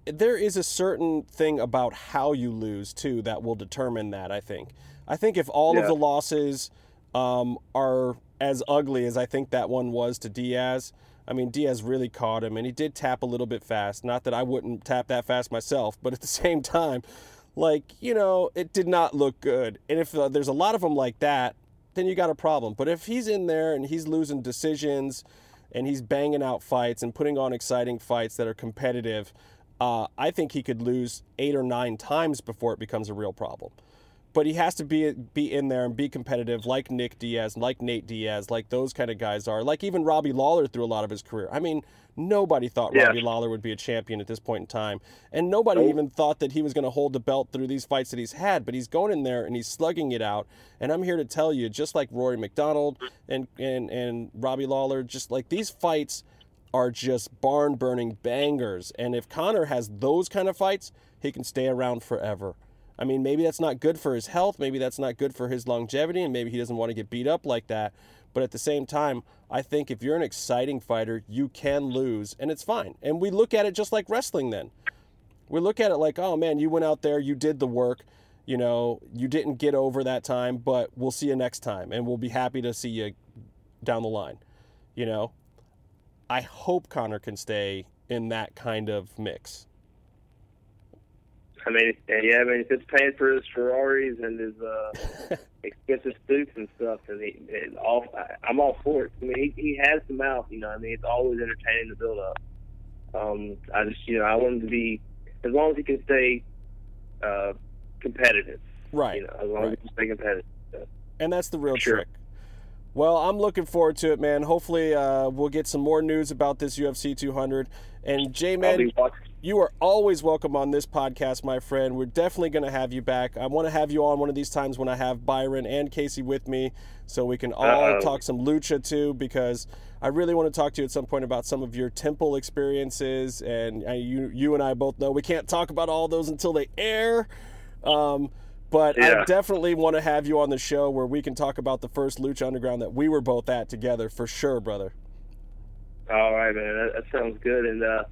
there is a certain thing about how you lose, too, that will determine that, I think. I think if all yeah. of the losses um, are as ugly as I think that one was to Diaz, I mean, Diaz really caught him, and he did tap a little bit fast. Not that I wouldn't tap that fast myself, but at the same time, like, you know, it did not look good. And if uh, there's a lot of them like that, then you got a problem. But if he's in there and he's losing decisions and he's banging out fights and putting on exciting fights that are competitive, uh, I think he could lose eight or nine times before it becomes a real problem. But he has to be be in there and be competitive, like Nick Diaz, like Nate Diaz, like those kind of guys are. Like even Robbie Lawler through a lot of his career. I mean, nobody thought yes. Robbie Lawler would be a champion at this point in time. And nobody oh. even thought that he was going to hold the belt through these fights that he's had. But he's going in there and he's slugging it out. And I'm here to tell you, just like Rory McDonald and, and, and Robbie Lawler, just like these fights are just barn-burning bangers. And if Connor has those kind of fights, he can stay around forever. I mean, maybe that's not good for his health. Maybe that's not good for his longevity, and maybe he doesn't want to get beat up like that. But at the same time, I think if you're an exciting fighter, you can lose, and it's fine. And we look at it just like wrestling then. We look at it like, oh, man, you went out there, you did the work, you know, you didn't get over that time, but we'll see you next time, and we'll be happy to see you down the line, you know. I hope Connor can stay in that kind of mix. I mean, yeah, I mean, if it's paying for his Ferraris and his uh, expensive suits and stuff, and he, and all, I'm all for it. I mean, he, he has the mouth, you know. I mean, it's always entertaining to build up. Um, I just, you know, I want him to be, as long as he can stay uh, competitive, right? You know, as long right. as he can stay competitive. So. And that's the real sure. trick. Well, I'm looking forward to it, man. Hopefully, uh, we'll get some more news about this U F C two hundred. And J-Man, you are always welcome on this podcast, my friend. We're definitely going to have you back. I want to have you on one of these times when I have Byron and Casey with me so we can all Uh-oh. talk some lucha, too, because I really want to talk to you at some point about some of your temple experiences. And uh, you you and I both know we can't talk about all those until they air. Um But yeah. I definitely want to have you on the show where we can talk about the first Lucha Underground that we were both at together, for sure, brother. All right, man. That, that sounds good. And uh,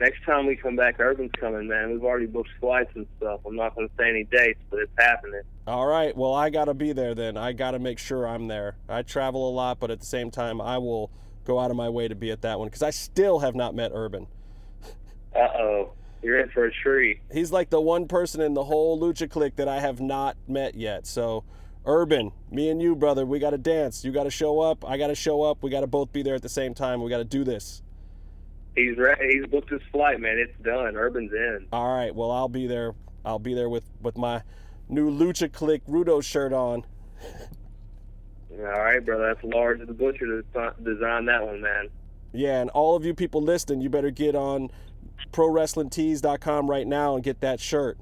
next time we come back, Urban's coming, man. We've already booked flights and stuff. I'm not going to say any dates, but it's happening. All right. Well, I got to be there then. I got to make sure I'm there. I travel a lot, but at the same time, I will go out of my way to be at that one because I still have not met Urban. Uh-oh. You're in for a treat. He's like the one person in the whole Lucha Clique that I have not met yet. So, Urban, me and you, brother, we got to dance. You got to show up. I got to show up. We got to both be there at the same time. We got to do this. He's ready. He's booked his flight, man. It's done. Urban's in. All right. Well, I'll be there. I'll be there with, with my new Lucha Clique Rudo shirt on. All right, brother. That's Lars the Butcher to design that one, man. Yeah, and all of you people listening, you better get on pro wrestling tees dot com right now and get that shirt.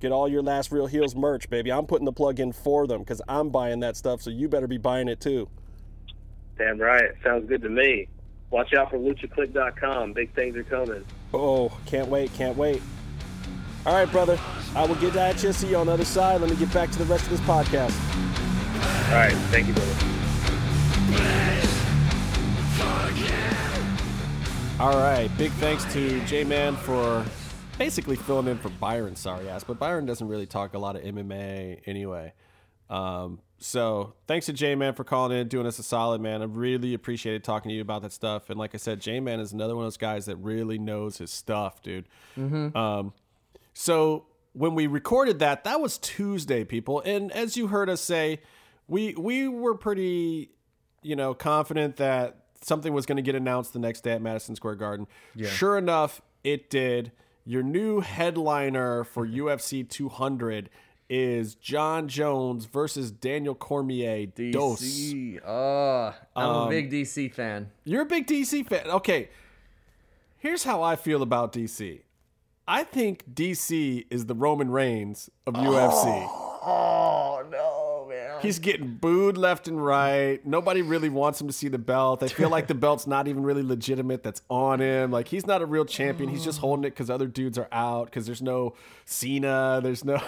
Get all your Last Real Heels merch, baby. I'm putting the plug in for them because I'm buying that stuff, so you better be buying it too. Damn right. Sounds good to me. Watch out for lucha click dot com. Big things are coming. Oh, can't wait, can't wait. All right, brother. I will get at you. See you on the other side. Let me get back to the rest of this podcast. All right. Thank you, brother. All right, big thanks to J-Man for basically filling in for Byron, sorry ass, but Byron doesn't really talk a lot of M M A anyway. Um, so thanks to J-Man for calling in, doing us a solid, man. I really appreciated talking to you about that stuff. And like I said, J-Man is another one of those guys that really knows his stuff, dude. Mm-hmm. Um, so when we recorded that, that was Tuesday, people. And as you heard us say, we we were pretty, you know, confident that something was going to get announced the next day at Madison Square Garden. Yeah. Sure enough, it did. Your new headliner for U F C two hundred is John Jones versus Daniel Cormier. D C. Dos. Uh, I'm um, a big D C fan. You're a big D C fan. Okay. Here's how I feel about D C. I think D C is the Roman Reigns of oh, U F C. Oh, no. He's getting booed left and right. Nobody really wants him to see the belt. They feel like the belt's not even really legitimate that's on him. Like, he's not a real champion. He's just holding it because other dudes are out, because there's no Cena. There's no...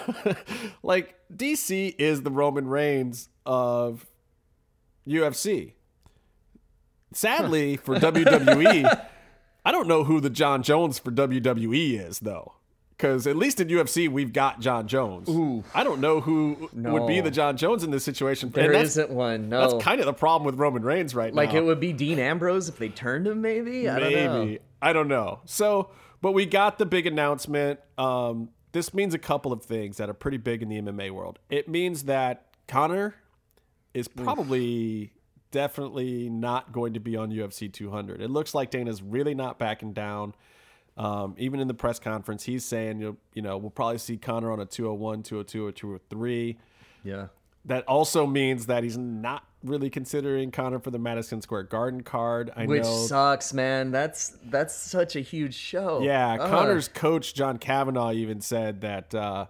like, D C is the Roman Reigns of U F C. Sadly, for W W E, I don't know who the John Jones for W W E is, though. Because at least in U F C, we've got John Jones. Ooh. I don't know who no. would be the John Jones in this situation. There isn't one, no. That's kind of the problem with Roman Reigns right like now. Like, it would be Dean Ambrose if they turned him, maybe? I maybe. don't know. I don't know. So, but we got the big announcement. Um, this means a couple of things that are pretty big in the M M A world. It means that Connor is probably Oof. definitely not going to be on U F C two hundred. It looks like Dana's really not backing down. Um, even in the press conference, he's saying, you know, we'll probably see Connor on a two oh one, two oh two, or two oh three. Yeah. That also means that he's not really considering Connor for the Madison Square Garden card. I Which know. sucks, man. That's that's such a huge show. Yeah. Uh. Connor's coach, John Kavanaugh, even said that uh,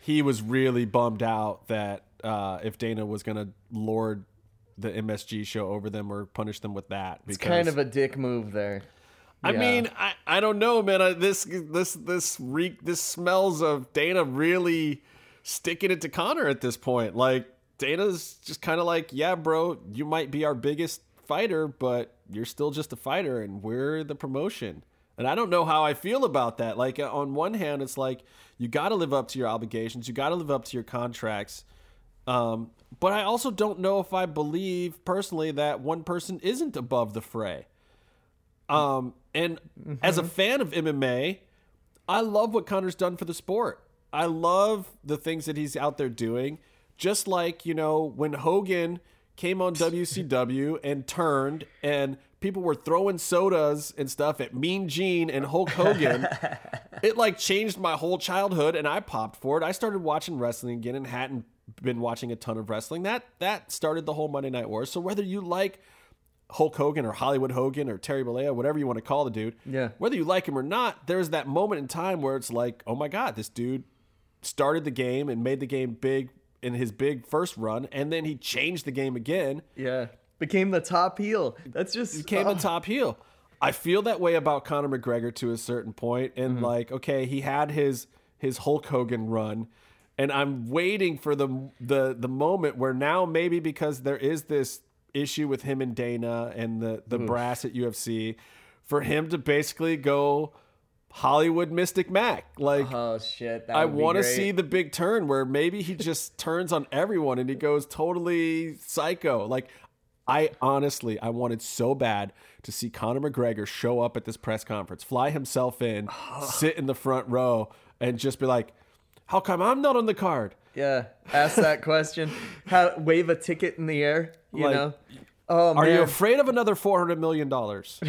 he was really bummed out that uh, if Dana was going to lord the M S G show over them or punish them with that. It's kind of a dick move there. Yeah. I mean, I, I don't know, man. I, this this this reek this smells of Dana really sticking it to Connor at this point. Like, Dana's just kind of like, yeah, bro, you might be our biggest fighter, but you're still just a fighter, and we're the promotion. And I don't know how I feel about that. Like, on one hand, it's like, you got to live up to your obligations. You got to live up to your contracts. Um, but I also don't know if I believe personally that one person isn't above the fray. Um, and mm-hmm. as a fan of M M A, I love what Connor's done for the sport. I love the things that he's out there doing. Just like, you know, when Hogan came on W C W and turned and people were throwing sodas and stuff at Mean Gene and Hulk Hogan, it like changed my whole childhood and I popped for it. I started watching wrestling again and hadn't been watching a ton of wrestling. That that started the whole Monday Night Wars. So whether you like Hulk Hogan or Hollywood Hogan or Terry Bollea, whatever you want to call the dude, yeah, whether you like him or not, there's that moment in time where it's like, oh my God, this dude started the game and made the game big in his big first run, and then he changed the game again. Yeah, became the top heel. That's just... Became oh. the top heel. I feel that way about Conor McGregor to a certain point, and mm-hmm. like, okay, he had his his Hulk Hogan run, and I'm waiting for the the the moment where now maybe because there is this issue with him and Dana and the, the brass at U F C, for him to basically go... Hollywood Mystic Mac. Like, oh shit! That I want to see the big turn where maybe he just turns on everyone and he goes totally psycho. Like, I honestly, I wanted so bad to see Conor McGregor show up at this press conference, fly himself in, oh. sit in the front row, and just be like, "How come I'm not on the card?" Yeah, ask that question. How wave a ticket in the air? You like, know? Oh, are man. you afraid of another four hundred million dollars?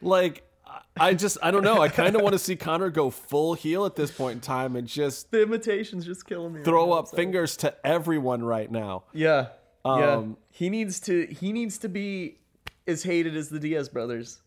Like. I just, I don't know. I kind of want to see Connor go full heel at this point in time and just... The imitation's just killing me. Throw right up now, so. fingers to everyone right now. Yeah. Um, yeah. He needs to, he needs to be as hated as the Diaz brothers.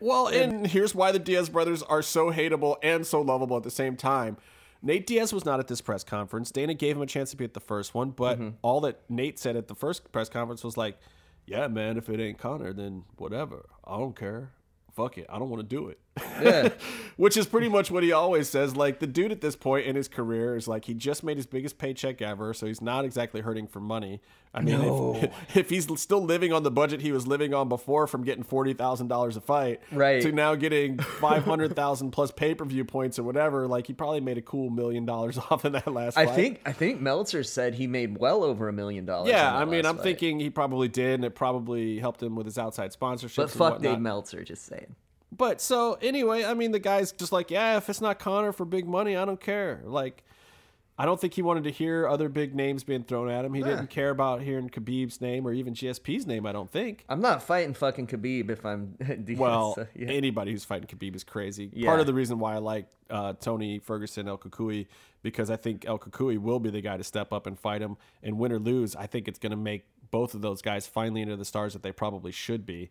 Well, and, and here's why the Diaz brothers are so hateable and so lovable at the same time. Nate Diaz was not at this press conference. Dana gave him a chance to be at the first one, but mm-hmm. all that Nate said at the first press conference was like, yeah, man, if it ain't Connor, then whatever. I don't care. Fuck it, I don't want to do it. Yeah. Which is pretty much what he always says. Like, the dude at this point in his career is like, he just made his biggest paycheck ever, so he's not exactly hurting for money. I mean, no. if, if he's still living on the budget he was living on before from getting forty thousand dollars a fight right. to now getting five hundred thousand plus pay-per-view points or whatever, like, he probably made a cool million dollars off of that last I fight. Think, I think Meltzer said he made well over a million dollars. Yeah, I mean, I'm fight. thinking he probably did, and it probably helped him with his outside sponsorships. But fuck Dave Meltzer, just saying. But so anyway, I mean, the guy's just like, yeah, if it's not Connor for big money, I don't care. Like, I don't think he wanted to hear other big names being thrown at him. He nah. didn't care about hearing Khabib's name or even G S P's name, I don't think. I'm not fighting fucking Khabib if I'm Diaz. Well, so, yeah. anybody who's fighting Khabib is crazy. Yeah. Part of the reason why I like uh, Tony Ferguson, El Cucuy, because I think El Cucuy will be the guy to step up and fight him. And win or lose, I think it's going to make both of those guys finally into the stars that they probably should be.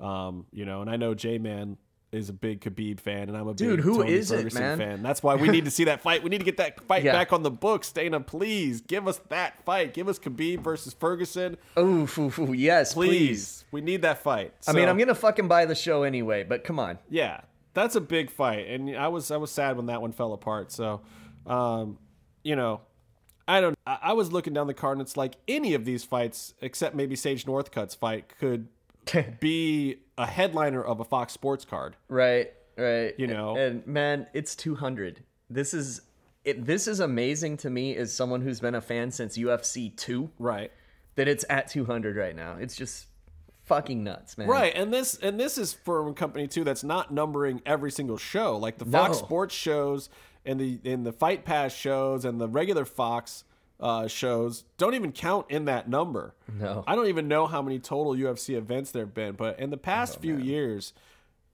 Um, you know, and I know J-Man is a big Khabib fan, and I'm a big Dude, who Tony is Ferguson it, man? fan. That's why we need to see that fight. We need to get that fight yeah. back on the books. Dana, please give us that fight. Give us Khabib versus Ferguson. Ooh, ooh, ooh. Yes, please. please. We need that fight. So, I mean, I'm going to fucking buy the show anyway, but come on. Yeah, that's a big fight, and I was I was sad when that one fell apart. So, um, you know, I don't I, I was looking down the card, and it's like any of these fights, except maybe Sage Northcutt's fight, could be a headliner of a Fox Sports card. Right, right. You know. And, and man, it's two hundred. This is it this is amazing to me as someone who's been a fan since U F C two. Right. That it's at two hundred right now. It's just fucking nuts, man. Right. And this and this is for a company too that's not numbering every single show. Like the Fox no. Sports shows and the and the Fight Pass shows and the regular Fox Uh, shows don't even count in that number. No, I don't even know how many total U F C events there have been, but in the past oh, few man. years,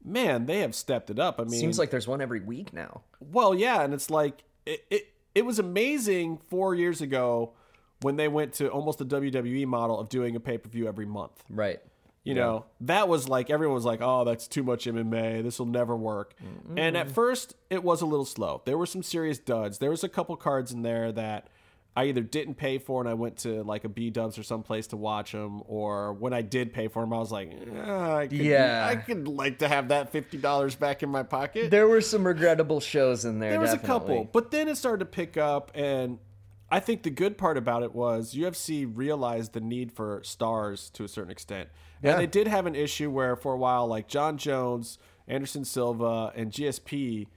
man, they have stepped it up. I mean, seems like there's one every week now. Well, yeah, and it's like it, it, it was amazing four years ago when they went to almost the W W E model of doing a pay-per-view every month. Right. You yeah. know, that was like, everyone was like, oh, that's too much M M A. This will never work. Mm-mm. And at first, it was a little slow. There were some serious duds. There was a couple cards in there that I either didn't pay for and I went to like a B-dubs or someplace to watch them, or when I did pay for them, I was like, eh, I could, yeah, I could like to have that fifty dollars back in my pocket. There were some regrettable shows in there. There was definitely. a couple, but then it started to pick up. And I think the good part about it was U F C realized the need for stars to a certain extent. Yeah. And they did have an issue where for a while, like John Jones, Anderson Silva, and G S P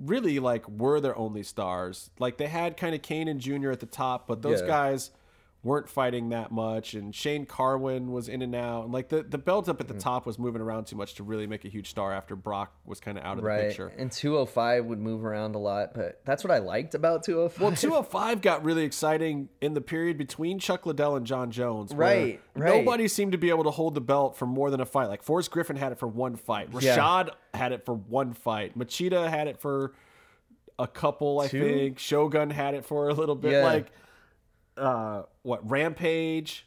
really like were their only stars. Like they had kind of Kanan Junior at the top, but those yeah. guys weren't fighting that much, and Shane Carwin was in and out, and like the, the belt up at the mm-hmm. top was moving around too much to really make a huge star after Brock was kind of out of right. the picture. And two oh five would move around a lot, but that's what I liked about two oh five. Well, two oh five got really exciting in the period between Chuck Liddell and John Jones. Right, right. Nobody seemed to be able to hold the belt for more than a fight. Like Forrest Griffin had it for one fight. Rashad yeah. had it for one fight. Machida had it for a couple, I Two? think. Shogun had it for a little bit. Yeah. Like, Uh, what Rampage?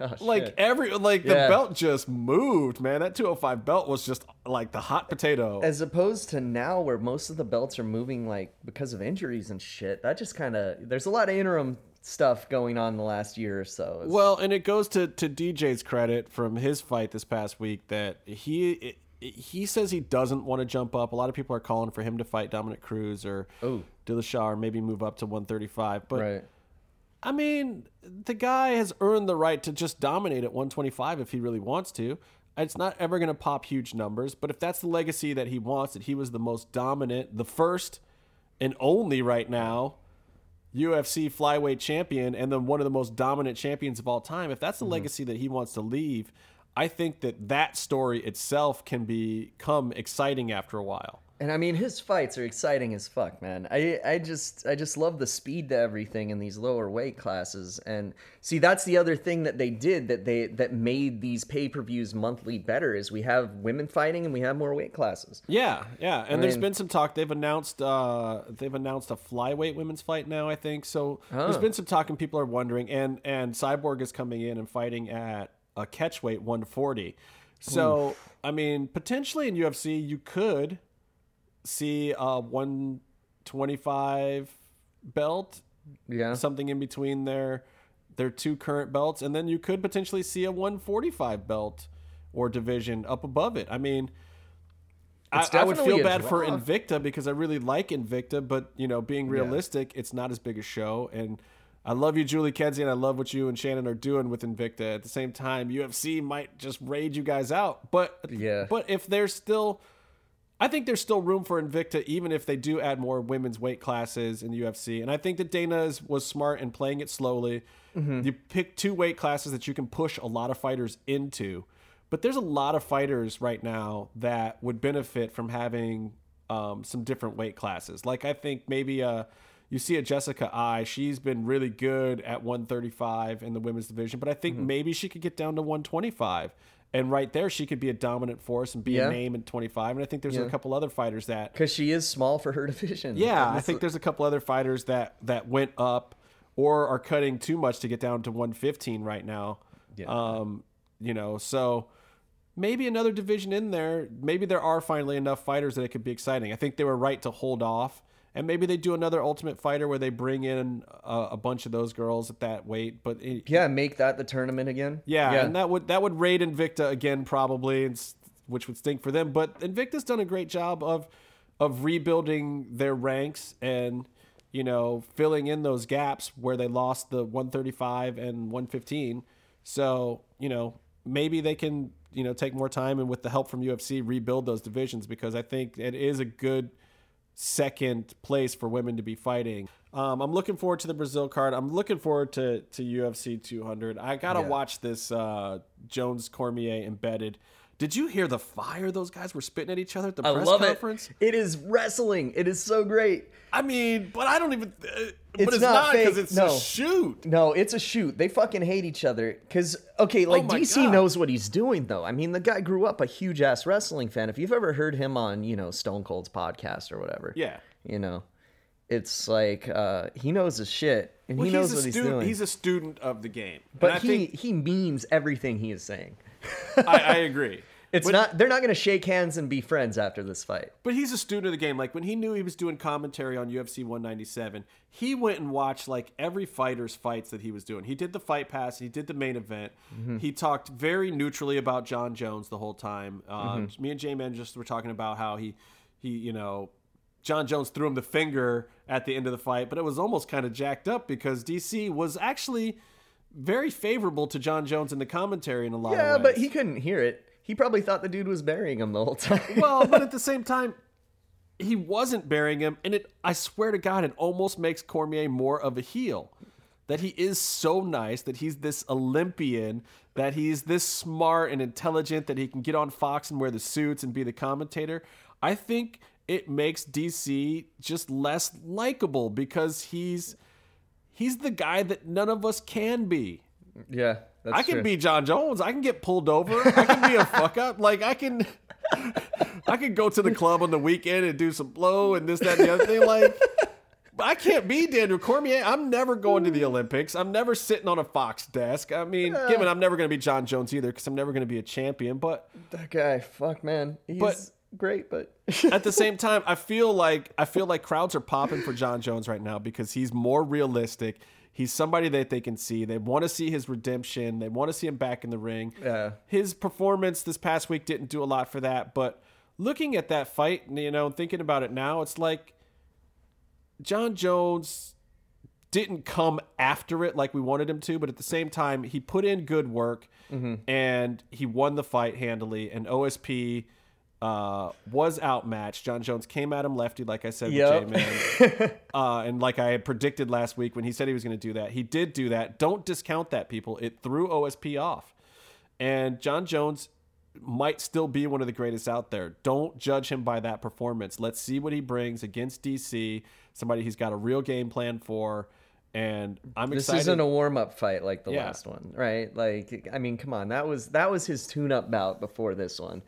Oh, like shit. every like yeah. the belt just moved, man. That two oh five belt was just like the hot potato. As opposed to now, where most of the belts are moving like because of injuries and shit. That just kind of there's a lot of interim stuff going on the last year or so. It's... Well, and it goes to to D J's credit from his fight this past week that he. It, He says he doesn't want to jump up. A lot of people are calling for him to fight Dominic Cruz or Ooh. Dillashaw or maybe move up to one thirty-five. But right. I mean, the guy has earned the right to just dominate at one twenty-five if he really wants to. It's not ever going to pop huge numbers, but if that's the legacy that he wants, that he was the most dominant, the first and only right now U F C flyweight champion and then one of the most dominant champions of all time, if that's the mm-hmm. legacy that he wants to leave, I think that that story itself can become exciting after a while. And I mean, his fights are exciting as fuck, man. I, I just I just love the speed to everything in these lower weight classes. And see, that's the other thing that they did that they that made these pay-per-views monthly better is we have women fighting and we have more weight classes. Yeah, yeah. And I there's mean, been some talk. They've announced uh, they've announced a flyweight women's fight now, I think. So huh. there's been some talk and people are wondering. And and Cyborg is coming in and fighting at a catchweight one forty. So Oof. I mean, potentially in U F C you could see a one twenty-five belt, yeah, something in between their their two current belts, and then you could potentially see a one forty-five belt or division up above it. I mean, I, I would feel bad for Invicta because I really like Invicta, but you know, being realistic, yeah. it's not as big a show. And I love you, Julie Kenzie, and I love what you and Shannon are doing with Invicta. At the same time, U F C might just raid you guys out, but yeah, but if there's still. I think there's still room for Invicta, even if they do add more women's weight classes in the U F C. And I think that Dana is, was smart in playing it slowly. Mm-hmm. You pick two weight classes that you can push a lot of fighters into. But there's a lot of fighters right now that would benefit from having um, some different weight classes. Like I think maybe uh, you see a Jessica I. She's been really good at one thirty-five in the women's division. But I think mm-hmm. maybe she could get down to one twenty-five. And right there, she could be a dominant force and be yeah. a name in twenty-five. And I think there's yeah. a couple other fighters that... Because she is small for her division. Yeah, I think there's a couple other fighters that, that went up or are cutting too much to get down to one fifteen right now. Yeah. Um, you know, so maybe another division in there. Maybe there are finally enough fighters that it could be exciting. I think they were right to hold off. And maybe they do another Ultimate Fighter where they bring in a, a bunch of those girls at that weight. But it, yeah, make that the tournament again. Yeah, yeah, and that would that would raid Invicta again probably, and, which would stink for them. But Invicta's done a great job of of rebuilding their ranks and you know filling in those gaps where they lost the one thirty-five and one fifteen. So you know maybe they can you know take more time and with the help from U F C rebuild those divisions because I think it is a good. Second place for women to be fighting. Um, I'm looking forward to the Brazil card. I'm looking forward to, to U F C two hundred. I gotta yeah. watch this uh, Jones Cormier embedded. Did you hear the fire those guys were spitting at each other at the I press love conference? It. it is wrestling. It is so great. I mean, but I don't even. Uh, it's but it's not because it's no. a shoot. No, it's a shoot. They fucking hate each other. Because okay, like oh D C God. knows what he's doing though. I mean, the guy grew up a huge ass wrestling fan. If you've ever heard him on, you know, Stone Cold's podcast or whatever. Yeah. You know, it's like uh, he knows his shit, and well, he knows what stu- he's doing. He's a student of the game, but and I he think... he means everything he is saying. I, I agree. It's but, not. They're not going to shake hands and be friends after this fight. But he's a student of the game. Like when he knew he was doing commentary on U F C one ninety-seven, he went and watched like every fighter's fights that he was doing. He did the fight pass. He did the main event. Mm-hmm. He talked very neutrally about John Jones the whole time. Um, mm-hmm. Me and J-Man just were talking about how he, he, you know, John Jones threw him the finger at the end of the fight, but it was almost kind of jacked up because D C was actually very favorable to John Jones in the commentary in a lot yeah, of ways. Yeah, but he couldn't hear it. He probably thought the dude was burying him the whole time. Well, but at the same time, he wasn't burying him. And it, I swear to God, it almost makes Cormier more of a heel. That he is so nice, that he's this Olympian, that he's this smart and intelligent, that he can get on Fox and wear the suits and be the commentator. I think it makes D C just less likable because he's he's the guy that none of us can be. Yeah. That's I can true. be John Jones. I can get pulled over. I can be a fuck up. Like I can, I can go to the club on the weekend and do some blow and this, that, and the other thing. Like I can't be Daniel Cormier. I'm never going to the Olympics. I'm never sitting on a Fox desk. I mean, yeah. given I'm never going to be John Jones either because I'm never going to be a champion. But that guy, fuck man, he's but great. But at the same time, I feel like I feel like crowds are popping for John Jones right now because he's more realistic. He's somebody that they can see. They want to see his redemption. They want to see him back in the ring. Yeah. His performance this past week didn't do a lot for that. But looking at that fight, you know, thinking about it now, it's like John Jones didn't come after it like we wanted him to. But at the same time, he put in good work, mm-hmm. and he won the fight handily. And O S P uh, was outmatched. John Jones came at him lefty, like I said, yep. with J-Man. uh, and like I had predicted last week when he said he was going to do that, he did do that. Don't discount that, people. It threw O S P off. And John Jones might still be one of the greatest out there. Don't judge him by that performance. Let's see what he brings against D C, somebody he's got a real game plan for. And I'm excited. This isn't a warm-up fight like the yeah. last one, right? Like, I mean, come on. That was, that was his tune-up bout before this one.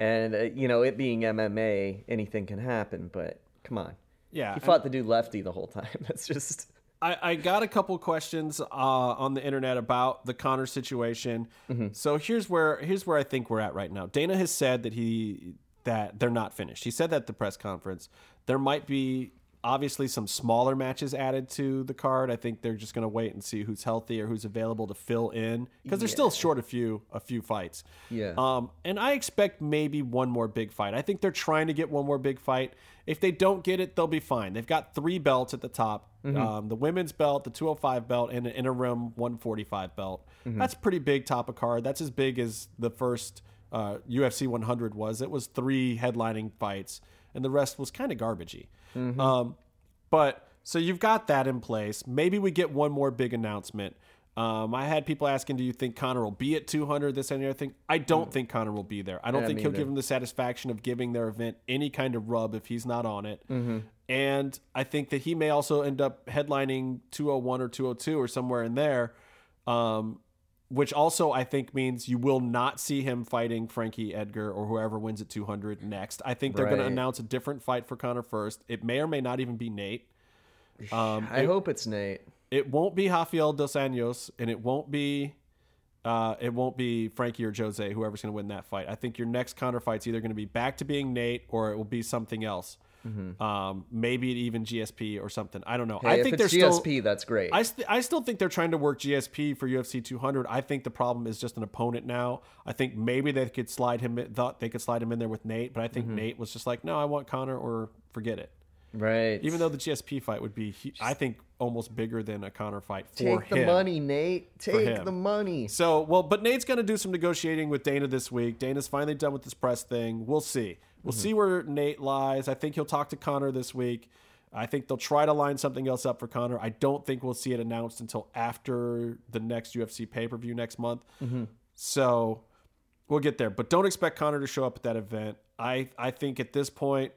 And, uh, you know, it being M M A, anything can happen, but come on. Yeah. He fought the dude lefty the whole time. That's just... I, I got a couple questions uh, on the internet about the Conor situation. Mm-hmm. So here's where here's where I think we're at right now. Dana has said that he that they're not finished. He said that at the press conference. There might be, obviously, some smaller matches added to the card. I think they're just going to wait and see who's healthy or who's available to fill in because they're yeah. still short a few a few fights. Yeah. Um. And I expect maybe one more big fight. I think they're trying to get one more big fight. If they don't get it, they'll be fine. They've got three belts at the top: mm-hmm. um, the women's belt, the two oh five belt, and an interim one forty-five belt. Mm-hmm. That's pretty big top of card. That's as big as the first uh, U F C one hundred was. It was three headlining fights. And the rest was kind of garbagey. Mm-hmm. Um, but so you've got that in place. Maybe we get one more big announcement. Um, I had people asking, do you think Conor will be at two hundred, this and the other thing? I don't mm. think Conor will be there. I don't yeah, think he'll either. give him the satisfaction of giving their event any kind of rub if he's not on it. Mm-hmm. And I think that he may also end up headlining two oh one or two oh two or somewhere in there, um, which also I think means you will not see him fighting Frankie Edgar or whoever wins at two hundred next. I think they're right. going to announce a different fight for Conor first. It may or may not even be Nate. Um, I it, hope it's Nate. It won't be Rafael Dos Anjos, and it won't be uh, it won't be Frankie or Jose, whoever's going to win that fight. I think your next Conor fight's either going to be back to being Nate or it will be something else. Mm-hmm. Um, maybe even G S P or something. I don't know. Hey, I if think it's they're G S P. Still, that's great. I st- I still think they're trying to work G S P for U F C two hundred. I think the problem is just an opponent now. I think maybe they could slide him. In, thought they could slide him in there with Nate, but I think mm-hmm. Nate was just like, no, I want Conor or forget it. Right. Even though the G S P fight would be, I think, almost bigger than a Conor fight for him. Take the him, money, Nate. Take the money. So, well, but Nate's going to do some negotiating with Dana this week. Dana's finally done with this press thing. We'll see. We'll mm-hmm. see where Nate lies. I think he'll talk to Conor this week. I think they'll try to line something else up for Conor. I don't think we'll see it announced until after the next U F C pay-per-view next month. Mm-hmm. So we'll get there. But don't expect Conor to show up at that event. I, I think at this point,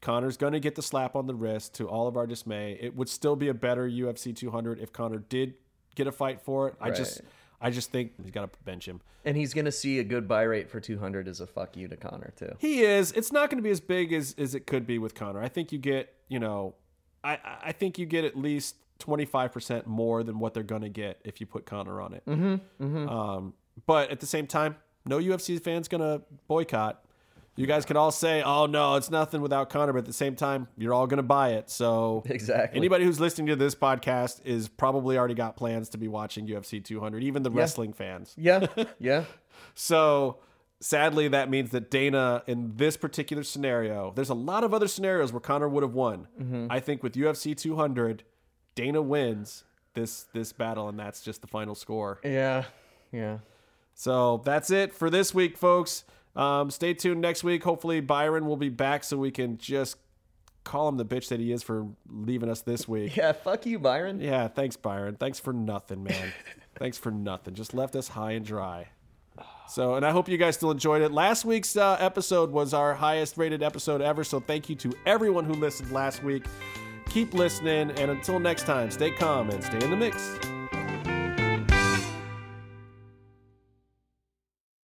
Conor's going to get the slap on the wrist to all of our dismay. It would still be a better U F C two hundred if Conor did get a fight for it. Right. I just I just think he's got to bench him. And he's going to see a good buy rate for two hundred as a fuck you to Conor, too. He is. It's not going to be as big as, as it could be with Conor. I think you get, you know, I, I think you get at least twenty-five percent more than what they're going to get if you put Connor on it. Mm-hmm, mm-hmm. Um, but at the same time, no U F C fan's going to boycott. You guys can all say, oh, no, it's nothing without Connor. But at the same time, you're all going to buy it. So exactly. Anybody who's listening to this podcast is probably already got plans to be watching U F C two hundred, even the yeah. wrestling fans. Yeah, yeah. So sadly, that means that Dana, in this particular scenario, there's a lot of other scenarios where Connor would have won. Mm-hmm. I think with U F C two hundred, Dana wins this this battle, and that's just the final score. Yeah, yeah. So that's it for this week, folks. Um, stay tuned next week. Hopefully Byron will be back so we can just call him the bitch that he is for leaving us this week. Yeah, fuck you, Byron. Yeah, thanks, Byron. Thanks for nothing, man. Thanks for nothing. Just left us high and dry. So, and I hope you guys still enjoyed it. Last week's uh, episode was our highest rated episode ever, so thank you to everyone who listened last week. Keep listening, and until next time, stay calm and stay in the mix.